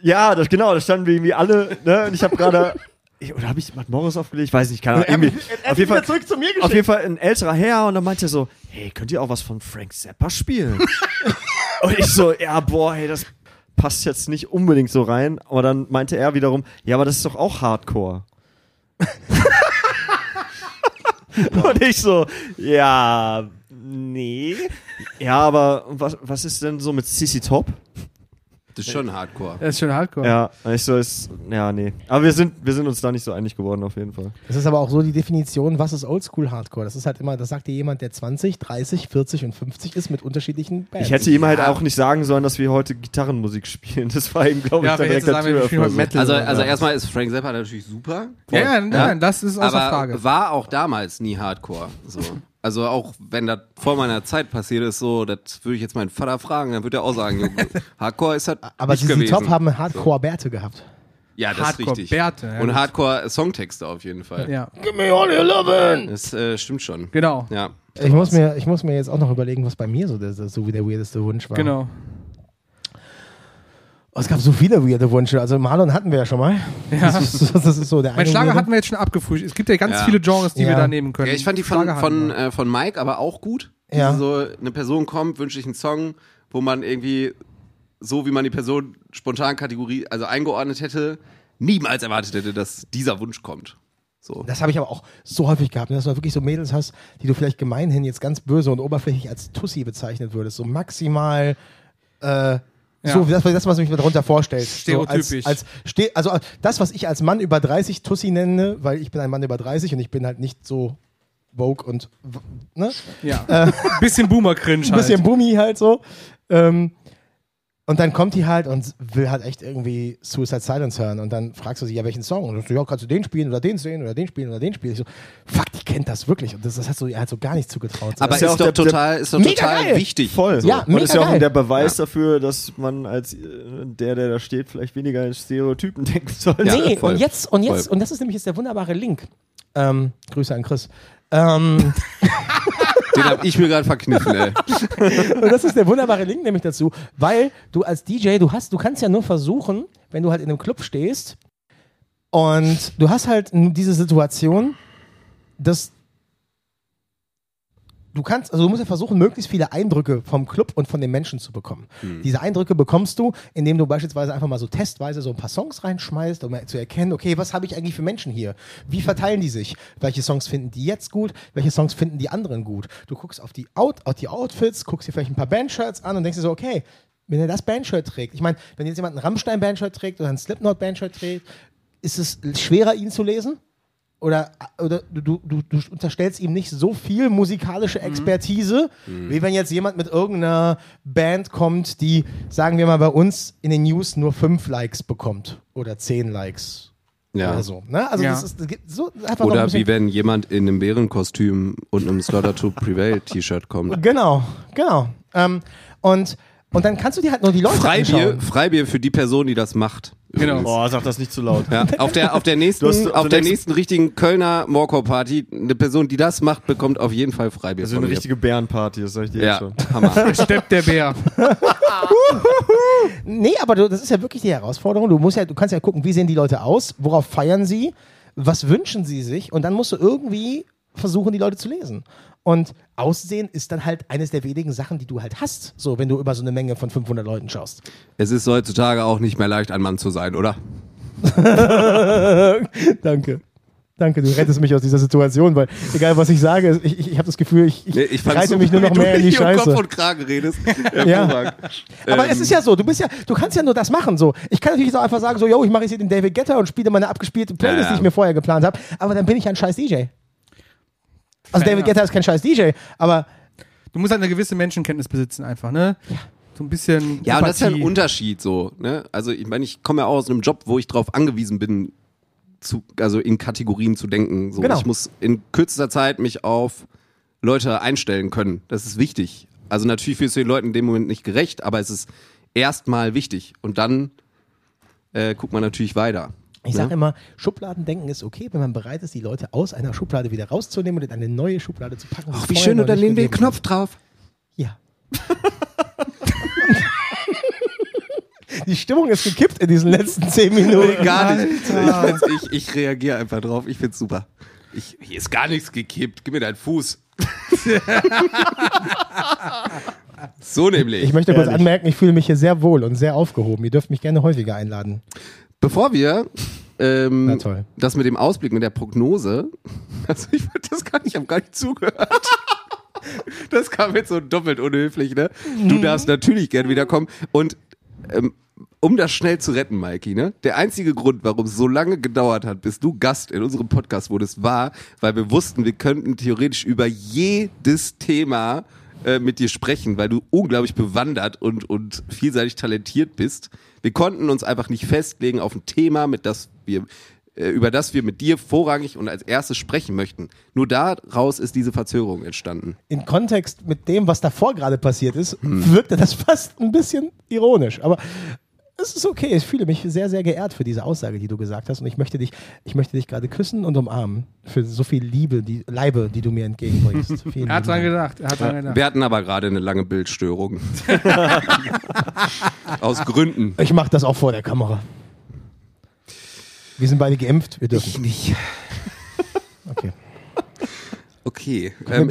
Ja, das, genau, da standen wir irgendwie alle, ne? Und ich habe gerade... Oder habe ich Matt Morris aufgelegt? Ich weiß nicht, keine Ahnung. Auf jeden Fall ein älterer Herr und dann meinte er so, hey, könnt ihr auch was von Frank Zappa spielen? Und ich so, ja, boah, hey, das passt jetzt nicht unbedingt so rein. Aber dann meinte er wiederum, ja, aber das ist doch auch Hardcore. Und ich so, ja, nee. Ja, aber was ist denn so mit CC Top? Das ist schon hardcore. Das ist schon hardcore. Ja, ich so ist, ja, nee. Aber wir sind uns da nicht so einig geworden, auf jeden Fall. Das ist aber auch so die Definition, was ist Oldschool-Hardcore? Das ist halt immer, das sagt dir jemand, der 20, 30, 40 und 50 ist mit unterschiedlichen Bands. Ich hätte ihm halt auch nicht sagen sollen, dass wir heute Gitarrenmusik spielen. Das war ihm, glaube ich, direkt der Tür. Also erstmal ist Frank Zappa natürlich super. Ja, nein, das ist außer Frage. Aber war auch damals nie Hardcore, so. Also auch wenn das vor meiner Zeit passiert ist, so, das würde ich jetzt meinen Vater fragen, dann würde er auch sagen, Hardcore ist halt aber nicht gewesen. Aber die Top haben Hardcore-Bärte gehabt. Ja, das Hardcore ist richtig. Bärte, ja, und gut. Hardcore-Songtexte auf jeden Fall. Ja. Give me all your lovin'! Das stimmt schon. Genau. Ja. Ich muss mir jetzt auch noch überlegen, was bei mir so wie der weirdeste Wunsch war. Genau. Oh, es gab so viele weirde Wünsche. Also Marlon hatten wir ja schon mal. Ja. Das ist so der mein Schlager Weirde. Hatten wir jetzt schon abgefrühstückt. Es gibt ja ganz viele Genres, die wir da nehmen können. Ja, ich fand die von Mike aber auch gut. Ja. Dass so eine Person kommt, wünscht sich einen Song, wo man irgendwie, so wie man die Person spontan Kategorie, also eingeordnet hätte, niemals erwartet hätte, dass dieser Wunsch kommt. So. Das habe ich aber auch so häufig gehabt, dass du wirklich so Mädels hast, die du vielleicht gemeinhin jetzt ganz böse und oberflächlich als Tussi bezeichnet würdest. So maximal so, das, was ich mir darunter vorstelle. Stereotypisch. So also das, was ich als Mann über 30 Tussi nenne, weil ich bin ein Mann über 30 und ich bin halt nicht so woke und, ne? Ja. Bisschen Boomer-Cringe halt. Bisschen Boomy halt so. Und dann kommt die halt und will halt echt irgendwie Suicide Silence hören und dann fragst du sie, ja, welchen Song? Und dann sagst du, ja, kannst du den spielen oder den sehen oder den spielen oder den spielen? Ich so, fuck, die kennt das wirklich und das hast du ihr halt so gar nicht zugetraut. Aber ist doch total wichtig. Voll. So. Ja, und ist ja auch der Beweis dafür, dass man als der da steht, vielleicht weniger an Stereotypen denken soll. Ja, nee, voll. und jetzt, und das ist nämlich jetzt der wunderbare Link. Grüße an Chris. Den hab ich mir gerade verkniffen, ey. Und das ist der wunderbare Link nämlich dazu, weil du als DJ, du kannst ja nur versuchen, wenn du halt in einem Club stehst und du hast halt diese Situation, dass du musst ja versuchen, möglichst viele Eindrücke vom Club und von den Menschen zu bekommen. Mhm. Diese Eindrücke bekommst du, indem du beispielsweise einfach mal so testweise so ein paar Songs reinschmeißt, um zu erkennen, okay, was habe ich eigentlich für Menschen hier? Wie verteilen die sich? Welche Songs finden die jetzt gut? Welche Songs finden die anderen gut? Du guckst auf die Outfits, guckst dir vielleicht ein paar Bandshirts an und denkst dir so, okay, wenn er das Bandshirt trägt. Ich meine, wenn jetzt jemand ein Rammstein-Bandshirt trägt oder ein Slipknot-Bandshirt trägt, ist es schwerer, ihn zu lesen? Oder du unterstellst ihm nicht so viel musikalische Expertise, wie wenn jetzt jemand mit irgendeiner Band kommt, die, sagen wir mal, bei uns in den News nur 5 Likes bekommt oder 10 Likes. Ja. Oder so. Ne? Also das ist so einfach. Oder wie wenn jemand in einem Bärenkostüm und einem Slaughter to Prevail T-Shirt kommt. Genau. Und dann kannst du dir halt nur die Leute anschauen. Freibier für die Person, die das macht. Genau. Boah, sag das nicht zu laut. Ja. Auf der nächsten richtigen Kölner Morecore Party, eine Person, die das macht, bekommt auf jeden Fall Freibier. Das ist eine richtige Bärenparty, das sag ich dir jetzt schon. Hammer. Da steppt der Bär. Nee, aber das ist ja wirklich die Herausforderung. Du kannst ja gucken, wie sehen die Leute aus, worauf feiern sie, was wünschen sie sich und dann musst du irgendwie versuchen, die Leute zu lesen. Und Aussehen ist dann halt eines der wenigen Sachen, die du halt hast, so wenn du über so eine Menge von 500 Leuten schaust. Es ist heutzutage auch nicht mehr leicht, ein Mann zu sein, oder? Danke, du rettest mich aus dieser Situation, weil egal was ich sage, ich habe das Gefühl, ich reite mich nur noch mehr in die Scheiße. Kopf und Kragen redest. Ja. Aber es ist ja so, du kannst ja nur das machen. So, ich kann natürlich auch einfach sagen, so, yo, ich mache jetzt hier den David Guetta und spiele meine abgespielte Playlist, die ich mir vorher geplant habe. Aber dann bin ich ein scheiß DJ. Also David Guetta ist kein scheiß DJ, aber... Du musst halt eine gewisse Menschenkenntnis besitzen einfach, ne? Ja. So ein bisschen... Ja, und das ist ja ein Unterschied so, ne? Also ich meine, ich komme ja auch aus einem Job, wo ich drauf angewiesen bin, also in Kategorien zu denken. So. Genau. Ich muss in kürzester Zeit mich auf Leute einstellen können. Das ist wichtig. Also natürlich wirst du den Leuten in dem Moment nicht gerecht, aber es ist erstmal wichtig. Und dann guckt man natürlich weiter. Ich sage immer, Schubladendenken ist okay, wenn man bereit ist, die Leute aus einer Schublade wieder rauszunehmen und in eine neue Schublade zu packen. Ach, wie schön, und dann nehmen wir den Knopf drauf. Ja. Die Stimmung ist gekippt in diesen letzten 10 Minuten. Gar nicht. Ich reagiere einfach drauf. Ich find's super. Hier ist gar nichts gekippt. Gib mir deinen Fuß. So nämlich. Ich möchte kurz anmerken, ich fühle mich hier sehr wohl und sehr aufgehoben. Ihr dürft mich gerne häufiger einladen. Bevor wir das mit dem Ausblick, mit der Prognose, also ich würde das gar nicht, ich habe gar nicht zugehört. Das kam jetzt so doppelt unhöflich, ne? Du darfst natürlich gerne wiederkommen und um das schnell zu retten, Maiki, ne? Der einzige Grund, warum es so lange gedauert hat, bis du Gast in unserem Podcast wurdest, war, weil wir wussten, wir könnten theoretisch über jedes Thema mit dir sprechen, weil du unglaublich bewandert und vielseitig talentiert bist. Wir konnten uns einfach nicht festlegen auf ein Thema, über das wir mit dir vorrangig und als erstes sprechen möchten. Nur daraus ist diese Verzögerung entstanden. In Kontext mit dem, was davor gerade passiert ist, wirkte das fast ein bisschen ironisch. Aber es ist okay. Ich fühle mich sehr, sehr geehrt für diese Aussage, die du gesagt hast. Und ich möchte dich gerade küssen und umarmen für so viel Liebe, die du mir entgegenbringst. Er hat dran gedacht. Wir hatten aber gerade eine lange Bildstörung. Aus Gründen. Ich mache das auch vor der Kamera. Wir sind beide geimpft, wir dürfen. Ich nicht. Okay. Okay. Können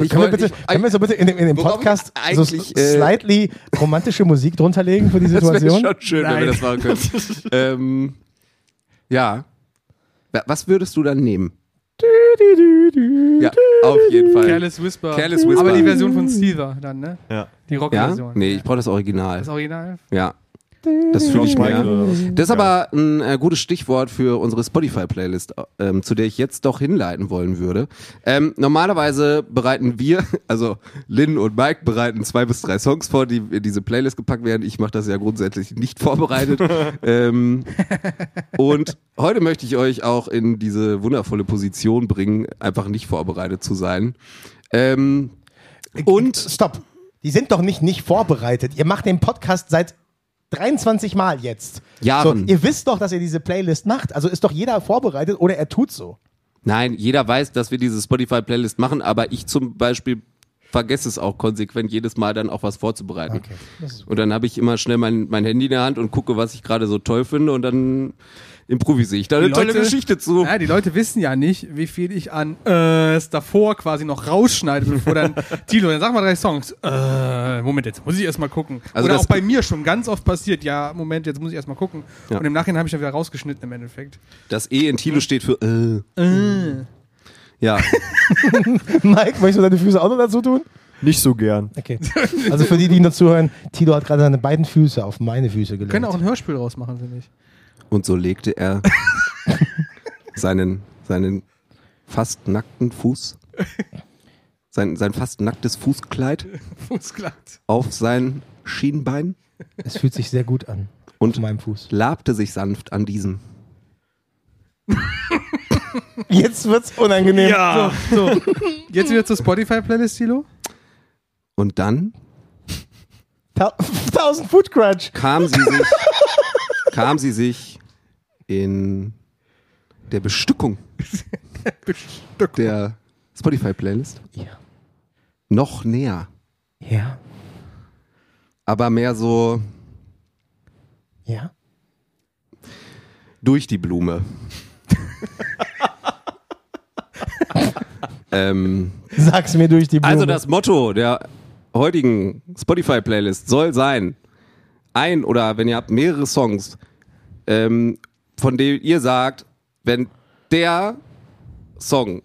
wir so bitte in dem Podcast so slightly romantische Musik drunter legen für die Situation? Das wäre schon schön, Nein. wenn wir das machen können. Ja. Was würdest du dann nehmen? Ja, auf jeden Fall. Careless Whisper. Aber die Version von Fever dann, ne? Ja. Die Rock-Version. Ja? Nee, ich brauche das Original. Das Original? Ja. Das fühle ich mehr. Das ist aber ein gutes Stichwort für unsere Spotify-Playlist, zu der ich jetzt doch hinleiten wollen würde. Normalerweise bereiten wir, also Lynn und Mike bereiten 2 bis 3 Songs vor, die in diese Playlist gepackt werden. Ich mache das ja grundsätzlich nicht vorbereitet. Und heute möchte ich euch auch in diese wundervolle Position bringen, einfach nicht vorbereitet zu sein. Und stopp. Die sind doch nicht vorbereitet. Ihr macht den Podcast seit 23 Mal jetzt. Jahren. So, ihr wisst doch, dass ihr diese Playlist macht. Also ist doch jeder vorbereitet oder er tut so. Nein, jeder weiß, dass wir diese Spotify-Playlist machen, aber ich zum Beispiel vergesse es auch konsequent, jedes Mal dann auch was vorzubereiten. Okay. Und dann habe ich immer schnell mein Handy in der Hand und gucke, was ich gerade so toll finde und dann improvisiere ich da eine tolle Geschichte zu. Ja, die Leute wissen ja nicht, wie viel ich an davor quasi noch rausschneide, bevor dann Tilo, dann sag mal 3 Songs. Moment, jetzt muss ich erstmal gucken. Also oder auch bei mir schon ganz oft passiert, ja, Moment, jetzt muss ich erstmal gucken. Ja. Und im Nachhinein habe ich dann wieder rausgeschnitten im Endeffekt. Das E in Tilo steht für Ja. Mike, möchtest du deine Füße auch noch dazu tun? Nicht so gern. Okay. Also für die noch zuhören, Tilo hat gerade seine beiden Füße auf meine Füße gelegt. Wir können auch ein Hörspiel rausmachen, finde ich. Und so legte er seinen fast nackten Fuß, sein fast nacktes Fußkleid auf sein Schienbein. Es fühlt sich sehr gut an. Und auf meinem Fuß. Labte sich sanft an diesem. Jetzt wird's unangenehm. Ja. So. Jetzt wieder zur Spotify-Playlist, Tilo. Und dann 1000 Foot Crunch. Kam sie sich in der Bestückung der Spotify-Playlist noch näher. Ja. Aber mehr so durch die Blume. Sag's mir durch die Blume. Also das Motto der heutigen Spotify-Playlist soll sein, ein oder wenn ihr habt mehrere Songs, von denen ihr sagt, wenn der Song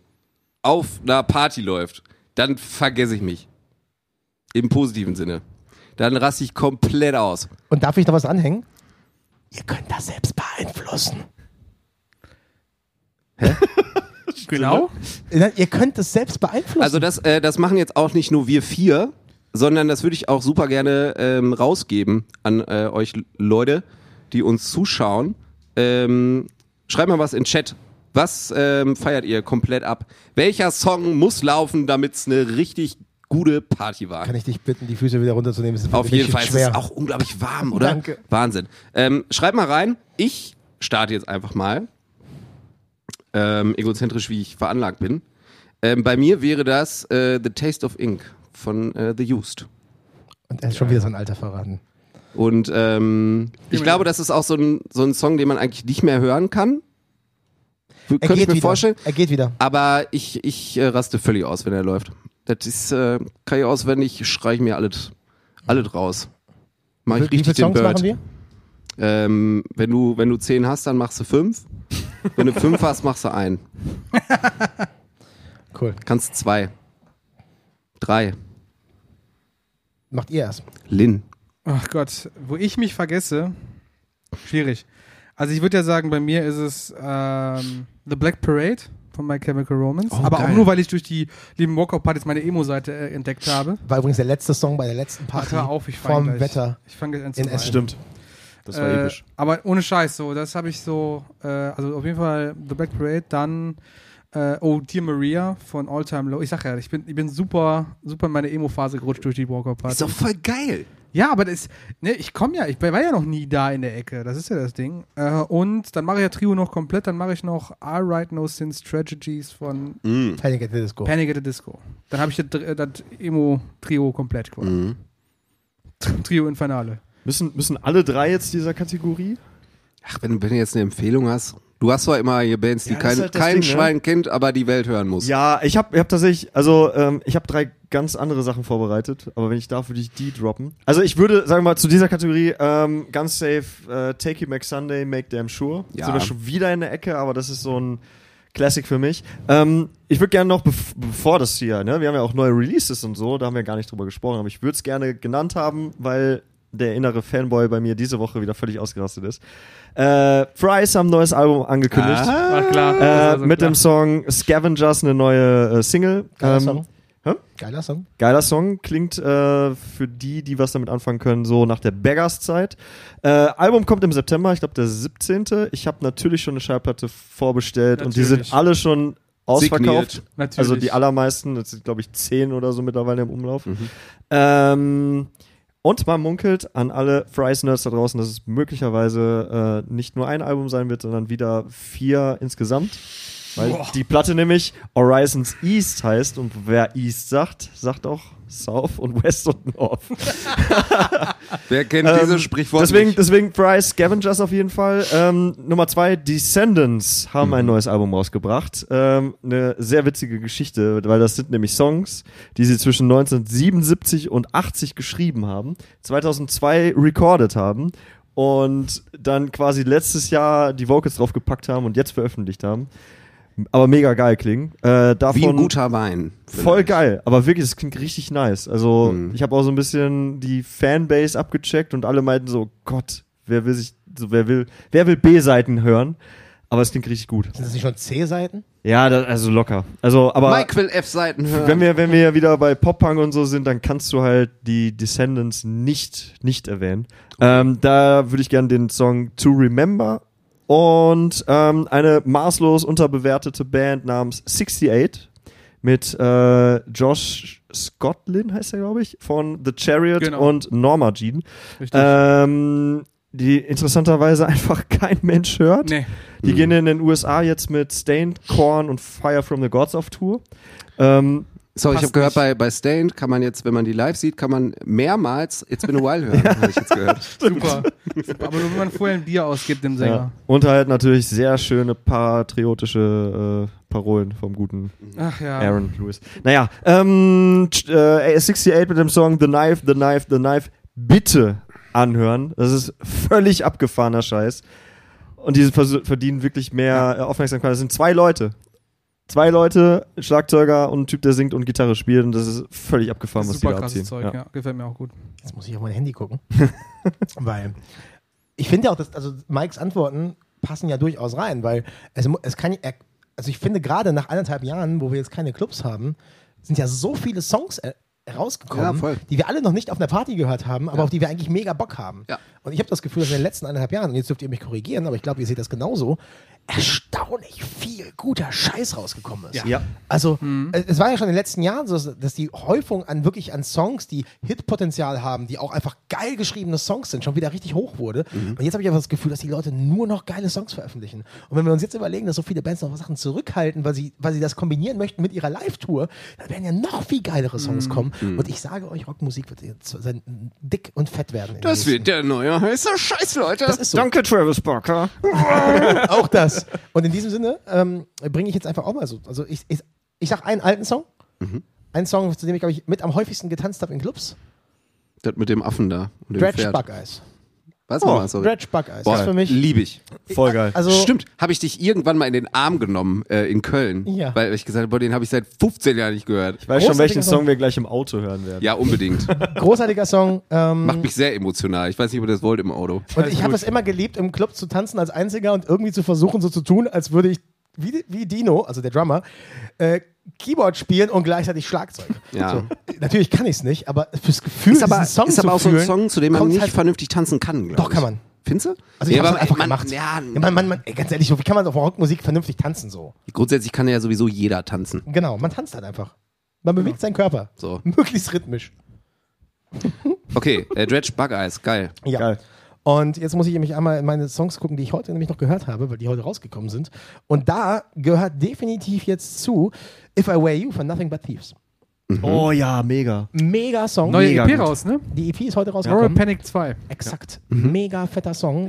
auf einer Party läuft, dann vergesse ich mich. Im positiven Sinne. Dann raste ich komplett aus. Und darf ich da was anhängen? Ihr könnt das selbst beeinflussen. Hä? Genau. Ihr könnt das selbst beeinflussen. Also das machen jetzt auch nicht nur wir 4, sondern das würde ich auch super gerne rausgeben an euch Leute, die uns zuschauen. Schreibt mal was in den Chat. Was feiert ihr komplett ab? Welcher Song muss laufen, damit es eine richtig gute Party war? Kann ich dich bitten, die Füße wieder runterzunehmen? Es ist auf jeden Fall. Schwer. Es ist auch unglaublich warm, oder? Danke. Wahnsinn. Schreibt mal rein. Ich starte jetzt einfach mal. Egozentrisch, wie ich veranlagt bin. Bei mir wäre das The Taste of Ink von The Used. Und er ist schon wieder so ein Alter verraten. Und ich glaube, das ist auch so ein Song, den man eigentlich nicht mehr hören kann. Könnte ich mir vorstellen. Er geht wieder. Aber ich raste völlig aus, wenn er läuft. Das ist, kann ich auswendig, schreie ich mir alles raus. Mach ich richtig den Bird. Machen wir? Wenn du 10 hast, dann machst du 5. Wenn du 5 hast, machst du 1. Cool. Kannst 2. 3. Macht ihr erst. Lynn. Ach Gott, wo ich mich vergesse, Schwierig. Also ich würde ja sagen, bei mir ist es The Black Parade von My Chemical Romance. Oh, aber geil. Auch nur, weil ich durch die lieben Morecore-Partys meine Emo-Seite entdeckt habe. War übrigens der letzte Song bei der letzten Party. Ach, auf, ich vom gleich. Wetter. Ich fange gleich an zu rein. Stimmt. Das war episch. Aber ohne Scheiß, so, das habe ich so, also auf jeden Fall The Black Parade, dann Oh Dear Maria von All Time Low. Ich sag ja, ich bin super in meine Emo-Phase gerutscht durch die Morecore-Party. Ist doch voll geil. Ja, aber das, ne, ich war ja noch nie da in der Ecke, das ist ja das Ding. Und dann mache ich ja Trio noch komplett, dann mache ich noch I Write No Sins Tragedies von Panic at the Disco. Dann habe ich das Emo-Trio komplett quasi. Mhm. Trio Infernale. Müssen alle drei jetzt dieser Kategorie? Ach, wenn du jetzt eine Empfehlung hast. Du hast zwar immer hier Bands, die ja, kein Schwein kennt, aber die Welt hören muss. Ja, ich hab tatsächlich, also ich habe drei ganz andere Sachen vorbereitet, aber wenn ich darf, würde ich die droppen. Also ich würde, sagen wir mal, zu dieser Kategorie ganz safe Take You Back Sunday, Make Damn Sure. Ja. Sind wir schon wieder in der Ecke, aber das ist so ein Classic für mich. Ich würde gerne noch, bevor das hier, ne, wir haben ja auch neue Releases und so, da haben wir gar nicht drüber gesprochen, aber ich würde es gerne genannt haben, weil der innere Fanboy bei mir diese Woche wieder völlig ausgerastet ist. Fries haben ein neues Album angekündigt. Ach, klar. Also mit klar. Dem Song Scavengers eine neue Single. Geiler Song. Geiler Song. Klingt für die was damit anfangen können, so nach der Beggars-Zeit. Album kommt im September, ich glaube der 17. Ich habe natürlich schon eine Schallplatte vorbestellt und die sind alle schon ausverkauft. Also die allermeisten, das sind glaube ich 10 oder so mittlerweile im Umlauf. Mhm. Und man munkelt an alle Fries-Nerds da draußen, dass es möglicherweise nicht nur ein Album sein wird, sondern wieder 4 insgesamt. Weil die Platte nämlich Horizons East heißt und wer East sagt, sagt auch South und West und North. Wer kennt dieses Sprichwort nicht? Deswegen Fries Scavengers auf jeden Fall. Nummer 2, Descendants haben ein neues Album rausgebracht. Eine sehr witzige Geschichte, weil das sind nämlich Songs, die sie zwischen 1977 und 80 geschrieben haben, 2002 recorded haben und dann quasi letztes Jahr die Vocals draufgepackt haben und jetzt veröffentlicht haben. Aber mega geil klingen. Davon wie ein guter Wein. Vielleicht. Voll geil, aber wirklich, das klingt richtig nice. Also ich habe auch so ein bisschen die Fanbase abgecheckt und alle meinten so, Gott, wer will B-Seiten hören? Aber es klingt richtig gut. Sind das nicht schon C-Seiten? Ja, also locker. Also, aber Mike will F-Seiten hören. Wenn wir wieder bei Pop-Punk und so sind, dann kannst du halt die Descendants nicht erwähnen. Okay. Da würde ich gerne den Song To Remember und eine maßlos unterbewertete Band namens 68 mit Josh Scotland, heißt er, glaube ich, von The Chariot und Norma Jean. Richtig. Die interessanterweise einfach kein Mensch hört. Nee. Die gehen in den USA jetzt mit Stained, Korn und Fire from the Gods auf Tour. So, ich habe gehört, bei Stained kann man jetzt, wenn man die live sieht, kann man mehrmals It's Been a While hören, habe ich jetzt gehört. Super. Aber nur wenn man vorher ein Bier ausgibt dem Sänger. Ja. Und halt natürlich sehr schöne patriotische Parolen vom guten Aaron Lewis. Naja, 68 mit dem Song The Knife, The Knife, The Knife, bitte anhören. Das ist völlig abgefahrener Scheiß. Und die verdienen wirklich mehr Aufmerksamkeit. Das sind 2 Leute. 2 Leute, Schlagzeuger und ein Typ, der singt und Gitarre spielt. Und das ist völlig abgefahren, das ist was die da abziehen. Super krasses Zeug, ja. Gefällt mir auch gut. Jetzt muss ich auf mein Handy gucken. Weil ich finde ja auch, dass, also Mikes Antworten passen ja durchaus rein. Weil es kann, also ich finde gerade nach anderthalb Jahren, wo wir jetzt keine Clubs haben, sind ja so viele Songs rausgekommen, die wir alle noch nicht auf einer Party gehört haben, aber auf die wir eigentlich mega Bock haben. Ja. Und ich habe das Gefühl, dass in den letzten 1,5 Jahren, und jetzt dürft ihr mich korrigieren, aber ich glaube, ihr seht das genauso, erstaunlich viel guter Scheiß rausgekommen ist. Ja. Ja. Also es war ja schon in den letzten Jahren so, dass die Häufung an Songs, die Hitpotenzial haben, die auch einfach geil geschriebene Songs sind, schon wieder richtig hoch wurde. Und jetzt habe ich einfach das Gefühl, dass die Leute nur noch geile Songs veröffentlichen. Und wenn wir uns jetzt überlegen, dass so viele Bands noch Sachen zurückhalten, weil sie das kombinieren möchten mit ihrer Live-Tour, dann werden ja noch viel geilere Songs kommen. Und ich sage euch, Rockmusik wird jetzt dick und fett werden. Das wird der neue heiße Scheiß, Leute. Das ist so. Danke, Travis Barker. Auch das. Und in diesem Sinne bringe ich jetzt einfach auch mal so. Also ich sage einen alten Song. Einen Song, zu dem ich, glaube ich, mit am häufigsten getanzt habe in Clubs. Das mit dem Affen da. Und dem Pferd. Dread Spackeis. Was? Oh, Red Spackeis. Das ist für mich. Liebe ich. Voll geil. Also, stimmt, habe ich dich irgendwann mal in den Arm genommen in Köln. Ja. Weil ich gesagt habe, boah, den habe ich seit 15 Jahren nicht gehört. Ich weiß schon, welchen Song wir gleich im Auto hören werden. Ja, unbedingt. Großartiger Song. Macht mich sehr emotional. Ich weiß nicht, ob ihr das wollt im Auto. Und ich habe es immer geliebt, im Club zu tanzen als Einziger und irgendwie zu versuchen, so zu tun, als würde ich, wie Dino, also der Drummer, Keyboard spielen und gleichzeitig Schlagzeug. Ja. So. Natürlich kann ich es nicht, aber fürs Gefühl ist aber, Song ist aber auch so ein Song, zu dem man nicht halt vernünftig tanzen kann, glaube ich. Doch, kann man. Findest du? Also ich habe es einfach gemacht. Ja, ey, ganz ehrlich, wie kann man auf Rockmusik vernünftig tanzen so? Grundsätzlich kann ja sowieso jeder tanzen. Genau, man tanzt halt einfach. Man bewegt seinen Körper. So. Möglichst rhythmisch. Okay, Dredge Buggeis, geil. Ja. Geil. Und jetzt muss ich nämlich einmal in meine Songs gucken, die ich heute nämlich noch gehört habe, weil die heute rausgekommen sind. Und da gehört definitiv jetzt zu If I Were You von Nothing But Thieves. Mhm. Oh ja, mega. Mega Song. Neue EP raus, ne? Die EP ist heute rausgekommen. Horror Panic 2. Exakt. Ja. Mhm. Mega fetter Song.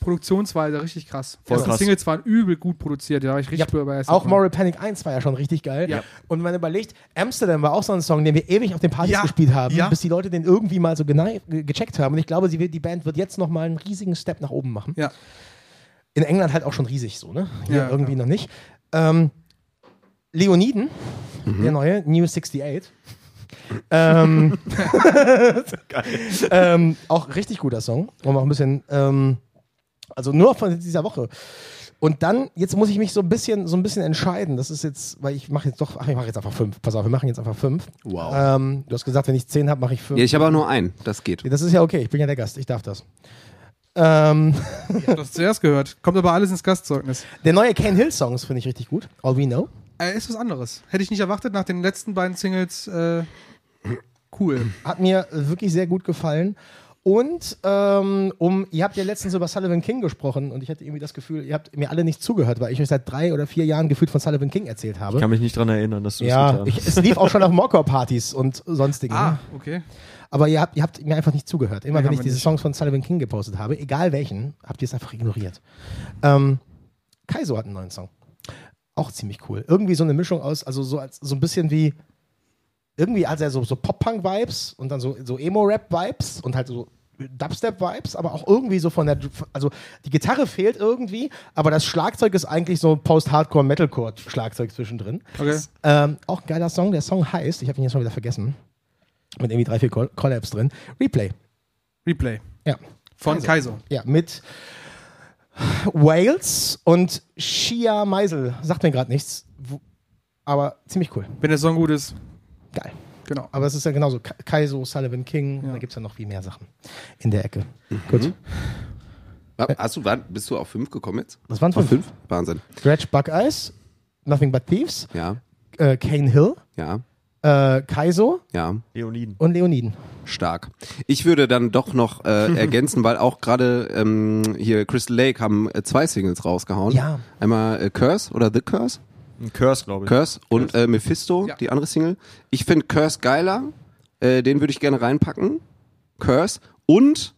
Produktionsweise richtig krass. Voll krass. Die Singles waren übel gut produziert. Da war ich richtig überrascht. Auch Horror Panic 1 war ja schon richtig geil. Ja. Und wenn man überlegt, Amsterdam war auch so ein Song, den wir ewig auf den Partys gespielt haben, bis die Leute den irgendwie mal so gecheckt haben. Und ich glaube, die Band wird jetzt nochmal einen riesigen Step nach oben machen. Ja. In England halt auch schon riesig so, ne? Hier irgendwie noch nicht. Leoniden, der neue, New 68. Geil. Auch richtig guter Song. Und auch ein bisschen, also nur von dieser Woche. Und dann, jetzt muss ich mich so ein bisschen entscheiden. Das ist jetzt, weil ich mache jetzt doch, ich mache jetzt einfach 5. Pass auf, wir machen jetzt einfach 5. Wow. Du hast gesagt, wenn ich 10 habe, mache ich 5. Ja, ich habe auch nur einen. Das geht. Das ist ja okay. Ich bin ja der Gast. Ich darf das. Ich hab das zuerst gehört. Kommt aber alles ins Gastzeugnis. Der neue Cane Hill Songs finde ich richtig gut. All We Know. Ist was anderes. Hätte ich nicht erwartet nach den letzten beiden Singles. Cool. Hat mir wirklich sehr gut gefallen. Und ihr habt ja letztens über Sullivan King gesprochen und ich hatte irgendwie das Gefühl, ihr habt mir alle nicht zugehört, weil ich euch seit 3 oder 4 Jahren gefühlt von Sullivan King erzählt habe. Ich kann mich nicht dran erinnern, dass du das getan hast. Es lief auch schon auf Morecore-Partys und sonstigen. Ah, okay. Aber ihr habt mir einfach nicht zugehört. Immer wenn ich diese Songs von Sullivan King gepostet habe, egal welchen, habt ihr es einfach ignoriert. Kaizo hat einen neuen Song. Auch ziemlich cool. Irgendwie so eine Mischung aus, also so ein bisschen wie, irgendwie hat er so Pop-Punk-Vibes und dann so Emo-Rap-Vibes und halt so Dubstep-Vibes, aber auch irgendwie so von der, also die Gitarre fehlt irgendwie, aber das Schlagzeug ist eigentlich so Post-Hardcore-Metalcore-Schlagzeug zwischendrin. Okay. Auch ein geiler Song. Der Song heißt, ich habe ihn jetzt schon wieder vergessen, mit irgendwie 3, 4 Collabs drin, Replay. Replay. Ja. Von Kaizo. Ja, mit Wales und Shia Meisel. Sagt mir gerade nichts, aber ziemlich cool. Wenn der Song gut ist. Geil. Genau. Aber es ist ja genauso. Kaizo, Sullivan King, da gibt es ja noch viel mehr Sachen in der Ecke. Gut. Bist du auf 5 gekommen jetzt? Was waren 5? Wahnsinn. Dredge Buggeis, Nothing But Thieves, Cane Hill, Kaizo, Leoniden. Und Leoniden. Stark. Ich würde dann doch noch ergänzen, weil auch gerade hier Crystal Lake haben 2 Singles rausgehauen. Ja. Einmal Curse oder The Curse. Curse, glaube ich. Curse und Mephisto, die andere Single. Ich finde Curse geiler. Den würde ich gerne reinpacken. Curse. Und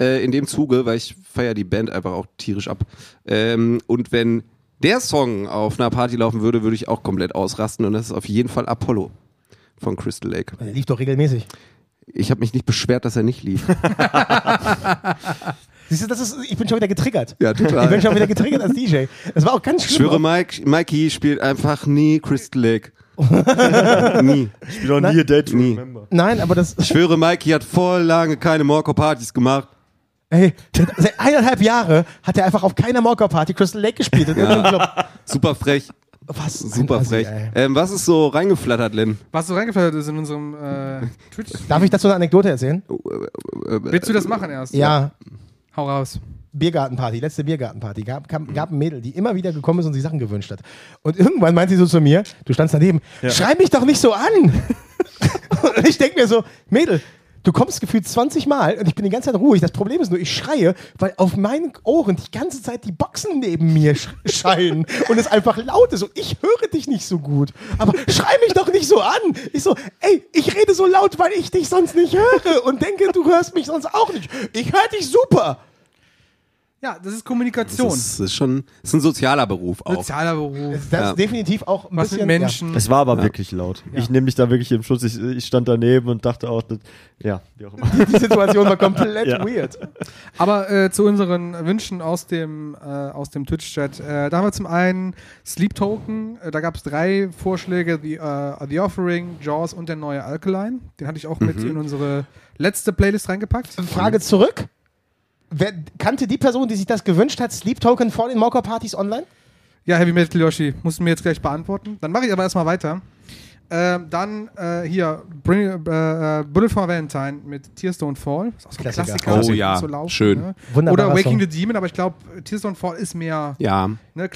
in dem Zuge, weil ich feiere die Band einfach auch tierisch ab. Und wenn der Song auf einer Party laufen würde, würde ich auch komplett ausrasten. Und das ist auf jeden Fall Apollo von Crystal Lake. Der lief doch regelmäßig. Ich habe mich nicht beschwert, dass er nicht lief. Siehst du, ich bin schon wieder getriggert. Ja, total. Ich bin schon wieder getriggert als DJ. Das war auch ganz schlimm. Ich schwöre, Mikey spielt einfach nie Crystal Lake. Nie. Ich spiele auch nie A Day to Remember. Nein, aber das... Ich schwöre, Mikey hat voll lange keine Morecore-Partys gemacht. Ey, seit 1,5 Jahre hat er einfach auf keiner Morecore-Party Crystal Lake gespielt. Super frech. Was? Super frech. Was ist so reingeflattert, Lynn? Was so reingeflattert ist in unserem Twitch. Darf ich dazu eine Anekdote erzählen? Willst du das machen erst? Ja. Hau raus. Biergartenparty, letzte Biergartenparty. Gab ein Mädel, die immer wieder gekommen ist und sich Sachen gewünscht hat. Und irgendwann meint sie so zu mir, du standst daneben, schreib mich doch nicht so an. Und ich denke mir so, Mädel, du kommst gefühlt 20 Mal und ich bin die ganze Zeit ruhig. Das Problem ist nur, ich schreie, weil auf meinen Ohren die ganze Zeit die Boxen neben mir schallen und es einfach laut ist und ich höre dich nicht so gut. Aber schrei mich doch nicht so an. Ich so, ey, ich rede so laut, weil ich dich sonst nicht höre und denke, du hörst mich sonst auch nicht. Ich höre dich super. Ja, das ist Kommunikation. Das ist ein sozialer Beruf auch. Sozialer Beruf. Das ist definitiv auch ein bisschen, mit Menschen. Ja. Es war aber wirklich laut. Ja. Ich nehme mich da wirklich im Schutz. Ich stand daneben und dachte auch, das, ja, wie auch immer. Die Situation war komplett weird. Aber zu unseren Wünschen aus dem Twitch-Chat. Da haben wir zum einen Sleep Token. Da gab es 3 Vorschläge. The Offering, Jaws und der neue Alkaline. Den hatte ich auch mit in unsere letzte Playlist reingepackt. Frage zurück. Wer kannte die Person, die sich das gewünscht hat, Sleep Token vor den Morecore Partys online? Ja, Heavy Metal Yoshi, musst du mir jetzt gleich beantworten. Dann mache ich aber erstmal weiter. Dann hier, Bullet for Valentine mit Tears Don't Fall. Ist auch so ein Klassiker. Oh ja, so laufen, schön. Ne? Oder Waking the Demon, aber ich glaube, Tears Don't Fall ist mehr. Ja. Ne,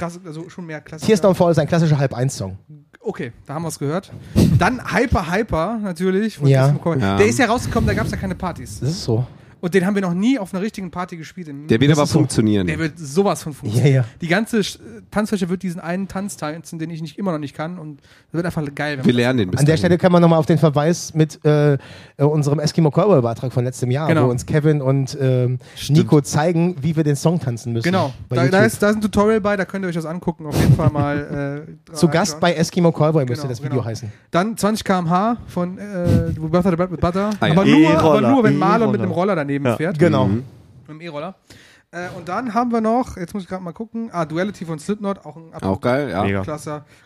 also schon mehr Klassiker. Tears Don't Fall ist ein klassischer Halb-1-Song. Okay, da haben wir es gehört. Dann Hyper natürlich. Von Der ist ja rausgekommen, da gab es ja keine Partys. Das ist so. Und den haben wir noch nie auf einer richtigen Party gespielt. Der wird aber funktionieren. Der wird sowas von funktionieren. Ja, ja. Die ganze Tanzfläche wird diesen einen Tanz tanzen, den ich immer noch nicht kann. Und das wird einfach geil. Wir lernen den. An der Stelle kann man nochmal auf den Verweis mit unserem Eskimo Cowboy-Beitrag von letztem Jahr, wo uns Kevin und Nico zeigen, wie wir den Song tanzen müssen. Genau. Da ist ein Tutorial bei, da könnt ihr euch das angucken. Auf jeden Fall mal. Zu Gast bei Eskimo Cowboy müsste das Video heißen. Dann 20 km/h von Butter with Butter. Aber nur, wenn Marlon mit dem Roller dann fährt. Genau. Mit dem E-Roller. Und dann haben wir noch, jetzt muss ich gerade mal gucken, Duality von Slipknot, auch ein Absolut. Auch geil, ja.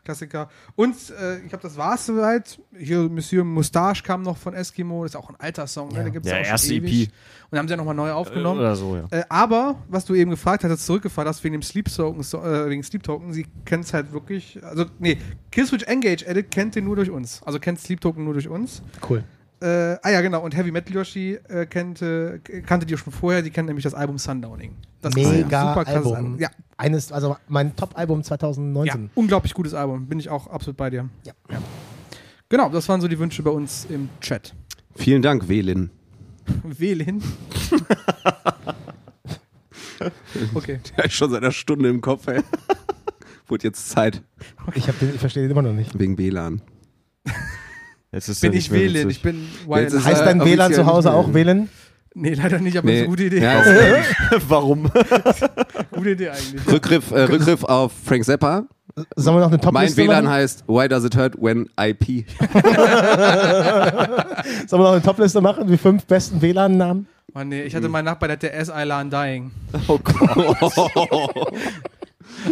Klassiker. Und ich glaube, das war's soweit. Hier Monsieur Moustache kam noch von Eskimo, das ist auch ein alter Song, ne? Da gibt's auch erste ewig. EP. Und haben sie ja nochmal neu aufgenommen. Oder so, ja. Aber, was du eben gefragt hattest, zurückgefahren hast, wegen dem Sleep Token, sie kennt es halt wirklich, also, nee, Killswitch Engage Edit kennt den nur durch uns. Also kennt Sleep Token nur durch uns. Cool. Und Heavy Metal Yoshi kannte die schon vorher, die kennt nämlich das Album Sundowning. Das mega super Album. Album. Ja. Also mein Top-Album 2019. Ja, unglaublich gutes Album, bin ich auch absolut bei dir. Ja. Genau, das waren so die Wünsche bei uns im Chat. Vielen Dank, Welin. Welin? Okay. Der hat schon seit einer Stunde im Kopf, ey. Wurde jetzt Zeit. Okay. Ich verstehe den immer noch nicht. Wegen WLAN. Bin ich Wählen, ich bin Wild. Heißt dein WLAN zu Hause auch Wählen? Nee, leider nicht, aber das ist eine gute Idee. Ja, warum? Gute Idee eigentlich. Rückgriff auf Frank Zappa. Sollen wir noch eine Top-Liste machen? Mein WLAN heißt Why Does It Hurt When I Pee? Sollen wir noch eine Top-Liste machen? Die 5 besten WLAN-Namen? Oh nee, ich hatte meinen Nachbar, der hatte S-I-LAN Dying. Oh Gott.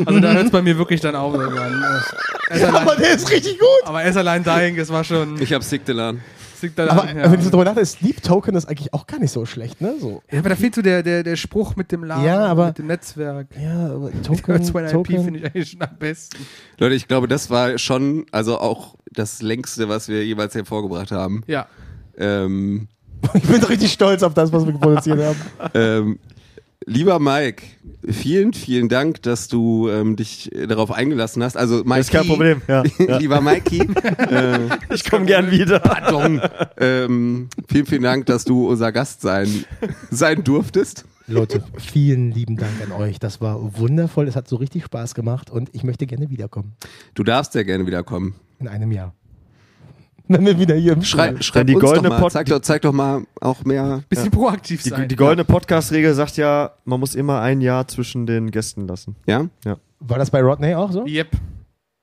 Also da hört es bei mir wirklich dann auf. Aber der ist richtig gut. Aber S-Align Dying, das war schon... Ich hab Sigdelan. Aber wenn du darüber nachdenkst, Sleep Token ist eigentlich auch gar nicht so schlecht, ne? So. Ja, aber da fehlt so der Spruch mit dem Laden, mit dem Netzwerk. Ja, aber Token finde ich eigentlich schon am besten. Leute, ich glaube, das war schon, also auch das Längste, was wir jeweils hervorgebracht haben. Ja. Ich bin richtig stolz auf das, was wir produziert haben. Lieber Mike, vielen, vielen Dank, dass du dich darauf eingelassen hast. Also Mikey, das ist kein Problem. Ja. Lieber Mikey, ich komme gern wieder. Pardon. Vielen, vielen Dank, dass du unser Gast sein durftest. Leute, vielen lieben Dank an euch. Das war wundervoll. Es hat so richtig Spaß gemacht und ich möchte gerne wiederkommen. Du darfst sehr gerne wiederkommen. In einem Jahr. Wenn wir wieder hier im Schreib die goldene zeig doch mal auch mehr. Bisschen proaktiv sein. Die goldene Podcast-Regel sagt ja, man muss immer ein Jahr zwischen den Gästen lassen. Ja. War das bei Rodney auch so? Yep.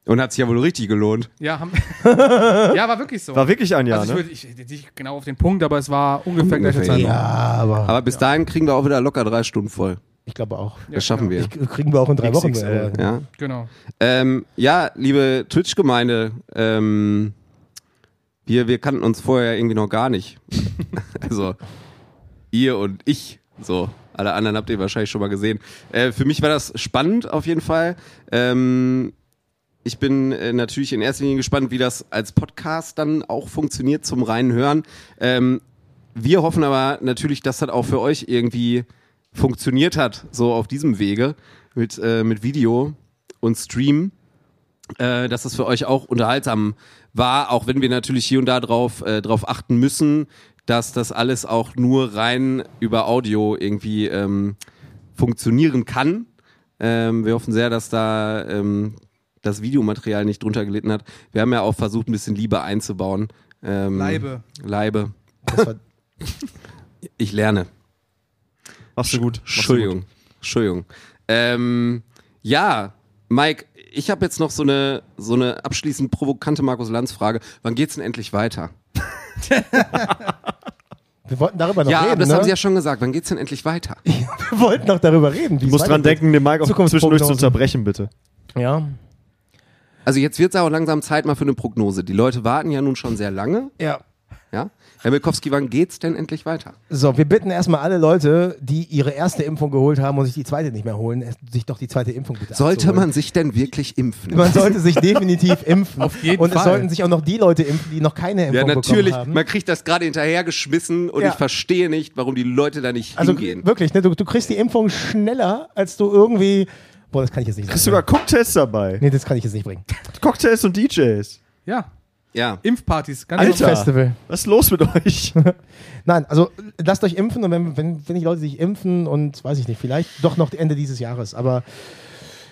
Und hat sich ja wohl richtig gelohnt. Ja, war wirklich so. War wirklich ein Jahr, also ich nicht genau auf den Punkt, aber es war ungefähr gleiche Zeit. Ja, aber bis dahin kriegen wir auch wieder locker 3 Stunden voll. Ich glaube auch. Das schaffen wir. Kriegen wir auch in 3 Wochen. Ja, genau. Liebe Twitch-Gemeinde, wir kannten uns vorher irgendwie noch gar nicht. Also, ihr und ich. So, alle anderen habt ihr wahrscheinlich schon mal gesehen. Für mich war das spannend auf jeden Fall. Ich bin natürlich in erster Linie gespannt, wie das als Podcast dann auch funktioniert zum reinen Hören. Wir hoffen aber natürlich, dass das auch für euch irgendwie funktioniert hat, so auf diesem Wege mit Video und Stream. Dass das für euch auch unterhaltsam war, auch wenn wir natürlich hier und da drauf achten müssen, dass das alles auch nur rein über Audio irgendwie funktionieren kann. Wir hoffen sehr, dass da das Videomaterial nicht drunter gelitten hat. Wir haben ja auch versucht, ein bisschen Liebe einzubauen. Leibe. Ich lerne. Machst du gut. Entschuldigung. Entschuldigung. Ja, Mike, ich habe jetzt noch so eine abschließend provokante Markus-Lanz-Frage. Wann geht's denn endlich weiter? Wir wollten darüber noch reden. Ja, aber das haben Sie ja schon gesagt. Wann geht's denn endlich weiter? Wir wollten noch darüber reden. Du musst dran denken, den Mike auch zwischendurch zu unterbrechen, bitte. Ja. Also jetzt wird es auch langsam Zeit mal für eine Prognose. Die Leute warten ja nun schon sehr lange. Ja. Ja? Herr Milkowski, wann geht's denn endlich weiter? So, wir bitten erstmal alle Leute, die ihre erste Impfung geholt haben und sich die zweite nicht mehr holen, sich doch die zweite Impfung bitte sollte abzuholen. Man sich denn wirklich impfen? Man sollte sich definitiv impfen. Auf jeden Fall. Es sollten sich auch noch die Leute impfen, die noch keine Impfung bekommen haben. Ja, natürlich. Man kriegt das gerade hinterhergeschmissen und ich verstehe nicht, warum die Leute da nicht hingehen. Wirklich, ne? Du kriegst die Impfung schneller, als du irgendwie... Boah, das kann ich jetzt nicht sagen. Du kriegst sogar Cocktails dabei. Nee, das kann ich jetzt nicht bringen. Cocktails und DJs. Ja. Ja. Impfpartys, ganz Alter, Festival. Was ist los mit euch? Nein, also lasst euch impfen und wenn die Leute sich impfen und weiß ich nicht, vielleicht doch noch Ende dieses Jahres, aber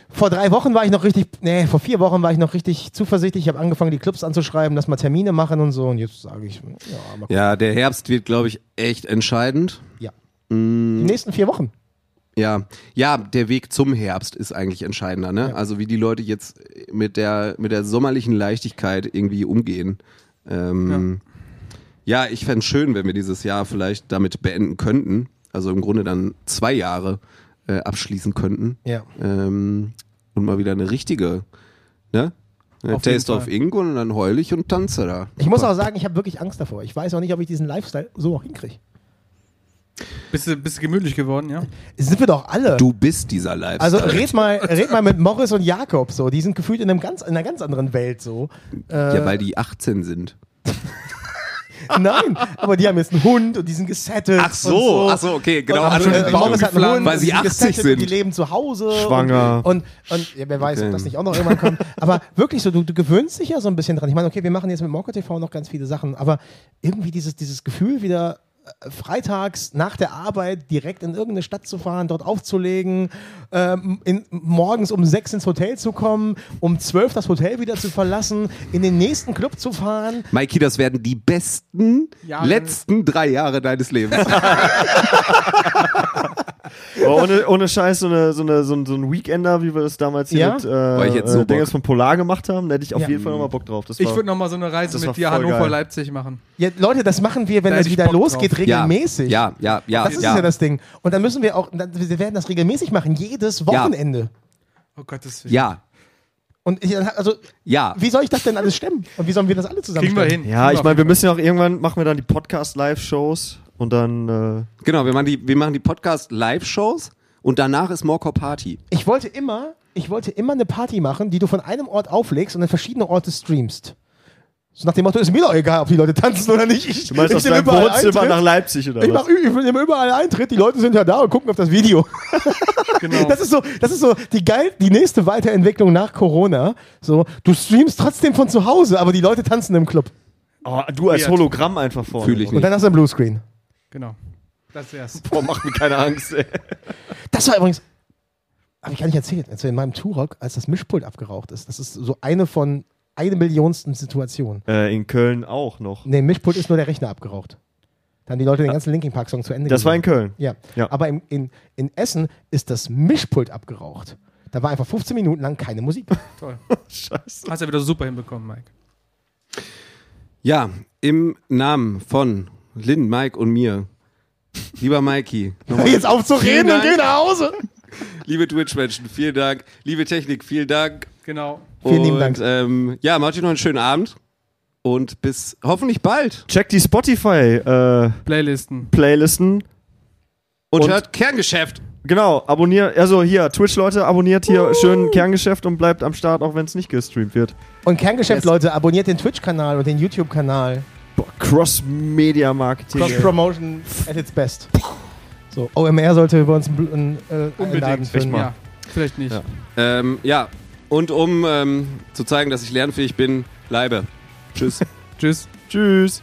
vor 4 Wochen war ich noch richtig zuversichtlich. Ich habe angefangen, die Clubs anzuschreiben, dass mal Termine machen und so und jetzt sage ich, ja, mal gucken. Der Herbst wird, glaube ich, echt entscheidend. Ja. Die nächsten 4 Wochen. Ja, der Weg zum Herbst ist eigentlich entscheidender, ne? Ja. Also wie die Leute jetzt mit der sommerlichen Leichtigkeit irgendwie umgehen. Ja, ich fände es schön, wenn wir dieses Jahr vielleicht damit beenden könnten. Also im Grunde dann 2 Jahre abschließen könnten. Ja. Und mal wieder eine richtige, ne? Taste of Ink und dann heul ich und tanze da. Ich muss auch sagen, ich habe wirklich Angst davor. Ich weiß auch nicht, ob ich diesen Lifestyle so noch hinkriege. Bist du gemütlich geworden, ja? Sind wir doch alle. Du bist dieser Lifestyle. Also red mal mit Morris und Jakob so. Die sind gefühlt in einer ganz anderen Welt so. Ja, weil die 18 sind. Nein, aber die haben jetzt einen Hund und die sind gesettet. Ach so, okay, genau. Morris hat einen Hund, weil sie 80 sind. Und die leben zu Hause. Schwanger. Und ja, wer weiß, ob das nicht auch noch irgendwann kommt. Aber wirklich so, du gewöhnst dich ja so ein bisschen dran. Ich meine, okay, wir machen jetzt mit Morecore TV noch ganz viele Sachen, aber irgendwie dieses Gefühl wieder... freitags nach der Arbeit direkt in irgendeine Stadt zu fahren, dort aufzulegen, morgens um 6 ins Hotel zu kommen, um 12 das Hotel wieder zu verlassen, in den nächsten Club zu fahren. Mikey, das werden die besten letzten 3 Jahre deines Lebens. Ohne Scheiß, so ein Weekender, wie wir das damals hier mit Dinges von Polar gemacht haben, da hätte ich auf jeden Fall nochmal Bock draff. Ich würde nochmal so eine Reise mit dir Hannover, Leipzig machen. Ja, Leute, das machen wir, wenn es wieder losgeht, regelmäßig. Ja. Das ist ja das Ding. Und dann müssen wir auch, wir werden das regelmäßig machen, jedes Wochenende. Ja. Oh Gottes Willen. Ja. Und wie soll ich das denn alles stemmen? Und wie sollen wir das alle zusammen stemmen? Kriegen wir hin. Ja, ich meine, wir müssen ja auch irgendwann, machen wir dann die Podcast-Live-Shows. Und dann... Genau, wir machen die Podcast-Live-Shows und danach ist Morecore Party. Ich wollte immer eine Party machen, die du von einem Ort auflegst und an verschiedene Orte streamst. So nach dem Motto, ist mir doch egal, ob die Leute tanzen oder nicht. Du meinst aus deinem Wohnzimmer nach Leipzig oder was? Ich nehme überall Eintritt, die Leute sind ja da und gucken auf das Video. Genau. Das ist so die nächste Weiterentwicklung nach Corona. So, du streamst trotzdem von zu Hause, aber die Leute tanzen im Club. Oh, du als Hologramm einfach vorne. Fühl ich nicht. Und dann hast du einen Bluescreen. Genau. Das wär's. Boah, mach mir keine Angst, ey. Das war übrigens, habe ich gar nicht erzählt, als wir in meinem Turock, als das Mischpult abgeraucht ist. Das ist so eine von 1 Millionsten Situation. In Köln auch noch. Nee, Mischpult ist nur der Rechner abgeraucht. Da haben die Leute den ganzen Linkin Park Song zu Ende Das war in Köln. Ja. Aber in Essen ist das Mischpult abgeraucht. Da war einfach 15 Minuten lang keine Musik. Toll. Scheiße. Hast ja wieder super hinbekommen, Mike. Ja, im Namen von Lynn, Mike und mir. Lieber Mikey. Jetzt auf zu reden und geh nach Hause. Liebe Twitch-Menschen, vielen Dank. Liebe Technik, vielen Dank. Genau. Vielen lieben Dank. Ja, macht euch noch einen schönen Abend. Und bis hoffentlich bald. Checkt die Spotify Playlisten. Und hört Kerngeschäft. Genau, abonniert. Also hier, Twitch-Leute, abonniert hier schön Kerngeschäft und bleibt am Start, auch wenn es nicht gestreamt wird. Und Kerngeschäft, Leute, abonniert den Twitch-Kanal und den YouTube-Kanal. Cross-Media-Marketing. Cross-Promotion at its best. So, OMR sollte über uns einen Laden finden. Ja, vielleicht nicht. Ja, und um zu zeigen, dass ich lernfähig bin, bleibe. Tschüss. Tschüss.